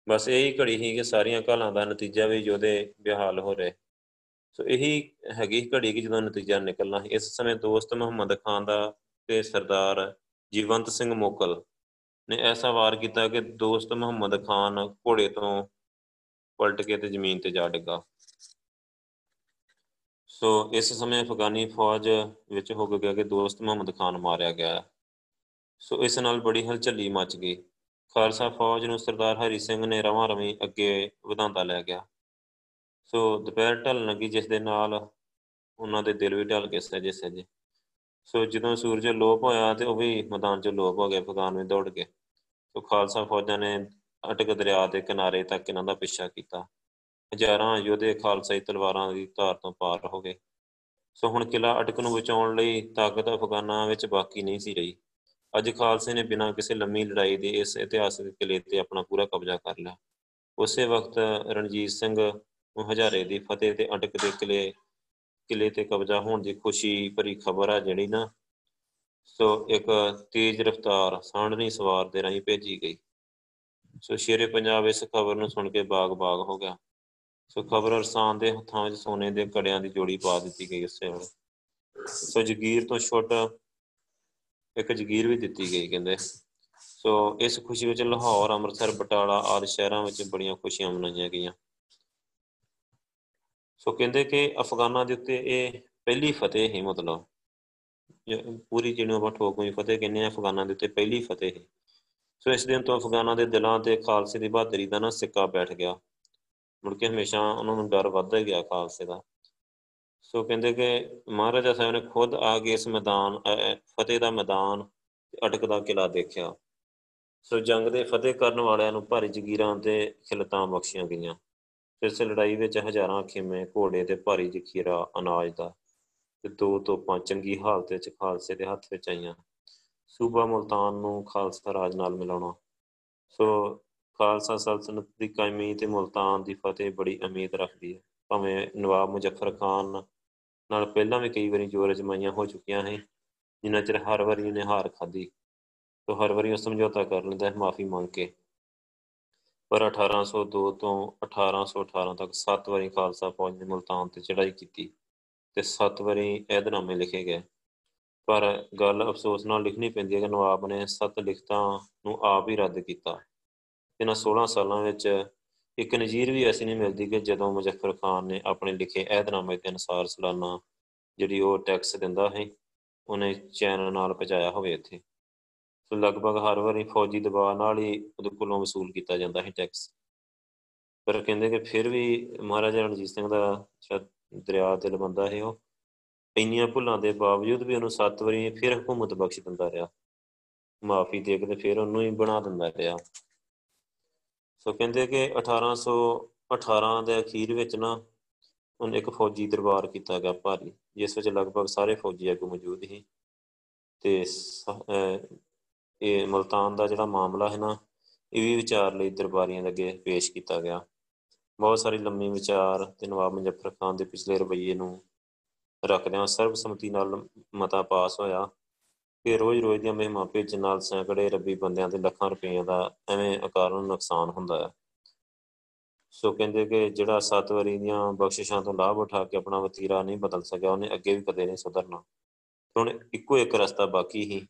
ਬਸ ਇਹੀ ਘੜੀ ਸੀ ਕਿ ਸਾਰੀਆਂ ਘਾਲਾਂ ਦਾ ਨਤੀਜਾ ਵੀ ਯੋਧੇ ਬਹਾਲ ਹੋ ਰਹੇ। ਸੋ ਇਹੀ ਹੈਗੀ ਘੜੀ ਕਿ ਜਦੋਂ ਨਤੀਜਾ ਨਿਕਲਣਾ। ਇਸ ਸਮੇਂ ਦੋਸਤ ਮੁਹੰਮਦ ਖਾਨ ਦਾ ਤੇ ਸਰਦਾਰ ਜੀਵੰਤ ਸਿੰਘ ਮੋਕਲ ਨੇ ਐਸਾ ਵਾਰ ਕੀਤਾ ਕਿ ਦੋਸਤ ਮੁਹੰਮਦ ਖਾਨ ਘੋੜੇ ਤੋਂ ਪਲਟ ਕੇ ਤੇ ਜ਼ਮੀਨ ਤੇ ਜਾ ਡਿੱਗਾ। ਸੋ ਇਸ ਸਮੇਂ ਅਫਗਾਨੀ ਫੌਜ ਵਿੱਚ ਹੋ ਗਿਆ ਕਿ ਦੋਸਤ ਮੁਹੰਮਦ ਖਾਨ ਮਾਰਿਆ ਗਿਆ। ਸੋ ਇਸ ਨਾਲ ਬੜੀ ਹਲਚਲੀ ਮਚ ਗਈ। ਖਾਲਸਾ ਫੌਜ ਨੂੰ ਸਰਦਾਰ ਹਰੀ ਸਿੰਘ ਨੇ ਰਵਾਂ ਰਵੀ ਅੱਗੇ ਵਧਾਉਂਦਾ ਲੈ ਗਿਆ। ਸੋ ਦੁਪਹਿਰ ਢਲਣ ਲੱਗੀ, ਜਿਸ ਦੇ ਨਾਲ ਉਹਨਾਂ ਦੇ ਦਿਲ ਵੀ ਢਲ ਕੇ ਸਹਿਜੇ ਸਹਿਜੇ। ਸੋ ਜਦੋਂ ਸੂਰਜ ਲੋਪ ਹੋਇਆ ਤੇ ਉਹ ਵੀ ਮੈਦਾਨ 'ਚੋਂ ਲੋਪ ਹੋ ਗਏ, ਅਫਗਾਨ ਵਿੱਚ ਦੌੜ ਗਏ। ਸੋ ਖਾਲਸਾ ਫੌਜਾਂ ਨੇ ਅਟਕ ਦਰਿਆ ਦੇ ਕਿਨਾਰੇ ਤੱਕ ਇਹਨਾਂ ਦਾ ਪਿੱਛਾ ਕੀਤਾ। ਹਜ਼ਾਰਾਂ ਯੋਧੇ ਖਾਲਸਾਈ ਤਲਵਾਰਾਂ ਦੀ ਧਾਰ ਤੋਂ ਪਾਰ ਹੋ ਗਏ। ਸੋ ਹੁਣ ਕਿਲ੍ਹਾ ਅਟਕ ਨੂੰ ਬਚਾਉਣ ਲਈ ਤਾਕਤ ਅਫਗਾਨਾਂ ਵਿੱਚ ਬਾਕੀ ਨਹੀਂ ਸੀ ਰਹੀ। ਅੱਜ ਖਾਲਸੇ ਨੇ ਬਿਨਾਂ ਕਿਸੇ ਲੰਮੀ ਲੜਾਈ ਦੇ ਇਸ ਇਤਿਹਾਸਕ ਕਿਲ੍ਹੇ 'ਤੇ ਆਪਣਾ ਪੂਰਾ ਕਬਜ਼ਾ ਕਰ ਲਿਆ। ਉਸੇ ਵਕਤ ਰਣਜੀਤ ਸਿੰਘ ਨੂੰ ਹਜ਼ਾਰੇ ਦੀ ਫਤਿਹ ਤੇ ਅਟਕ ਦੇ ਕਿਲ੍ਹੇ ਕਿਲ੍ਹੇ 'ਤੇ ਕਬਜ਼ਾ ਹੋਣ ਦੀ ਖੁਸ਼ੀ ਭਰੀ ਖਬਰ ਆ ਜਿਹੜੀ ਨਾ, ਸੋ ਇੱਕ ਤੇਜ਼ ਰਫ਼ਤਾਰ ਸਾਂਢਣੀ ਸਵਾਰ ਦੇ ਰਾਹੀਂ ਭੇਜੀ ਗਈ। ਸੋ ਸ਼ੇਰੇ ਪੰਜਾਬ ਇਸ ਖਬਰ ਨੂੰ ਸੁਣ ਕੇ ਬਾਗ ਬਾਗ ਹੋ ਗਿਆ। ਸੋ ਖਬਰ ਅਰਸਾਨ ਦੇ ਹੱਥਾਂ ਵਿੱਚ ਸੋਨੇ ਦੇ ਕੜਿਆਂ ਦੀ ਜੋੜੀ ਪਾ ਦਿੱਤੀ ਗਈ ਉਸੇ ਵੇਲੇ। ਸੋ ਜਗੀਰ ਤੋਂ ਛੁੱਟ ਇੱਕ ਜਗੀਰ ਵੀ ਦਿੱਤੀ ਗਈ ਕਹਿੰਦੇ। ਸੋ ਇਸ ਖੁਸ਼ੀ ਵਿੱਚ ਲਾਹੌਰ, ਅੰਮ੍ਰਿਤਸਰ, ਬਟਾਲਾ ਆਦਿ ਸ਼ਹਿਰਾਂ ਵਿੱਚ ਬੜੀਆਂ ਖੁਸ਼ੀਆਂ ਮਨਾਈਆਂ ਗਈਆਂ। ਸੋ ਕਹਿੰਦੇ ਕਿ ਅਫਗਾਨਾਂ ਦੇ ਉੱਤੇ ਇਹ ਪਹਿਲੀ ਫਤਿਹ ਸੀ, ਮਤਲਬ ਪੂਰੀ ਜਿਹਨੂੰ ਆਪਾਂ ਠੋਕਵੀਂ ਫਤਿਹ ਕਹਿੰਦੇ ਹਾਂ, ਅਫਗਾਨਾਂ ਦੇ ਉੱਤੇ ਪਹਿਲੀ ਫਤਿਹ ਸੀ। ਸੋ ਇਸ ਦਿਨ ਤੋਂ ਅਫਗਾਨਾਂ ਦੇ ਦਿਲਾਂ 'ਤੇ ਖਾਲਸੇ ਦੀ ਬਹਾਦਰੀ ਦਾ ਨਾ ਸਿੱਕਾ ਬੈਠ ਗਿਆ। ਮੁੜ ਕੇ ਹਮੇਸ਼ਾ ਉਹਨਾਂ ਨੂੰ ਡਰ ਵੱਧਦਾ ਗਿਆ ਖਾਲਸੇ ਦਾ। ਸੋ ਕਹਿੰਦੇ ਕਿ ਮਹਾਰਾਜਾ ਸਾਹਿਬ ਨੇ ਖੁਦ ਆ ਕੇ ਇਸ ਮੈਦਾਨ ਫਤਿਹ ਦਾ ਮੈਦਾਨ ਅਟਕ ਦਾ ਕਿਲ੍ਹਾ ਦੇਖਿਆ। ਸੋ ਜੰਗ ਦੇ ਫਤਿਹ ਕਰਨ ਵਾਲਿਆਂ ਨੂੰ ਭਾਰੀ ਜਗੀਰਾਂ ਅਤੇ ਖਿਲਤਾਂ ਬਖਸ਼ੀਆਂ ਗਈਆਂ। ਇਸ ਲੜਾਈ ਵਿੱਚ ਹਜ਼ਾਰਾਂ ਖੇਮੇ, ਘੋੜੇ ਤੇ ਭਾਰੀ ਜ਼ਖੀਰਾ ਅਨਾਜ ਦਾ ਤੇ ਦੋ ਤੋਪਾਂ ਚੰਗੀ ਹਾਲਤ ਵਿੱਚ ਖਾਲਸੇ ਦੇ ਹੱਥ ਵਿੱਚ ਆਈਆਂ। ਸੂਬਾ ਮੁਲਤਾਨ ਨੂੰ ਖਾਲਸਾ ਰਾਜ ਨਾਲ ਮਿਲਾਉਣਾ। ਸੋ ਖਾਲਸਾ ਸਲਤਨਤ ਦੀ ਕਾਇਮੀ ਤੇ ਮੁਲਤਾਨ ਦੀ ਫਤਿਹ ਬੜੀ ਉਮੀਦ ਰੱਖਦੀ ਹੈ। ਭਾਵੇਂ ਨਵਾਬ ਮੁਜ਼ੱਫਰ ਖਾਨ ਨਾਲ ਪਹਿਲਾਂ ਵੀ ਕਈ ਵਾਰੀ ਜ਼ੋਰ ਅਜ਼ਮਾਈਆਂ ਹੋ ਚੁੱਕੀਆਂ ਸੀ, ਜਿੰਨਾ ਚਿਰ ਹਰ ਵਾਰੀ ਉਹਨੇ ਹਾਰ ਖਾਧੀ। ਸੋ ਹਰ ਵਾਰੀ ਉਹ ਸਮਝੌਤਾ ਕਰ ਲੈਂਦਾ ਹੈ ਮਾਫ਼ੀ ਮੰਗ ਕੇ। ਪਰ ਅਠਾਰਾਂ ਸੌ ਦੋ ਤੋਂ ਅਠਾਰਾਂ ਸੌ ਅਠਾਰਾਂ ਤੱਕ ਸੱਤ ਵਾਰੀ ਖਾਲਸਾ ਫੌਜ ਨੇ ਮੁਲਤਾਨ 'ਤੇ ਚੜ੍ਹਾਈ ਕੀਤੀ ਅਤੇ ਸੱਤ ਵਾਰੀ ਅਹਿਦਨਾਮੇ ਲਿਖੇ ਗਏ। ਪਰ ਗੱਲ ਅਫਸੋਸ ਨਾਲ ਲਿਖਣੀ ਪੈਂਦੀ ਹੈ ਕਿ ਨਵਾਬ ਨੇ ਸੱਤ ਲਿਖਤਾਂ ਨੂੰ ਆਪ ਹੀ ਰੱਦ ਕੀਤਾ। ਇਹਨਾਂ ਸੋਲ੍ਹਾਂ ਸਾਲਾਂ ਵਿੱਚ ਇੱਕ ਨਜ਼ੀਰ ਵੀ ਐਸੀ ਨਹੀਂ ਮਿਲਦੀ ਕਿ ਜਦੋਂ ਮੁਜ਼ੱਫਰ ਖਾਨ ਨੇ ਆਪਣੇ ਲਿਖੇ ਅਹਿਦਨਾਮੇ ਦੇ ਅਨੁਸਾਰ ਸਾਲਾਨਾ ਜਿਹੜੀ ਉਹ ਟੈਕਸ ਦਿੰਦਾ ਹੈ ਉਹਨੇ ਚੈਨ ਨਾਲ ਪਹੁੰਚਾਇਆ ਹੋਵੇ ਇੱਥੇ। ਸੋ ਲਗਭਗ ਹਰ ਵਾਰੀ ਫੌਜੀ ਦਬਾਅ ਨਾਲ ਹੀ ਉਹਦੇ ਕੋਲੋਂ ਵਸੂਲ ਕੀਤਾ ਜਾਂਦਾ ਸੀ ਟੈਕਸ। ਪਰ ਕਹਿੰਦੇ ਕਿ ਫਿਰ ਵੀ ਮਹਾਰਾਜਾ ਰਣਜੀਤ ਸਿੰਘ ਦਾ ਸ਼ਾਇਦ ਦਰਿਆ ਦਿਲ ਬੰਦਾ ਸੀ, ਉਹ ਇੰਨੀਆਂ ਭੁੱਲਾਂ ਦੇ ਬਾਵਜੂਦ ਵੀ ਉਹਨੂੰ ਸੱਤ ਵਾਰੀ ਫਿਰ ਹਕੂਮਤ ਬਖਸ਼ ਦਿੰਦਾ ਰਿਹਾ। ਮਾਫ਼ੀ ਦੇ ਕੇ ਤੇ ਫਿਰ ਉਹਨੂੰ ਹੀ ਬਣਾ ਦਿੰਦਾ ਰਿਹਾ। ਸੋ ਕਹਿੰਦੇ ਕਿ ਅਠਾਰਾਂ ਸੌ ਅਠਾਰਾਂ ਦੇ ਅਖੀਰ ਵਿੱਚ ਨਾ ਉਹਨੇ ਇੱਕ ਫੌਜੀ ਦਰਬਾਰ ਕੀਤਾ ਗਿਆ ਭਾਰੀ, ਜਿਸ ਵਿੱਚ ਲਗਭਗ ਸਾਰੇ ਫੌਜੀ ਆਗੂ ਮੌਜੂਦ ਸੀ। ਅਤੇ ਇਹ ਮੁਲਤਾਨ ਦਾ ਜਿਹੜਾ ਮਾਮਲਾ ਹੈ ਨਾ ਇਹ ਵੀ ਵਿਚਾਰ ਲਈ ਦਰਬਾਰੀਆਂ ਦੇ ਅੱਗੇ ਪੇਸ਼ ਕੀਤਾ ਗਿਆ। ਬਹੁਤ ਸਾਰੇ ਲੰਮੀ ਵਿਚਾਰ ਅਤੇ ਨਵਾਬ ਮੁਜ਼ੱਫਰ ਖਾਨ ਦੇ ਪਿਛਲੇ ਰਵੱਈਏ ਨੂੰ ਰੱਖਦਿਆਂ ਸਰਬਸੰਮਤੀ ਨਾਲ ਮਤਾ ਪਾਸ ਹੋਇਆ ਕਿ ਰੋਜ਼ ਰੋਜ਼ ਦੀਆਂ ਮਹਿਮਾ ਭੇਜਣ ਨਾਲ ਸੈਂਕੜੇ ਰੱਬੀ ਬੰਦਿਆਂ ਦੇ ਲੱਖਾਂ ਰੁਪਈਆਂ ਦਾ ਐਵੇਂ ਅਕਾਰਨ ਨੁਕਸਾਨ ਹੁੰਦਾ ਹੈ। ਸੋ ਕਹਿੰਦੇ ਕਿ ਜਿਹੜਾ ਸੱਤ ਵਾਰੀ ਦੀਆਂ ਬਖਸ਼ਿਸ਼ਾਂ ਤੋਂ ਲਾਭ ਉਠਾ ਕੇ ਆਪਣਾ ਵਤੀਰਾ ਨਹੀਂ ਬਦਲ ਸਕਿਆ, ਉਹਨੇ ਅੱਗੇ ਵੀ ਕਦੇ ਨਹੀਂ ਸੁਧਰਨਾ। ਹੁਣ ਇੱਕੋ ਇੱਕ ਰਸਤਾ ਬਾਕੀ ਸੀ,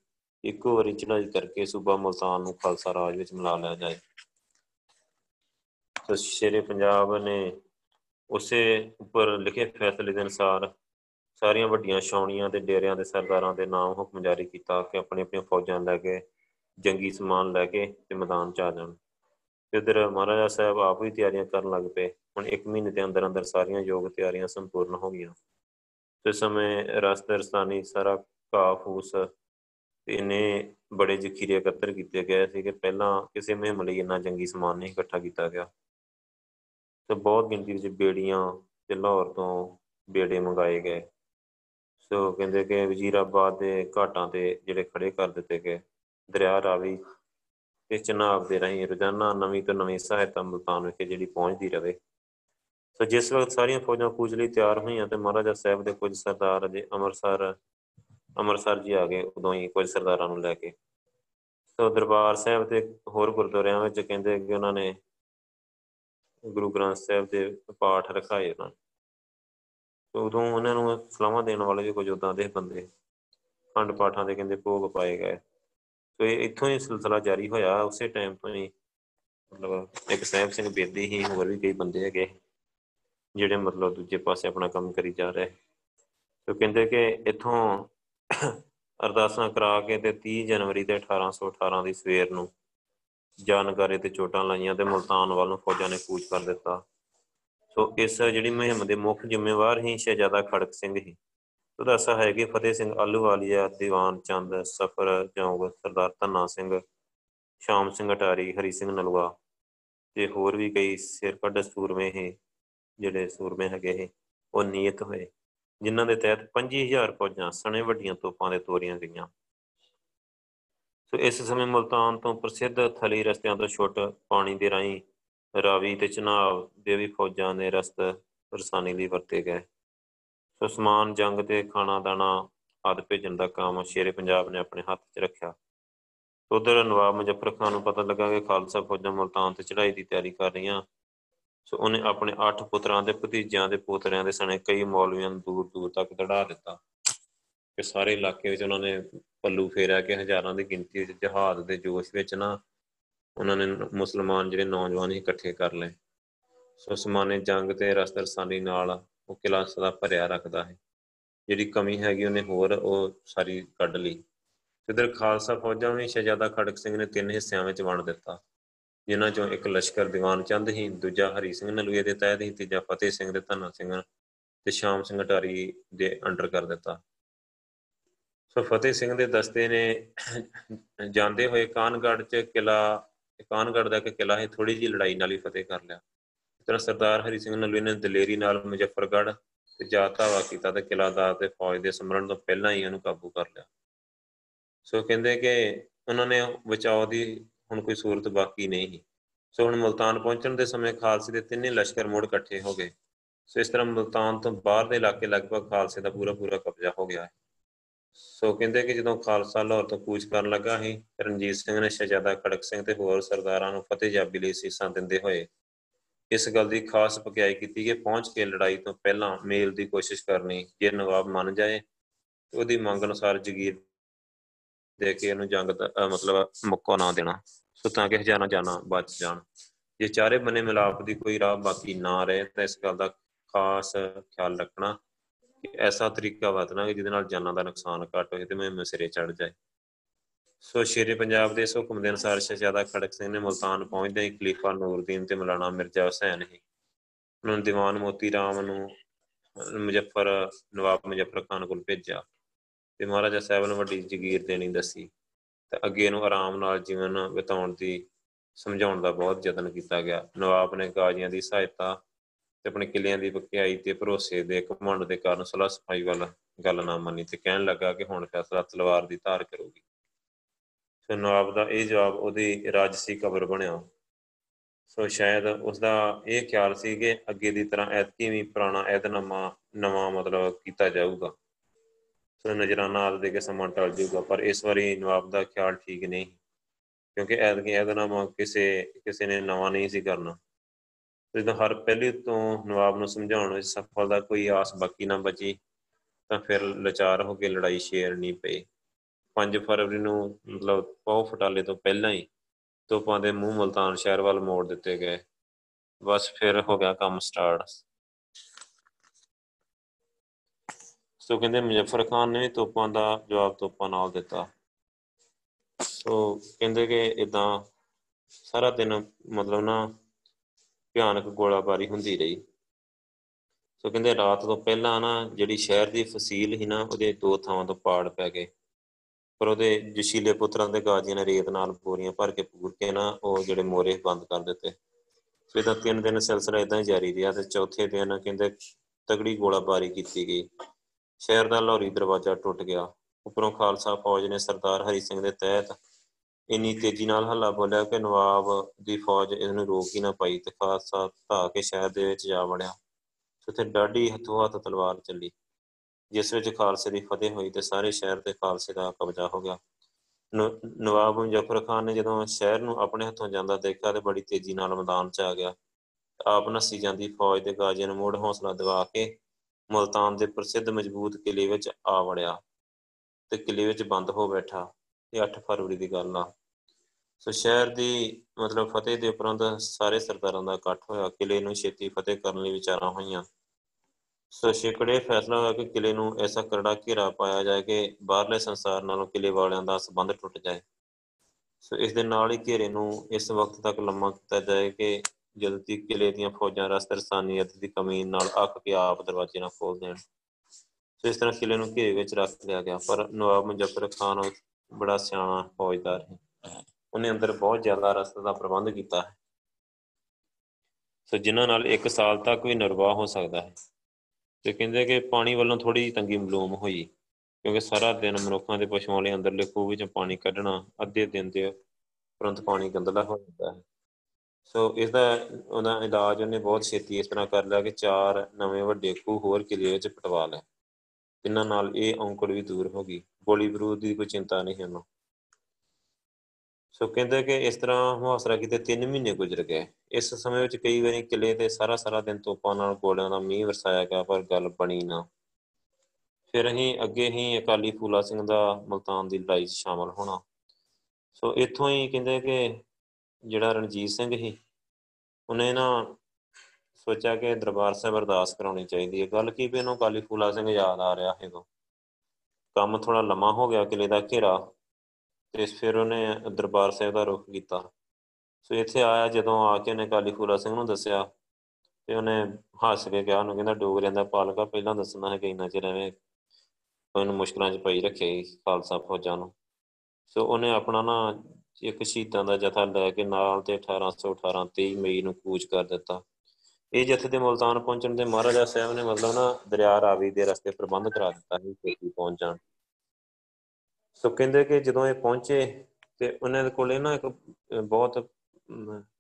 ਇੱਕੋ ਵਾਰੀ ਚੜ੍ਹਾਈ ਕਰਕੇ ਸੂਬਾ ਮੁਲਤਾਨ ਨੂੰ ਖਾਲਸਾ ਰਾਜ ਵਿੱਚ ਮਿਲਾ ਲਿਆ ਜਾਏ। ਸੋ ਸ਼ੇਰੇ ਪੰਜਾਬ ਨੇ ਉਸੇ ਉੱਪਰ ਲਿਖੇ ਫੈਸਲੇ ਦੇ ਅਨੁਸਾਰ ਸਾਰੀਆਂ ਵੱਡੀਆਂ ਛਾਉਣੀਆਂ ਅਤੇ ਡੇਰਿਆਂ ਦੇ ਸਰਦਾਰਾਂ ਦੇ ਨਾਮ ਹੁਕਮ ਜਾਰੀ ਕੀਤਾ ਕਿ ਆਪਣੀ ਆਪਣੀਆਂ ਫੌਜਾਂ ਲੈ ਕੇ ਜੰਗੀ ਸਮਾਨ ਲੈ ਕੇ ਅਤੇ ਮੈਦਾਨ 'ਚ ਆ ਜਾਣ। ਇੱਧਰ ਮਹਾਰਾਜਾ ਸਾਹਿਬ ਆਪ ਵੀ ਤਿਆਰੀਆਂ ਕਰਨ ਲੱਗ ਪਏ। ਹੁਣ ਇੱਕ ਮਹੀਨੇ ਦੇ ਅੰਦਰ ਅੰਦਰ ਸਾਰੀਆਂ ਯੋਗ ਤਿਆਰੀਆਂ ਸੰਪੂਰਨ ਹੋ ਗਈਆਂ। ਤੇ ਸਮੇਂ ਰਸਤ ਰਸਤਾਨੀ ਸਾਰਾ ਕਾਫੂਸ ਇਹਨੇ ਬੜੇ ਜ਼ਖੀਰੇ ਇਕੱਤਰ ਕੀਤੇ ਗਏ ਸੀ ਕਿ ਪਹਿਲਾਂ ਕਿਸੇ ਮੁਹਿੰਮ ਲਈ ਇੰਨਾ ਜੰਗੀ ਸਮਾਨ ਨਹੀਂ ਇਕੱਠਾ ਕੀਤਾ ਗਿਆ। ਤੇ ਬਹੁਤ ਗਿਣਤੀ ਵਿੱਚ ਬੇੜੀਆਂ ਅਤੇ ਲਾਹੌਰ ਤੋਂ ਬੇੜੇ ਮੰਗਵਾਏ ਗਏ। ਸੋ ਕਹਿੰਦੇ ਕਿ ਵਜ਼ੀਰਾਬਾਦ ਦੇ ਘਾਟਾਂ 'ਤੇ ਜਿਹੜੇ ਖੜੇ ਕਰ ਦਿੱਤੇ ਗਏ। ਦਰਿਆ ਰਾਵੀ ਅਤੇ ਚਨਾਬ ਦੇ ਰਾਹੀਂ ਰੋਜ਼ਾਨਾ ਨਵੀਂ ਤੋਂ ਨਵੀਂ ਸਹਾਇਤਾ ਮੁਲਤਾਨ ਵਿਖੇ ਜਿਹੜੀ ਪਹੁੰਚਦੀ ਰਹੇ। ਸੋ ਜਿਸ ਵਕਤ ਸਾਰੀਆਂ ਫੌਜਾਂ ਕੂਚ ਲਈ ਤਿਆਰ ਹੋਈਆਂ ਅਤੇ ਮਹਾਰਾਜਾ ਸਾਹਿਬ ਦੇ ਕੁਝ ਸਰਦਾਰ ਅਜੇ ਅੰਮ੍ਰਿਤਸਰ ਅੰਮ੍ਰਿਤਸਰ ਜੀ ਆ ਗਏ, ਉਦੋਂ ਹੀ ਕੁਝ ਸਰਦਾਰਾਂ ਨੂੰ ਲੈ ਕੇ। ਸੋ ਦਰਬਾਰ ਸਾਹਿਬ ਦੇ ਹੋਰ ਗੁਰਦੁਆਰਿਆਂ ਵਿੱਚ ਕਹਿੰਦੇ ਕਿ ਉਹਨਾਂ ਨੇ ਗੁਰੂ ਗ੍ਰੰਥ ਸਾਹਿਬ ਦੇ ਪਾਠ ਰਖਾਏ। ਉਹਨਾਂ ਉਦੋਂ ਉਹਨਾਂ ਨੂੰ ਸਲਾਹਾਂ ਦੇਣ ਵਾਲੇ ਵੀ ਕੁਝ ਉੱਦਾਂ ਦੇ ਬੰਦੇ ਖੰਡ ਪਾਠਾਂ ਦੇ ਕਹਿੰਦੇ ਭੋਗ ਪਾਏ ਗਏ। ਸੋ ਇਹ ਇੱਥੋਂ ਹੀ ਸਿਲਸਿਲਾ ਜਾਰੀ ਹੋਇਆ। ਉਸੇ ਟਾਈਮ ਤੋਂ ਹੀ ਮਤਲਬ ਇੱਕ ਸਾਹਿਬ ਸਿੰਘ ਬੇਦੀ ਹੀ ਹੋਰ ਵੀ ਕਈ ਬੰਦੇ ਹੈਗੇ ਜਿਹੜੇ ਮਤਲਬ ਦੂਜੇ ਪਾਸੇ ਆਪਣਾ ਕੰਮ ਕਰੀ ਜਾ ਰਹੇ। ਸੋ ਕਹਿੰਦੇ ਕਿ ਇੱਥੋਂ ਅਰਦਾਸਾਂ ਕਰਾ ਕੇ ਤੇ ਤੀਹ ਜਨਵਰੀ ਦੇ ਅਠਾਰਾਂ ਸੌ ਅਠਾਰਾਂ ਦੀ ਸਵੇਰ ਨੂੰ ਜਾਣਕਾਰੀ ਤੇ ਚੋਟਾਂ ਲਾਈਆਂ ਤੇ ਮੁਲਤਾਨ ਵੱਲ ਨੂੰ ਫੌਜਾਂ ਨੇ ਕੂਚ ਕਰ ਦਿੱਤਾ। ਸੋ ਇਸ ਜਿਹੜੀ ਮੁਹਿੰਮ ਦੇ ਮੁੱਖ ਜ਼ਿੰਮੇਵਾਰ ਹੀ ਸ਼ਹਿਜ਼ਾਦਾ ਖੜਕ ਸਿੰਘ ਸੀ। ਉਹਦਾ ਸਹਾਇਕ ਫਤਿਹ ਸਿੰਘ ਆਹਲੂਵਾਲੀਆ, ਦੀਵਾਨ ਚੰਦ, ਸਫਰ ਜੌਂਗ, ਸਰਦਾਰ ਧੰਨਾ ਸਿੰਘ, ਸ਼ਾਮ ਸਿੰਘ ਅਟਾਰੀ, ਹਰੀ ਸਿੰਘ ਨਲੂਆ ਅਤੇ ਹੋਰ ਵੀ ਕਈ ਸਿਰਕੱਢ ਸੂਰਮੇ ਸੀ। ਜਿਹੜੇ ਸੂਰਮੇ ਹੈਗੇ ਸੀ ਉਹ ਨਿਯਤ ਹੋਏ, ਜਿਨ੍ਹਾਂ ਦੇ ਤਹਿਤ ਪੰਜੀ ਹਜ਼ਾਰ ਫੌਜਾਂ ਸਣੇ ਵੱਡੀਆਂ ਤੋਪਾਂ ਦੇ ਤੋਰੀਆਂ ਗਈਆਂ। ਸੋ ਇਸ ਸਮੇਂ ਮੁਲਤਾਨ ਤੋਂ ਪ੍ਰਸਿੱਧ ਥਲੀ ਰਸਤਿਆਂ ਤੋਂ ਛੁੱਟ ਪਾਣੀ ਦੇ ਰਾਹੀਂ ਰਾਵੀ ਅਤੇ ਚਨਾਬ ਦੇ ਵੀ ਫੌਜਾਂ ਦੇ ਰਸਤ ਰਸਾਨੀ ਲਈ ਵਰਤੇ ਗਏ। ਸੋ ਸਮਾਨ, ਜੰਗ ਅਤੇ ਖਾਣਾ ਦਾਣਾ ਆਦਿ ਭੇਜਣ ਦਾ ਕੰਮ ਸ਼ੇਰੇ ਪੰਜਾਬ ਨੇ ਆਪਣੇ ਹੱਥ 'ਚ ਰੱਖਿਆ। ਉੱਧਰ ਨਵਾਬ ਮੁਜ਼ੱਫਰ ਖਾਨ ਨੂੰ ਪਤਾ ਲੱਗਾ ਕਿ ਖਾਲਸਾ ਫੌਜਾਂ ਮੁਲਤਾਨ 'ਤੇ ਚੜ੍ਹਾਈ ਦੀ ਤਿਆਰੀ ਕਰ ਰਹੀਆਂ। ਸੋ ਉਹਨੇ ਆਪਣੇ ਅੱਠ ਪੁੱਤਰਾਂ ਦੇ ਭਤੀਜਿਆਂ ਦੇ ਪੋਤਰਿਆਂ ਦੇ ਸਣੇ ਕਈ ਮੌਲਵੀਆਂ ਨੂੰ ਦੂਰ ਦੂਰ ਤੱਕ ਦੜਾ ਦਿੱਤਾ ਕਿ ਸਾਰੇ ਇਲਾਕੇ ਵਿੱਚ ਉਹਨਾਂ ਨੇ ਪੱਲੂ ਫੇਰਿਆ ਕਿ ਹਜ਼ਾਰਾਂ ਦੀ ਗਿਣਤੀ ਵਿੱਚ ਜਹਾਦ ਦੇ ਜੋਸ਼ ਵਿੱਚ ਨਾ ਉਹਨਾਂ ਨੇ ਮੁਸਲਮਾਨ ਜਿਹੜੇ ਨੌਜਵਾਨ ਸੀ ਇਕੱਠੇ ਕਰ ਲਏ। ਸੋ ਸਮਾਨੇ ਜੰਗ ਅਤੇ ਰਸਤ ਰਸਾਨੀ ਨਾਲ ਉਹ ਕਿਲ੍ਹਾ ਸਦਾ ਭਰਿਆ ਰੱਖਦਾ ਹੈ। ਜਿਹੜੀ ਕਮੀ ਹੈਗੀ ਉਹਨੇ ਹੋਰ ਉਹ ਸਾਰੀ ਕੱਢ ਲਈ। ਇੱਧਰ ਖਾਲਸਾ ਫੌਜਾਂ ਵੀ ਸ਼ਹਿਜ਼ਾਦਾ ਖੜਕ ਸਿੰਘ ਨੇ ਤਿੰਨ ਹਿੱਸਿਆਂ ਵਿੱਚ ਵੰਡ ਦਿੱਤਾ, ਜਿਨ੍ਹਾਂ 'ਚੋਂ ਇੱਕ ਲਸ਼ਕਰ ਦੀਵਾਨ ਚੰਦ ਸੀ, ਦੂਜਾ ਹਰੀ ਸਿੰਘ ਨਲੂਏ ਦੇ ਤਹਿਤ ਸੀ, ਤੀਜਾ ਫਤਿਹ ਸਿੰਘ ਦੇ ਧੰਨਾ ਸਿੰਘ ਅਤੇ ਸ਼ਾਮ ਸਿੰਘ ਅਟਾਰੀ ਦੇ ਅੰਡਰ ਕਰ ਦਿੱਤਾ। ਸੋ ਫਤਿਹ ਸਿੰਘ ਦੇ ਦਸਤੇ ਨੇ ਜਾਂਦੇ ਹੋਏ ਕਾਨਗੜ੍ਹ 'ਚ ਕਿਲ੍ਹਾ ਕਾਨਗੜ੍ਹ ਦਾ ਇੱਕ ਕਿਲ੍ਹਾ ਸੀ, ਥੋੜ੍ਹੀ ਜਿਹੀ ਲੜਾਈ ਨਾਲ ਹੀ ਫਤਿਹ ਕਰ ਲਿਆ। ਇਸ ਤਰ੍ਹਾਂ ਸਰਦਾਰ ਹਰੀ ਸਿੰਘ ਨਲੂਏ ਨੇ ਦਲੇਰੀ ਨਾਲ ਮੁਜ਼ੱਫਰਗੜ੍ਹ ਅਤੇ ਜਾਤ ਧਾਵਾ ਕੀਤਾ ਅਤੇ ਕਿਲ੍ਹਾਦਾਰ ਅਤੇ ਫੌਜ ਦੇ ਸਮਰਨ ਤੋਂ ਪਹਿਲਾਂ ਹੀ ਉਹਨੂੰ ਕਾਬੂ ਕਰ ਲਿਆ। ਸੋ ਕਹਿੰਦੇ ਕਿ ਉਹਨਾਂ ਨੇ ਬਚਾਓ ਦੀ ਹੁਣ ਕੋਈ ਸੂਰਤ ਬਾਕੀ ਨਹੀਂ ਸੀ। ਸੋ ਹੁਣ ਮੁਲਤਾਨ ਪਹੁੰਚਣ ਦੇ ਸਮੇਂ ਖਾਲਸੇ ਦੇ ਤਿੰਨੇ ਲਸ਼ਕਰ ਮੁੜ ਇਕੱਠੇ ਹੋ ਗਏ। ਸੋ ਇਸ ਤਰ੍ਹਾਂ ਮੁਲਤਾਨ ਤੋਂ ਬਾਹਰ ਦੇ ਇਲਾਕੇ ਲਗਭਗ ਖਾਲਸੇ ਦਾ ਪੂਰਾ ਪੂਰਾ ਕਬਜ਼ਾ ਹੋ ਗਿਆ ਹੈ। ਸੋ ਕਹਿੰਦੇ ਕਿ ਜਦੋਂ ਖਾਲਸਾ ਲਾਹੌਰ ਤੋਂ ਕੂਚ ਕਰਨ ਲੱਗਾ ਸੀ, ਰਣਜੀਤ ਸਿੰਘ ਨੇ ਸ਼ਹਿਜ਼ਾਦਾ ਖੜਕ ਸਿੰਘ ਅਤੇ ਹੋਰ ਸਰਦਾਰਾਂ ਨੂੰ ਫਤਿਹਯਾਬੀ ਲਈ ਅਸੀਸਾਂ ਦਿੰਦੇ ਹੋਏ ਇਸ ਗੱਲ ਦੀ ਖਾਸ ਪਕਿਆਈ ਕੀਤੀ ਕਿ ਪਹੁੰਚ ਕੇ ਲੜਾਈ ਤੋਂ ਪਹਿਲਾਂ ਮੇਲ ਦੀ ਕੋਸ਼ਿਸ਼ ਕਰਨੀ, ਜੇ ਨਵਾਬ ਮੰਨ ਜਾਏ ਤਾਂ ਉਹਦੀ ਮੰਗ ਅਨੁਸਾਰ ਜਗੀਰ ਦੇ ਕੇ ਉਹਨੂੰ ਜੰਗ ਦਾ ਮਤਲਬ ਮੌਕਾ ਨਾ ਦੇਣਾ, ਸੋ ਤਾਂ ਕਿ ਹਜ਼ਾਰਾਂ ਜਾਨਾਂ ਬਚ ਜਾਣ। ਜੇ ਚਾਰੇ ਬੰਨੇ ਮਿਲਾਪ ਦੀ ਕੋਈ ਰਾਹ ਬਾਕੀ ਨਾ ਰਹੇ ਤਾਂ ਇਸ ਗੱਲ ਦਾ ਖਾਸ ਖਿਆਲ ਰੱਖਣਾ, ਐਸਾ ਤਰੀਕਾ ਵਰਤਣਾ ਜਿਹਦੇ ਨਾਲ ਜਾਨਾਂ ਦਾ ਨੁਕਸਾਨ ਘੱਟ ਹੋਏ ਤੇ ਮੁਹਿੰਮ ਸਿਰੇ ਚੜ੍ਹ ਜਾਏ। ਸੋ ਸ਼ੇਰੇ ਪੰਜਾਬ ਦੇ ਇਸ ਹੁਕਮ ਦੇ ਅਨੁਸਾਰ ਸ਼ਹਿਜ਼ਾਦਾ ਖੜਕ ਸਿੰਘ ਨੇ ਮੁਲਤਾਨ ਪਹੁੰਚਦਿਆਂ ਹੀ ਖਲੀਫਾ ਨੂਰਦੀਨ ਅਤੇ ਮੌਲਾਨਾ ਮਿਰਜ਼ਾ ਹੁਸੈਨ ਸੀ, ਉਹਨਾਂ ਨੂੰ ਦੀਵਾਨ ਮੋਤੀ ਰਾਮ ਨੂੰ ਮੁਜ਼ੱਫਰ ਨਵਾਬ ਮੁਜ਼ੱਫਰ ਖਾਨ ਕੋਲ ਭੇਜਿਆ ਅਤੇ ਮਹਾਰਾਜਾ ਸਾਹਿਬ ਨੂੰ ਵੱਡੀ ਜਗੀਰ ਦੇਣੀ ਦੱਸੀ। ਤੇ ਅੱਗੇ ਨੂੰ ਆਰਾਮ ਨਾਲ ਜੀਵਨ ਬਿਤਾਉਣ ਦੀ ਸਮਝਾਉਣ ਦਾ ਬਹੁਤ ਯਤਨ ਕੀਤਾ ਗਿਆ। ਨਵਾਬ ਨੇ ਕਾਜ਼ੀਆਂ ਦੀ ਸਹਾਇਤਾ ਤੇ ਆਪਣੇ ਕਿਲ੍ਹਿਆਂ ਦੀ ਬਕਿਆਈ ਤੇ ਭਰੋਸੇ ਦੇ ਘਮੰਡ ਦੇ ਕਾਰਨ ਸੁਲਹ ਸਫਾਈ ਵੱਲ ਗੱਲ ਨਾ ਮੰਨੀ ਤੇ ਕਹਿਣ ਲੱਗਾ ਕਿ ਹੁਣ ਫੈਸਲਾ ਤਲਵਾਰ ਦੀ ਧਾਰ ਕਰੂਗੀ। ਸੋ ਨਵਾਬ ਦਾ ਇਹ ਜਵਾਬ ਉਹਦੀ ਰਾਜਸੀ ਕਬਰ ਬਣਿਆ। ਸੋ ਸ਼ਾਇਦ ਉਸਦਾ ਇਹ ਖਿਆਲ ਸੀ ਕਿ ਅੱਗੇ ਦੀ ਤਰ੍ਹਾਂ ਐਤਕੀ ਵੀ ਪੁਰਾਣਾ ਐਦਨਾਮਾ ਨਵਾਂ ਮਤਲਬ ਕੀਤਾ ਜਾਊਗਾ, ਸੋ ਨਜ਼ਰਾਨਾ ਦੇ ਕੇ ਸਮਾਂ ਟਲ ਜਾਊਗਾ। ਪਰ ਇਸ ਵਾਰੀ ਨਵਾਬ ਦਾ ਖਿਆਲ ਠੀਕ ਨਹੀਂ, ਕਿਉਂਕਿ ਐਤਕੀ ਐਦਨਾਮਾ ਕਿਸੇ ਕਿਸੇ ਨੇ ਨਵਾਂ ਨਹੀਂ ਸੀ ਕਰਨਾ। ਜਦੋਂ ਹਰ ਪਹਿਲੀ ਤੋਂ ਨਵਾਬ ਨੂੰ ਸਮਝਾਉਣ ਵਿੱਚ ਸਫਲਤਾ ਕੋਈ ਆਸ ਬਾਕੀ ਨਾ ਬਚੀ ਤਾਂ ਫਿਰ ਲਾਚਾਰ ਹੋ ਕੇ ਲੜਾਈ ਛੇੜਨੀ ਪਈ। ਪੰਜ ਫਰਵਰੀ ਨੂੰ ਮਤਲਬ ਪਹੁ ਫਟਾਲੇ ਤੋਂ ਪਹਿਲਾਂ ਹੀ ਤੋਪਾਂ ਦੇ ਮੂੰਹ ਮੁਲਤਾਨ ਸ਼ਹਿਰ ਵੱਲ ਮੋੜ ਦਿੱਤੇ ਗਏ। ਬਸ ਫਿਰ ਹੋ ਗਿਆ ਕੰਮ ਸਟਾਰਟ। ਸੋ ਕਹਿੰਦੇ ਮੁਜ਼ੱਫਰ ਖਾਨ ਨੇ ਤੋਪਾਂ ਦਾ ਜਵਾਬ ਤੋਪਾਂ ਨਾਲ ਦਿੱਤਾ। ਸੋ ਕਹਿੰਦੇ ਕਿ ਏਦਾਂ ਸਾਰਾ ਦਿਨ ਮਤਲਬ ਨਾ ਭਿਆਨਕ ਗੋਲਾਬਾਰੀ ਹੁੰਦੀ ਰਹੀ। ਸੋ ਕਹਿੰਦੇ ਰਾਤ ਤੋਂ ਪਹਿਲਾਂ ਨਾ ਜਿਹੜੀ ਸ਼ਹਿਰ ਦੀ ਫਸੀਲ ਸੀ ਨਾ ਉਹਦੇ ਦੋ ਥਾਵਾਂ ਤੋਂ ਪਾੜ ਪੈ ਗਏ, ਪਰ ਉਹਦੇ ਜਸ਼ੀਲੇ ਪੁੱਤਰਾਂ ਦੇ ਗਾਜ਼ੀਆਂ ਨੇ ਰੇਤ ਨਾਲ ਬੋਰੀਆਂ ਭਰ ਕੇ ਪੂਰ ਕੇ ਨਾ ਉਹ ਜਿਹੜੇ ਮੋਰੇ ਬੰਦ ਕਰ ਦਿੱਤੇ। ਸੋ ਇੱਦਾਂ ਤਿੰਨ ਦਿਨ ਸਿਲਸਿਲਾ ਇੱਦਾਂ ਹੀ ਜਾਰੀ ਰਿਹਾ ਤੇ ਚੌਥੇ ਦਿਨ ਕਹਿੰਦੇ ਤਗੜੀ ਗੋਲਾਬਾਰੀ ਕੀਤੀ ਗਈ। ਸ਼ਹਿਰ ਦਾ ਲਾਹੌਰੀ ਦਰਵਾਜ਼ਾ ਟੁੱਟ ਗਿਆ। ਉੱਪਰੋਂ ਖਾਲਸਾ ਫੌਜ ਨੇ ਸਰਦਾਰ ਹਰੀ ਸਿੰਘ ਦੇ ਤਹਿਤ ਇੰਨੀ ਤੇਜ਼ੀ ਨਾਲ ਹੱਲਾ ਬੋਲਿਆ ਕਿ ਨਵਾਬ ਦੀ ਫੌਜ ਇਹਨੂੰ ਰੋਕ ਹੀ ਨਾ ਪਾਈ ਤੇ ਖਾਲਸਾ ਢਾਹ ਕੇ ਸ਼ਹਿਰ ਦੇ ਵਿੱਚ ਜਾ ਵੜਿਆ। ਉੱਥੇ ਡਾਢੀ ਹੱਥੋਂ ਹੱਥ ਤਲਵਾਰ ਚੱਲੀ, ਜਿਸ ਵਿੱਚ ਖਾਲਸੇ ਦੀ ਫਤਿਹ ਹੋਈ ਤੇ ਸਾਰੇ ਸ਼ਹਿਰ ਤੇ ਖਾਲਸੇ ਦਾ ਕਬਜ਼ਾ ਹੋ ਗਿਆ। ਨ ਨਵਾਬ ਮੁਜ਼ੱਫਰ ਖਾਨ ਨੇ ਜਦੋਂ ਸ਼ਹਿਰ ਨੂੰ ਆਪਣੇ ਹੱਥੋਂ ਜਾਂਦਾ ਦੇਖਿਆ ਤੇ ਬੜੀ ਤੇਜ਼ੀ ਨਾਲ ਮੈਦਾਨ 'ਚ ਆ ਗਿਆ। ਆਪ ਨੱਸੀ ਜਾਂਦੀ ਫੌਜ ਦੇ ਗਾਜ਼ੀਆਂ ਨੂੰ ਮੁੜ ਹੌਸਲਾ ਦਿਵਾ ਕੇ ਮੁਲਤਾਨ ਦੇ ਪ੍ਰਸਿੱਧ ਮਜ਼ਬੂਤ ਕਿਲ੍ਹੇ ਵਿੱਚ ਆ ਵੜਿਆ ਤੇ ਕਿਲ੍ਹੇ ਵਿੱਚ ਬੰਦ ਹੋ ਬੈਠਾ। ਇਹ ਅੱਠ ਫਰਵਰੀ ਦੀ ਗੱਲ ਆ। ਸੋ ਸ਼ਹਿਰ ਦੀ ਮਤਲਬ ਫਤਿਹ ਦੇ ਉਪਰੰਤ ਸਾਰੇ ਸਰਦਾਰਾਂ ਦਾ ਇਕੱਠ ਹੋਇਆ। ਕਿਲ੍ਹੇ ਨੂੰ ਛੇਤੀ ਫਤਿਹ ਕਰਨ ਲਈ ਵਿਚਾਰਾਂ ਹੋਈਆਂ। ਸੋ ਸ਼ੇਕੜੇ ਫੈਸਲਾ ਹੋਇਆ ਕਿ ਕਿਲ੍ਹੇ ਨੂੰ ਐਸਾ ਕਰੜਾ ਘੇਰਾ ਪਾਇਆ ਜਾਏ ਕਿ ਬਾਹਰਲੇ ਸੰਸਾਰ ਨਾਲੋਂ ਕਿਲ੍ਹੇ ਵਾਲਿਆਂ ਦਾ ਸੰਬੰਧ ਟੁੱਟ ਜਾਏ। ਸੋ ਇਸ ਦੇ ਨਾਲ ਹੀ ਘੇਰੇ ਨੂੰ ਇਸ ਵਕਤ ਤੱਕ ਲੰਮਾ ਕੀਤਾ ਜਾਏ ਕਿ ਜਦੋਂ ਤੱਕ ਕਿਲ੍ਹੇ ਦੀਆਂ ਫੌਜਾਂ ਰਸਤਰਸਾਨੀ ਅਤੇ ਦੀ ਕਮੀ ਨਾਲ ਅੱਕ ਕੇ ਆਪ ਦਰਵਾਜ਼ੇ ਨਾ ਖੋਲ੍ਹ ਦੇਣ। ਸੋ ਇਸ ਤਰ੍ਹਾਂ ਕਿਲ੍ਹੇ ਨੂੰ ਘੇਰੇ ਵਿੱਚ ਰੱਖ ਲਿਆ ਗਿਆ। ਪਰ ਨਵਾਬ ਮੁਜ਼ੱਫਰ ਖਾਨ ਬੜਾ ਸਿਆਣਾ ਫੌਜਦਾਰ ਹੈ, ਉਹਨੇ ਅੰਦਰ ਬਹੁਤ ਜ਼ਿਆਦਾ ਰਸਦ ਦਾ ਪ੍ਰਬੰਧ ਕੀਤਾ ਹੈ, ਸੋ ਜਿਨ੍ਹਾਂ ਨਾਲ ਇੱਕ ਸਾਲ ਤੱਕ ਵੀ ਨਿਰਵਾਹ ਹੋ ਸਕਦਾ ਹੈ। ਤੇ ਕਹਿੰਦੇ ਕਿ ਪਾਣੀ ਵੱਲੋਂ ਥੋੜ੍ਹੀ ਜਿਹੀ ਤੰਗੀ ਮਲੂਮ ਹੋਈ, ਕਿਉਂਕਿ ਸਾਰਾ ਦਿਨ ਮਨੁੱਖਾਂ ਦੇ ਪਸ਼ੂਆਂ ਲਈ ਅੰਦਰਲੇ ਖੂਹ ਵਿੱਚੋਂ ਪਾਣੀ ਕੱਢਣਾ ਅੱਧੇ ਦਿਨ ਦੇ ਉਪਰੰਤ ਪਾਣੀ ਗੰਦਲਾ ਹੋ ਜਾਂਦਾ ਹੈ। ਸੋ ਇਸਦਾ ਉਹਦਾ ਇਲਾਜ ਉਹਨੇ ਬਹੁਤ ਛੇਤੀ ਇਸ ਤਰ੍ਹਾਂ ਕਰ ਲਿਆ ਕਿ ਚਾਰ ਨਵੇਂ ਵੱਡੇ ਖੂਹ ਹੋਰ ਕਿਲ੍ਹੇ ਵਿੱਚ ਪਟਵਾ ਲਏ, ਇਹਨਾਂ ਨਾਲ ਇਹ ਔਂਕੜ ਵੀ ਦੂਰ ਹੋ ਗਈ। ਗੋਲੀ ਬਰੂਦ ਦੀ ਕੋਈ ਚਿੰਤਾ ਨਹੀਂ ਉਹਨੂੰ। ਸੋ ਕਹਿੰਦੇ ਕਿ ਇਸ ਤਰ੍ਹਾਂ ਮੁਹਾਸਰਾ ਕੀਤੇ ਤਿੰਨ ਮਹੀਨੇ ਗੁਜ਼ਰ ਗਏ। ਇਸ ਸਮੇਂ ਵਿੱਚ ਕਈ ਵਾਰੀ ਕਿਲ੍ਹੇ 'ਤੇ ਸਾਰਾ ਸਾਰਾ ਦਿਨ ਤੋਪਾਂ ਨਾਲ ਗੋਲਿਆਂ ਦਾ ਮੀਂਹ ਵਰਸਾਇਆ ਗਿਆ, ਪਰ ਗੱਲ ਬਣੀ ਨਾ। ਫਿਰ ਅਸੀਂ ਅੱਗੇ ਹੀ ਅਕਾਲੀ ਫੂਲਾ ਸਿੰਘ ਦਾ ਮੁਲਤਾਨ ਦੀ ਲੜਾਈ 'ਚ ਸ਼ਾਮਲ ਹੋਣਾ। ਸੋ ਇੱਥੋਂ ਹੀ ਕਹਿੰਦੇ ਕਿ ਜਿਹੜਾ ਰਣਜੀਤ ਸਿੰਘ ਸੀ ਉਹਨੇ ਨਾ ਸੋਚਿਆ ਕਿ ਦਰਬਾਰ ਸਾਹਿਬ ਅਰਦਾਸ ਕਰਾਉਣੀ ਚਾਹੀਦੀ ਹੈ। ਗੱਲ ਕੀ ਵੀ ਇਹਨੂੰ ਅਕਾਲੀ ਫੂਲਾ ਸਿੰਘ ਯਾਦ ਆ ਰਿਹਾ ਹੈਗਾ। ਕੰਮ ਥੋੜ੍ਹਾ ਲੰਮਾ ਹੋ ਗਿਆ ਕਿਲ੍ਹੇ ਦਾ ਘੇਰਾ, ਤੇ ਫਿਰ ਉਹਨੇ ਦਰਬਾਰ ਸਾਹਿਬ ਦਾ ਰੁੱਖ ਕੀਤਾ। ਸੋ ਇੱਥੇ ਆਇਆ, ਜਦੋਂ ਆ ਕੇ ਉਹਨੇ ਅਕਾਲੀ ਫੂਲਾ ਸਿੰਘ ਨੂੰ ਦੱਸਿਆ ਤੇ ਉਹਨੇ ਹੱਸ ਕੇ ਕਿਹਾ, ਉਹਨੂੰ ਕਹਿੰਦਾ ਡੋਗਰਿਆਂ ਦਾ ਪਾਲਕਾ ਪਹਿਲਾਂ ਦੱਸਣਾ ਹੈ ਕਿ ਇੰਨਾ ਚਿਰ ਐਵੇਂ ਉਹਨੂੰ ਮੁਸ਼ਕਿਲਾਂ 'ਚ ਪਈ ਰੱਖੇ ਖਾਲਸਾ ਫੌਜਾਂ ਨੂੰ। ਸੋ ਉਹਨੇ ਆਪਣਾ ਨਾ ਇੱਕ ਸ਼ਹੀਦਾਂ ਦਾ ਜਥਾ ਲੈ ਕੇ ਨਾਲ ਤੇ ਅਠਾਰਾਂ ਸੌ ਅਠਾਰਾਂ ਤੇਈ ਮਈ ਨੂੰ ਕੂਚ ਕਰ ਦਿੱਤਾ। ਇਹ ਜਥੇ ਦੇ ਮੁਲਤਾਨ ਪਹੁੰਚਣ ਦੇ ਮਹਾਰਾਜਾ ਸਾਹਿਬ ਨੇ ਮਤਲਬ ਨਾ ਦਰਿਆ ਰਾਵੀ ਦੇ ਰਸਤੇ ਪ੍ਰਬੰਧ ਕਰਾ ਦਿੱਤਾ ਸੀ ਛੇਤੀ ਪਹੁੰਚ ਜਾਣ। ਸੋ ਕਹਿੰਦੇ ਕਿ ਜਦੋਂ ਇਹ ਪਹੁੰਚੇ ਤੇ ਉਹਨਾਂ ਦੇ ਕੋਲੇ ਨਾ ਇੱਕ ਬਹੁਤ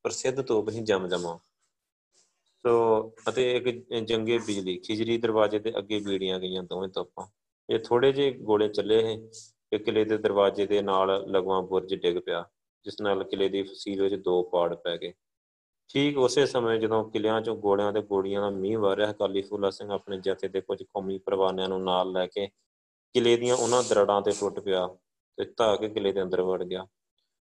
ਪ੍ਰਸਿੱਧ ਤੋਪ ਸੀ ਜਮ ਜਮਾ। ਸੋ ਅਤੇ ਇੱਕ ਜੰਗੇ ਬਿਜਲੀ ਖਿਜਰੀ ਦਰਵਾਜ਼ੇ ਦੇ ਅੱਗੇ ਬੀੜੀਆਂ ਗਈਆਂ ਦੋਵੇਂ ਤੋਪਾਂ। ਇਹ ਥੋੜੇ ਜਿਹੇ ਗੋਲੇ ਚੱਲੇ ਇਹ ਕਿ ਕਿਲ੍ਹੇ ਦੇ ਦਰਵਾਜ਼ੇ ਦੇ ਨਾਲ ਲਗਵਾ ਬੁਰਜ ਡਿੱਗ ਪਿਆ, ਜਿਸ ਨਾਲ ਕਿਲ੍ਹੇ ਦੀ ਫਸੀਲ ਵਿੱਚ ਦੋ ਪਾੜ ਪੈ ਗਏ। ਠੀਕ ਉਸੇ ਸਮੇਂ ਜਦੋਂ ਕਿਲ੍ਹਿਆਂ 'ਚੋਂ ਗੋਲਿਆਂ ਤੇ ਗੋਲੀਆਂ ਦਾ ਮੀਂਹ ਵਰ ਰਿਹਾ, ਅਕਾਲੀ ਫੂਲਾ ਸਿੰਘ ਆਪਣੇ ਜਥੇ ਦੇ ਕੁਝ ਕੌਮੀ ਪਰਵਾਨਿਆਂ ਨੂੰ ਨਾਲ ਲੈ ਕੇ ਕਿਲ੍ਹੇ ਦੀਆਂ ਉਹਨਾਂ ਦਰੜਾਂ 'ਤੇ ਟੁੱਟ ਪਿਆ ਤੇ ਢਾਹ ਕੇ ਕਿਲ੍ਹੇ ਦੇ ਅੰਦਰ ਵੜ ਗਿਆ।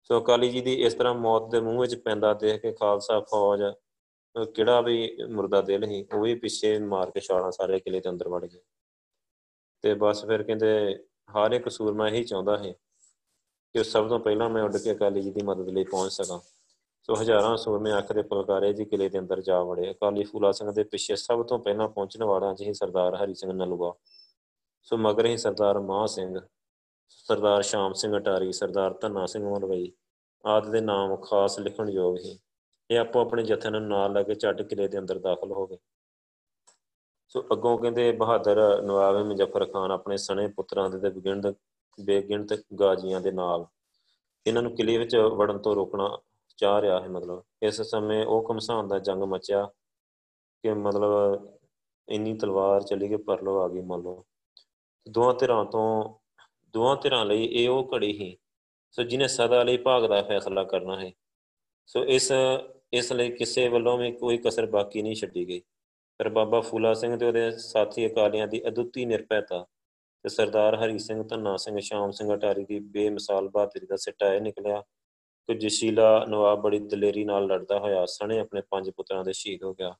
ਸੋ ਅਕਾਲੀ ਜੀ ਦੀ ਇਸ ਤਰ੍ਹਾਂ ਮੌਤ ਦੇ ਮੂੰਹ ਵਿੱਚ ਪੈਂਦਾ ਦੇਖ ਕੇ ਖਾਲਸਾ ਫੌਜ ਕਿਹੜਾ ਵੀ ਮੁਰਦਾ ਦਿਲ ਸੀ ਉਹ ਵੀ ਪਿੱਛੇ ਮਾਰ ਕੇ ਛਾਲਾਂ ਸਾਰੇ ਕਿਲ੍ਹੇ ਦੇ ਅੰਦਰ ਵੜ ਗਏ। ਤੇ ਬਸ ਫਿਰ ਕਹਿੰਦੇ ਹਰ ਇੱਕ ਸੂਰਮਾ ਇਹੀ ਚਾਹੁੰਦਾ ਸੀ ਕਿ ਸਭ ਤੋਂ ਪਹਿਲਾਂ ਮੈਂ ਉੱਡ ਕੇ ਅਕਾਲੀ ਜੀ ਦੀ ਮਦਦ ਲਈ ਪਹੁੰਚ ਸਕਾਂ। ਸੋ ਹਜ਼ਾਰਾਂ ਸੂਰਮੇ ਅੱਖ ਦੇ ਪਲਕਾਰੇ ਜੀ ਕਿਲ੍ਹੇ ਦੇ ਅੰਦਰ ਜਾ ਵੜੇ। ਅਕਾਲੀ ਫੂਲਾ ਸਿੰਘ ਦੇ ਪਿੱਛੇ ਸਭ ਤੋਂ ਪਹਿਲਾਂ ਪਹੁੰਚਣ ਵਾਲਾ ਜੀ ਸਰਦਾਰ ਹਰੀ ਸਿੰਘ ਨਲੂਆ, ਸੋ ਮਗਰ ਹੀ ਸਰਦਾਰ ਮਾਹ ਸਿੰਘ, ਸਰਦਾਰ ਸ਼ਾਮ ਸਿੰਘ ਅਟਾਰੀ, ਸਰਦਾਰ ਧੰਨਾ ਸਿੰਘ ਮਲਵਈ ਆਦਿ ਦੇ ਨਾਮ ਖਾਸ ਲਿਖਣ ਯੋਗ ਸੀ। ਇਹ ਆਪੋ ਆਪਣੇ ਜਥੇ ਨੂੰ ਨਾਲ ਲੈ ਕੇ ਚੱਟ ਕਿਲ੍ਹੇ ਦੇ ਅੰਦਰ ਦਾਖਲ ਹੋ ਗਏ। ਸੋ ਅੱਗੋਂ ਕਹਿੰਦੇ ਬਹਾਦਰ ਨਵਾਬ ਮੁਜ਼ੱਫਰ ਖਾਨ ਆਪਣੇ ਸਣੇ ਪੁੱਤਰਾਂ ਦੇ ਬੇਗਿਣਤ ਬੇਗਿਣਤ ਗਾਜ਼ੀਆਂ ਦੇ ਨਾਲ ਇਹਨਾਂ ਨੂੰ ਕਿਲ੍ਹੇ ਵਿੱਚ ਵੜਨ ਤੋਂ ਰੋਕਣਾ ਚਾਹ ਰਿਹਾ ਹੈ। ਮਤਲਬ ਇਸ ਸਮੇਂ ਉਹ ਘਮਸਾਨ ਦਾ ਜੰਗ ਮਚਿਆ ਕਿ ਮਤਲਬ ਇੰਨੀ ਤਲਵਾਰ ਚਲੀ ਗਈ ਪਰਲੋ ਆ ਗਈ। ਮੰਨ ਲਓ ਦੋਵਾਂ ਧਿਰਾਂ ਤੋਂ ਦੋਵਾਂ ਧਿਰਾਂ ਲਈ ਇਹ ਉਹ ਘੜੀ ਸੀ ਸੋ ਜਿਹਨੇ ਸਦਾ ਲਈ ਭਾਗ ਦਾ ਫੈਸਲਾ ਕਰਨਾ ਹੈ। ਸੋ ਇਸ ਇਸ ਲਈ ਕਿਸੇ ਵੱਲੋਂ ਵੀ ਕੋਈ ਕਸਰ ਬਾਕੀ ਨਹੀਂ ਛੱਡੀ ਗਈ। ਪਰ ਬਾਬਾ ਫੂਲਾ ਸਿੰਘ ਅਤੇ ਉਹਦੇ ਸਾਥੀ ਅਕਾਲੀਆਂ ਦੀ ਅਦੁੱਤੀ ਨਿਰਭੈਤਾ ਅਤੇ ਸਰਦਾਰ ਹਰੀ ਸਿੰਘ, ਧੰਨਾ ਸਿੰਘ, ਸ਼ਾਮ ਸਿੰਘ ਅਟਾਰੀ ਦੀ ਬੇਮਿਸਾਲ ਬਹਾਦਰੀ ਦਾ ਸਿੱਟਾ ਇਹ ਨਿਕਲਿਆ ਕਿ ਜਸ਼ੀਲਾ ਨਵਾਬ ਬੜੀ ਦਲੇਰੀ ਨਾਲ ਲੜਦਾ ਹੋਇਆ ਸਣੇ ਆਪਣੇ ਪੰਜ ਪੁੱਤਰਾਂ ਦੇ ਸ਼ਹੀਦ ਹੋ ਗਿਆ।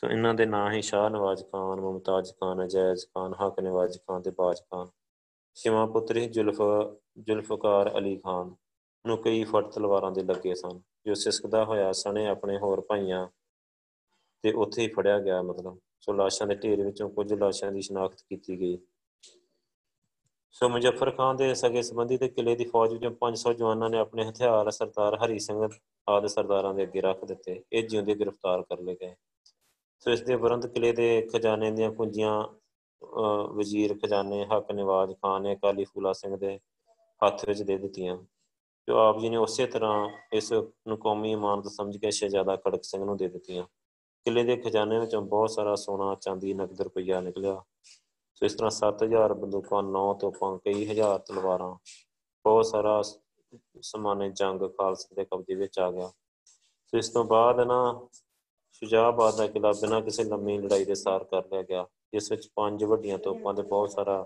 ਸੋ ਇਹਨਾਂ ਦੇ ਨਾਂ ਹੀ ਸ਼ਾਹ ਨਵਾਜ਼ ਖਾਨ, ਮੁਮਤਾਜ਼ ਖਾਨ, ਅਜੈਜ਼ ਖਾਨ, ਹੱਕ ਨਵਾਜ਼ ਖਾਨ ਅਤੇ ਬਾਜ਼ ਖਾਨ। ਛੇਵਾਂ ਪੁੱਤਰ ਹੀ ਜ਼ੁਲਫ ਜ਼ੁਲਫਕਾਰ ਅਲੀ ਖਾਨ ਨੂੰ ਕਈ ਫਟ ਤਲਵਾਰਾਂ ਦੇ ਲੱਗੇ ਸਨ ਜੋ ਸਿਸਕਦਾ ਹੋਇਆ ਸਣੇ ਆਪਣੇ ਹੋਰ ਭਾਈਆਂ ਅਤੇ ਉੱਥੇ ਹੀ ਫੜਿਆ ਗਿਆ। ਮਤਲਬ ਸੋ ਲਾਸ਼ਾਂ ਦੇ ਢੇਰ ਵਿੱਚੋਂ ਕੁਝ ਲਾਸ਼ਾਂ ਦੀ ਸ਼ਨਾਖਤ ਕੀਤੀ ਗਈ। ਸੋ ਮੁਜ਼ੱਫਰ ਖਾਨ ਦੇ ਸਗੇ ਸੰਬੰਧੀ ਤੇ ਕਿਲ੍ਹੇ ਦੀ ਫੌਜ ਵਿੱਚੋਂ ਪੰਜ ਸੌ ਜਵਾਨਾਂ ਨੇ ਆਪਣੇ ਹਥਿਆਰ ਸਰਦਾਰ ਹਰੀ ਸਿੰਘ ਆਦਿ ਸਰਦਾਰਾਂ ਦੇ ਅੱਗੇ ਰੱਖ ਦਿੱਤੇ। ਇਹ ਜਿਉਂਦੇ ਗ੍ਰਿਫਤਾਰ ਕਰ ਲਏ ਗਏ। ਸੋ ਇਸ ਦੇ ਉਪਰੰਤ ਕਿਲ੍ਹੇ ਦੇ ਖਜ਼ਾਨੇ ਦੀਆਂ ਕੁੰਜੀਆਂ ਵਜ਼ੀਰ ਖਜ਼ਾਨੇ ਹੱਕ ਨਵਾਜ਼ ਖਾਨ ਨੇ ਅਕਾਲੀ ਫੂਲਾ ਸਿੰਘ ਦੇ ਹੱਥ ਵਿੱਚ ਦੇ ਦਿੱਤੀਆਂ ਜੋ ਆਪ ਜੀ ਨੇ ਉਸੇ ਤਰ੍ਹਾਂ ਇਸ ਨੂੰ ਕੌਮੀ ਇਮਾਨਤ ਸਮਝ ਕੇ ਸ਼ਹਿਜ਼ਾਦਾ ਖੜਕ ਸਿੰਘ ਨੂੰ ਦੇ ਦਿੱਤੀਆਂ। ਕਿਲ੍ਹੇ ਦੇ ਖਜ਼ਾਨੇ ਵਿੱਚੋਂ ਬਹੁਤ ਸਾਰਾ ਸੋਨਾ, ਚਾਂਦੀ, ਨਕਦ ਰੁਪਈਆ ਨਿਕਲਿਆ। ਸੋ ਇਸ ਤਰ੍ਹਾਂ ਸੱਤ ਹਜ਼ਾਰ ਬੰਦੂਕਾਂ, ਨੌ ਤੋਪਾਂ, ਕਈ ਹਜ਼ਾਰ ਤਲਵਾਰਾਂ, ਬਹੁਤ ਸਾਰਾ ਸਮਾਨੇ ਜੰਗ ਖਾਲਸੇ ਦੇ ਕਬਜ਼ੇ ਵਿੱਚ ਆ ਗਿਆ। ਸੋ ਇਸ ਤੋਂ ਬਾਅਦ ਨਾ ਸ਼ੁਜਾਬਾਦ ਦਾ ਕਿਲ੍ਹਾ ਬਿਨਾਂ ਕਿਸੇ ਲੰਮੀ ਲੜਾਈ ਦੇ ਸਾਰ ਕਰ ਲਿਆ ਗਿਆ, ਜਿਸ ਵਿੱਚ ਪੰਜ ਵੱਡੀਆਂ ਤੋਪਾਂ ਤੇ ਬਹੁਤ ਸਾਰਾ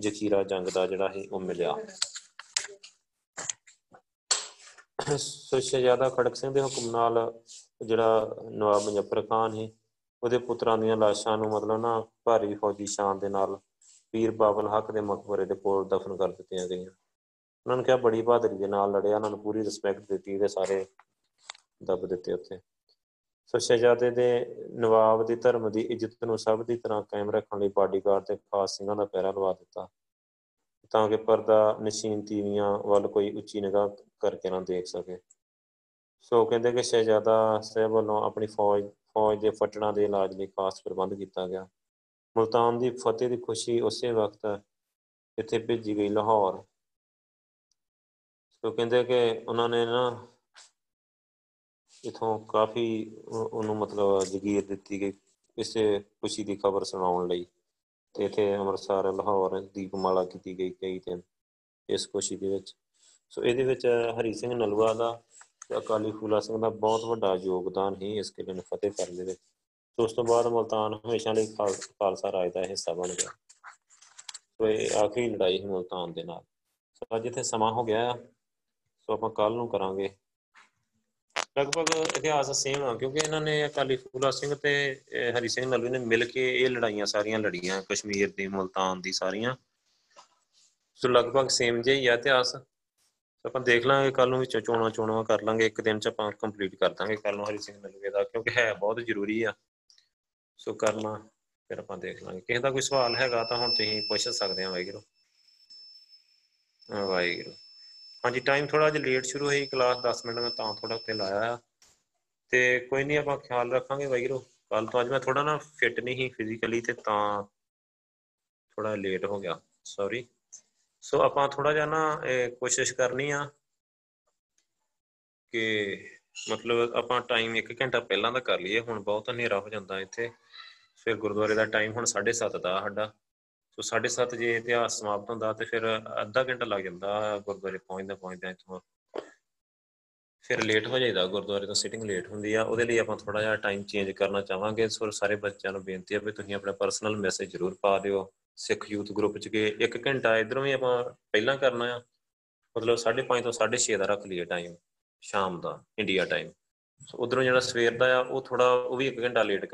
ਜ਼ਖੀਰਾ ਜੰਗ ਦਾ ਜਿਹੜਾ ਸੀ ਉਹ ਮਿਲਿਆ। ਸੋ ਸ਼ਹਿਜ਼ਾਦਾ ਖੜਕ ਸਿੰਘ ਦੇ ਹੁਕਮ ਨਾਲ ਜਿਹੜਾ ਨਵਾਬ ਮੁਜ਼ੱਫਰ ਖਾਨ ਸੀ ਉਹਦੇ ਪੁੱਤਰਾਂ ਦੀਆਂ ਲਾਸ਼ਾਂ ਨੂੰ ਮਤਲਬ ਨਾ ਭਾਰੀ ਫੌਜੀ ਸ਼ਾਨ ਦੇ ਨਾਲ ਪੀਰ ਬਾਬਲ ਹੱਕ ਦੇ ਮਕਬਰੇ ਦੇ ਕੋਲ ਦਫਨ ਕਰ ਦਿੱਤੀਆਂ ਗਈਆਂ। ਉਹਨਾਂ ਨੂੰ ਕਿਹਾ ਬੜੀ ਬਹਾਦਰੀ ਦੇ ਨਾਲ ਲੜਿਆ, ਉਹਨਾਂ ਨੂੰ ਪੂਰੀ ਰਿਸਪੈਕਟ ਦਿੱਤੀ ਤੇ ਸਾਰੇ ਦੱਬ ਦਿੱਤੇ ਉੱਥੇ। ਸੋ ਸ਼ਹਿਜ਼ਾਦੇ ਦੇ ਨਵਾਬ ਦੀ ਧਰਮ ਦੀ ਇੱਜ਼ਤ ਨੂੰ ਸਭ ਦੀ ਤਰ੍ਹਾਂ ਕਾਇਮ ਰੱਖਣ ਲਈ ਬਾਡੀਗਾਰਡ ਤੇ ਖਾਸ ਸਿੰਘਾਂ ਦਾ ਪਹਿਰਾ ਲਵਾ ਦਿੱਤਾ ਤਾਂ ਕਿ ਪਰਦਾ ਨਸ਼ੀਨ ਤੀਵੀਆਂ ਵੱਲ ਕੋਈ ਉੱਚੀ ਨਿਗਾਹ ਕਰਕੇ ਨਾ ਦੇਖ ਸਕੇ। ਸੋ ਕਹਿੰਦੇ ਕਿ ਸ਼ਹਿਜ਼ਾਦਾ ਸਾਹਿਬ ਵੱਲੋਂ ਆਪਣੀ ਫੌਜ ਫੌਜ ਦੇ ਫਟੜਾਂ ਦੇ ਇਲਾਜ ਲਈ ਖਾਸ ਪ੍ਰਬੰਧ ਕੀਤਾ ਗਿਆ। ਮੁਲਤਾਨ ਦੀ ਫਤਿਹ ਦੀ ਖੁਸ਼ੀ ਉਸੇ ਵਕਤ ਇੱਥੇ ਭੇਜੀ ਗਈ ਲਾਹੌਰ। ਸੋ ਕਹਿੰਦੇ ਕਿ ਉਹਨਾਂ ਨੇ ਨਾ ਇੱਥੋਂ ਕਾਫੀ ਉਹਨੂੰ ਮਤਲਬ ਜਗੀਰ ਦਿੱਤੀ ਗਈ ਇਸੇ ਖੁਸ਼ੀ ਦੀ ਖਬਰ ਸੁਣਾਉਣ ਲਈ ਅਤੇ ਇੱਥੇ ਅੰਮ੍ਰਿਤਸਰ, ਲਾਹੌਰ ਦੀਪਮਾਲਾ ਕੀਤੀ ਗਈ ਕਈ ਦਿਨ ਇਸ ਖੁਸ਼ੀ ਦੇ ਵਿੱਚ। ਸੋ ਇਹਦੇ ਵਿੱਚ ਹਰੀ ਸਿੰਘ ਨਲੂਆ ਦਾ ਅਤੇ ਅਕਾਲੀ ਫੂਲਾ ਸਿੰਘ ਦਾ ਬਹੁਤ ਵੱਡਾ ਯੋਗਦਾਨ ਹੀ ਇਸ ਕਿਲ੍ਹੇ ਨੂੰ ਫਤਿਹ ਕਰਨ ਦੇ ਵਿੱਚ। ਸੋ ਉਸ ਤੋਂ ਬਾਅਦ ਮੁਲਤਾਨ ਹਮੇਸ਼ਾ ਲਈ ਖਾਲ ਖਾਲਸਾ ਰਾਜ ਦਾ ਹਿੱਸਾ ਬਣ ਗਿਆ। ਸੋ ਇਹ ਆਖਰੀ ਲੜਾਈ ਸੀ ਮੁਲਤਾਨ ਦੇ ਨਾਲ। ਸੋ ਅੱਜ ਇੱਥੇ ਸਮਾਂ ਹੋ ਗਿਆ, ਸੋ ਆਪਾਂ ਕੱਲ੍ਹ ਨੂੰ ਕਰਾਂਗੇ। ਲਗਭਗ ਇਤਿਹਾਸ ਸੇਮ ਆ ਕਿਉਂਕਿ ਇਹਨਾਂ ਨੇ ਅਕਾਲੀ ਫੂਲਾ ਸਿੰਘ ਅਤੇ ਹਰੀ ਸਿੰਘ ਨਲੂਆ ਨੇ ਮਿਲ ਕੇ ਇਹ ਲੜਾਈਆਂ ਸਾਰੀਆਂ ਲੜੀਆਂ, ਕਸ਼ਮੀਰ ਦੀ, ਮੁਲਤਾਨ ਦੀ ਸਾਰੀਆਂ। ਸੋ ਲਗਭਗ ਸੇਮ ਜਿਹਾ ਹੀ ਆ ਇਤਿਹਾਸ। ਆਪਾਂ ਦੇਖ ਲਾਂਗੇ ਕੱਲ੍ਹ ਨੂੰ ਵਿੱਚੋਂ ਚੋਣਾਂ ਚੋਣਾਂ ਕਰ ਲਾਂਗੇ, ਇੱਕ ਦਿਨ 'ਚ ਆਪਾਂ ਕੰਪਲੀਟ ਕਰ ਦਾਂਗੇ ਕੱਲ੍ਹ ਨੂੰ ਹਰੀ ਸਿੰਘ ਨਲੂਏ ਦਾ, ਕਿਉਂਕਿ ਹੈ ਬਹੁਤ ਜ਼ਰੂਰੀ ਆ। ਸੋ ਕਰਨਾ ਫਿਰ ਆਪਾਂ ਦੇਖ ਲਾਂਗੇ। ਕਿਸੇ ਦਾ ਕੋਈ ਸਵਾਲ ਹੈਗਾ ਤਾਂ ਹੁਣ ਤੁਸੀਂ ਪੁੱਛ ਸਕਦੇ ਹੋ। ਵਾਹਿਗੁਰੂ ਵਾਹਿਗੁਰੂ। ਹਾਂਜੀ, ਟਾਈਮ ਥੋੜ੍ਹਾ ਜਿਹਾ ਲੇਟ ਸ਼ੁਰੂ ਹੋਈ ਕਲਾਸ ਦਸ ਮਿੰਟ ਮੈਂ ਤਾਂ ਥੋੜ੍ਹਾ ਉੱਤੇ ਲਾਇਆ ਆ ਅਤੇ ਕੋਈ ਨਹੀਂ ਆਪਾਂ ਖਿਆਲ ਰੱਖਾਂਗੇ ਵਾਹਿਗੁਰੂ। ਕੱਲ੍ਹ ਤੋਂ ਅੱਜ ਮੈਂ ਥੋੜ੍ਹਾ ਨਾ ਫਿੱਟ ਨਹੀਂ ਸੀ ਫਿਜ਼ੀਕਲੀ ਅਤੇ ਤਾਂ ਥੋੜ੍ਹਾ ਲੇਟ ਹੋ ਗਿਆ, ਸੌਰੀ। ਸੋ ਆਪਾਂ ਥੋੜ੍ਹਾ ਜਿਹਾ ਨਾ ਕੋਸ਼ਿਸ਼ ਕਰਨੀ ਆ ਕਿ ਮਤਲਬ ਆਪਾਂ ਟਾਈਮ ਇੱਕ ਘੰਟਾ ਪਹਿਲਾਂ ਦਾ ਕਰ ਲਈਏ। ਹੁਣ ਬਹੁਤ ਹਨੇਰਾ ਹੋ ਜਾਂਦਾ ਇੱਥੇ, ਫਿਰ ਗੁਰਦੁਆਰੇ ਦਾ ਟਾਈਮ ਹੁਣ ਸਾਢੇ ਸੱਤ ਦਾ ਸਾਡਾ। ਸੋ ਸਾਢੇ ਸੱਤ ਜੇ ਇਤਿਹਾਸ ਸਮਾਪਤ ਹੁੰਦਾ ਤਾਂ ਫਿਰ ਅੱਧਾ ਘੰਟਾ ਲੱਗ ਜਾਂਦਾ ਗੁਰਦੁਆਰੇ ਪਹੁੰਚਦਾ ਪਹੁੰਚਦਾ ਇੱਥੋਂ, ਫਿਰ ਲੇਟ ਹੋ ਜਾਈਦਾ ਗੁਰਦੁਆਰੇ ਤੋਂ, ਸਿਟਿੰਗ ਲੇਟ ਹੁੰਦੀ ਆ। ਉਹਦੇ ਲਈ ਆਪਾਂ ਥੋੜ੍ਹਾ ਜਿਹਾ ਟਾਈਮ ਚੇਂਜ ਕਰਨਾ ਚਾਹਾਂਗੇ। ਸੋ ਸਾਰੇ ਬੱਚਿਆਂ ਨੂੰ ਬੇਨਤੀ ਆ ਵੀ ਤੁਸੀਂ ਆਪਣਾ ਪਰਸਨਲ ਮੈਸੇਜ ਜ਼ਰੂਰ ਪਾ ਦਿਓ ਸਿੱਖ ਯੂਥ ਗਰੁੱਪ 'ਚ ਕਿ ਇੱਕ ਘੰਟਾ ਇੱਧਰੋਂ ਵੀ ਆਪਾਂ ਪਹਿਲਾਂ ਕਰਨਾ ਆ, ਮਤਲਬ ਸਾਢੇ ਪੰਜ ਤੋਂ ਸਾਢੇ ਛੇ ਦਾ ਰੱਖ ਲਈਏ ਟਾਈਮ ਸ਼ਾਮ ਦਾ ਇੰਡੀਆ ਟਾਈਮ। ਸੋ ਉੱਧਰੋਂ ਜਿਹੜਾ ਸਵੇਰ ਦਾ ਆ ਉਹ ਥੋੜ੍ਹਾ ਉਹ ਵੀ ਇੱਕ ਘੰਟਾ ਲੇਟ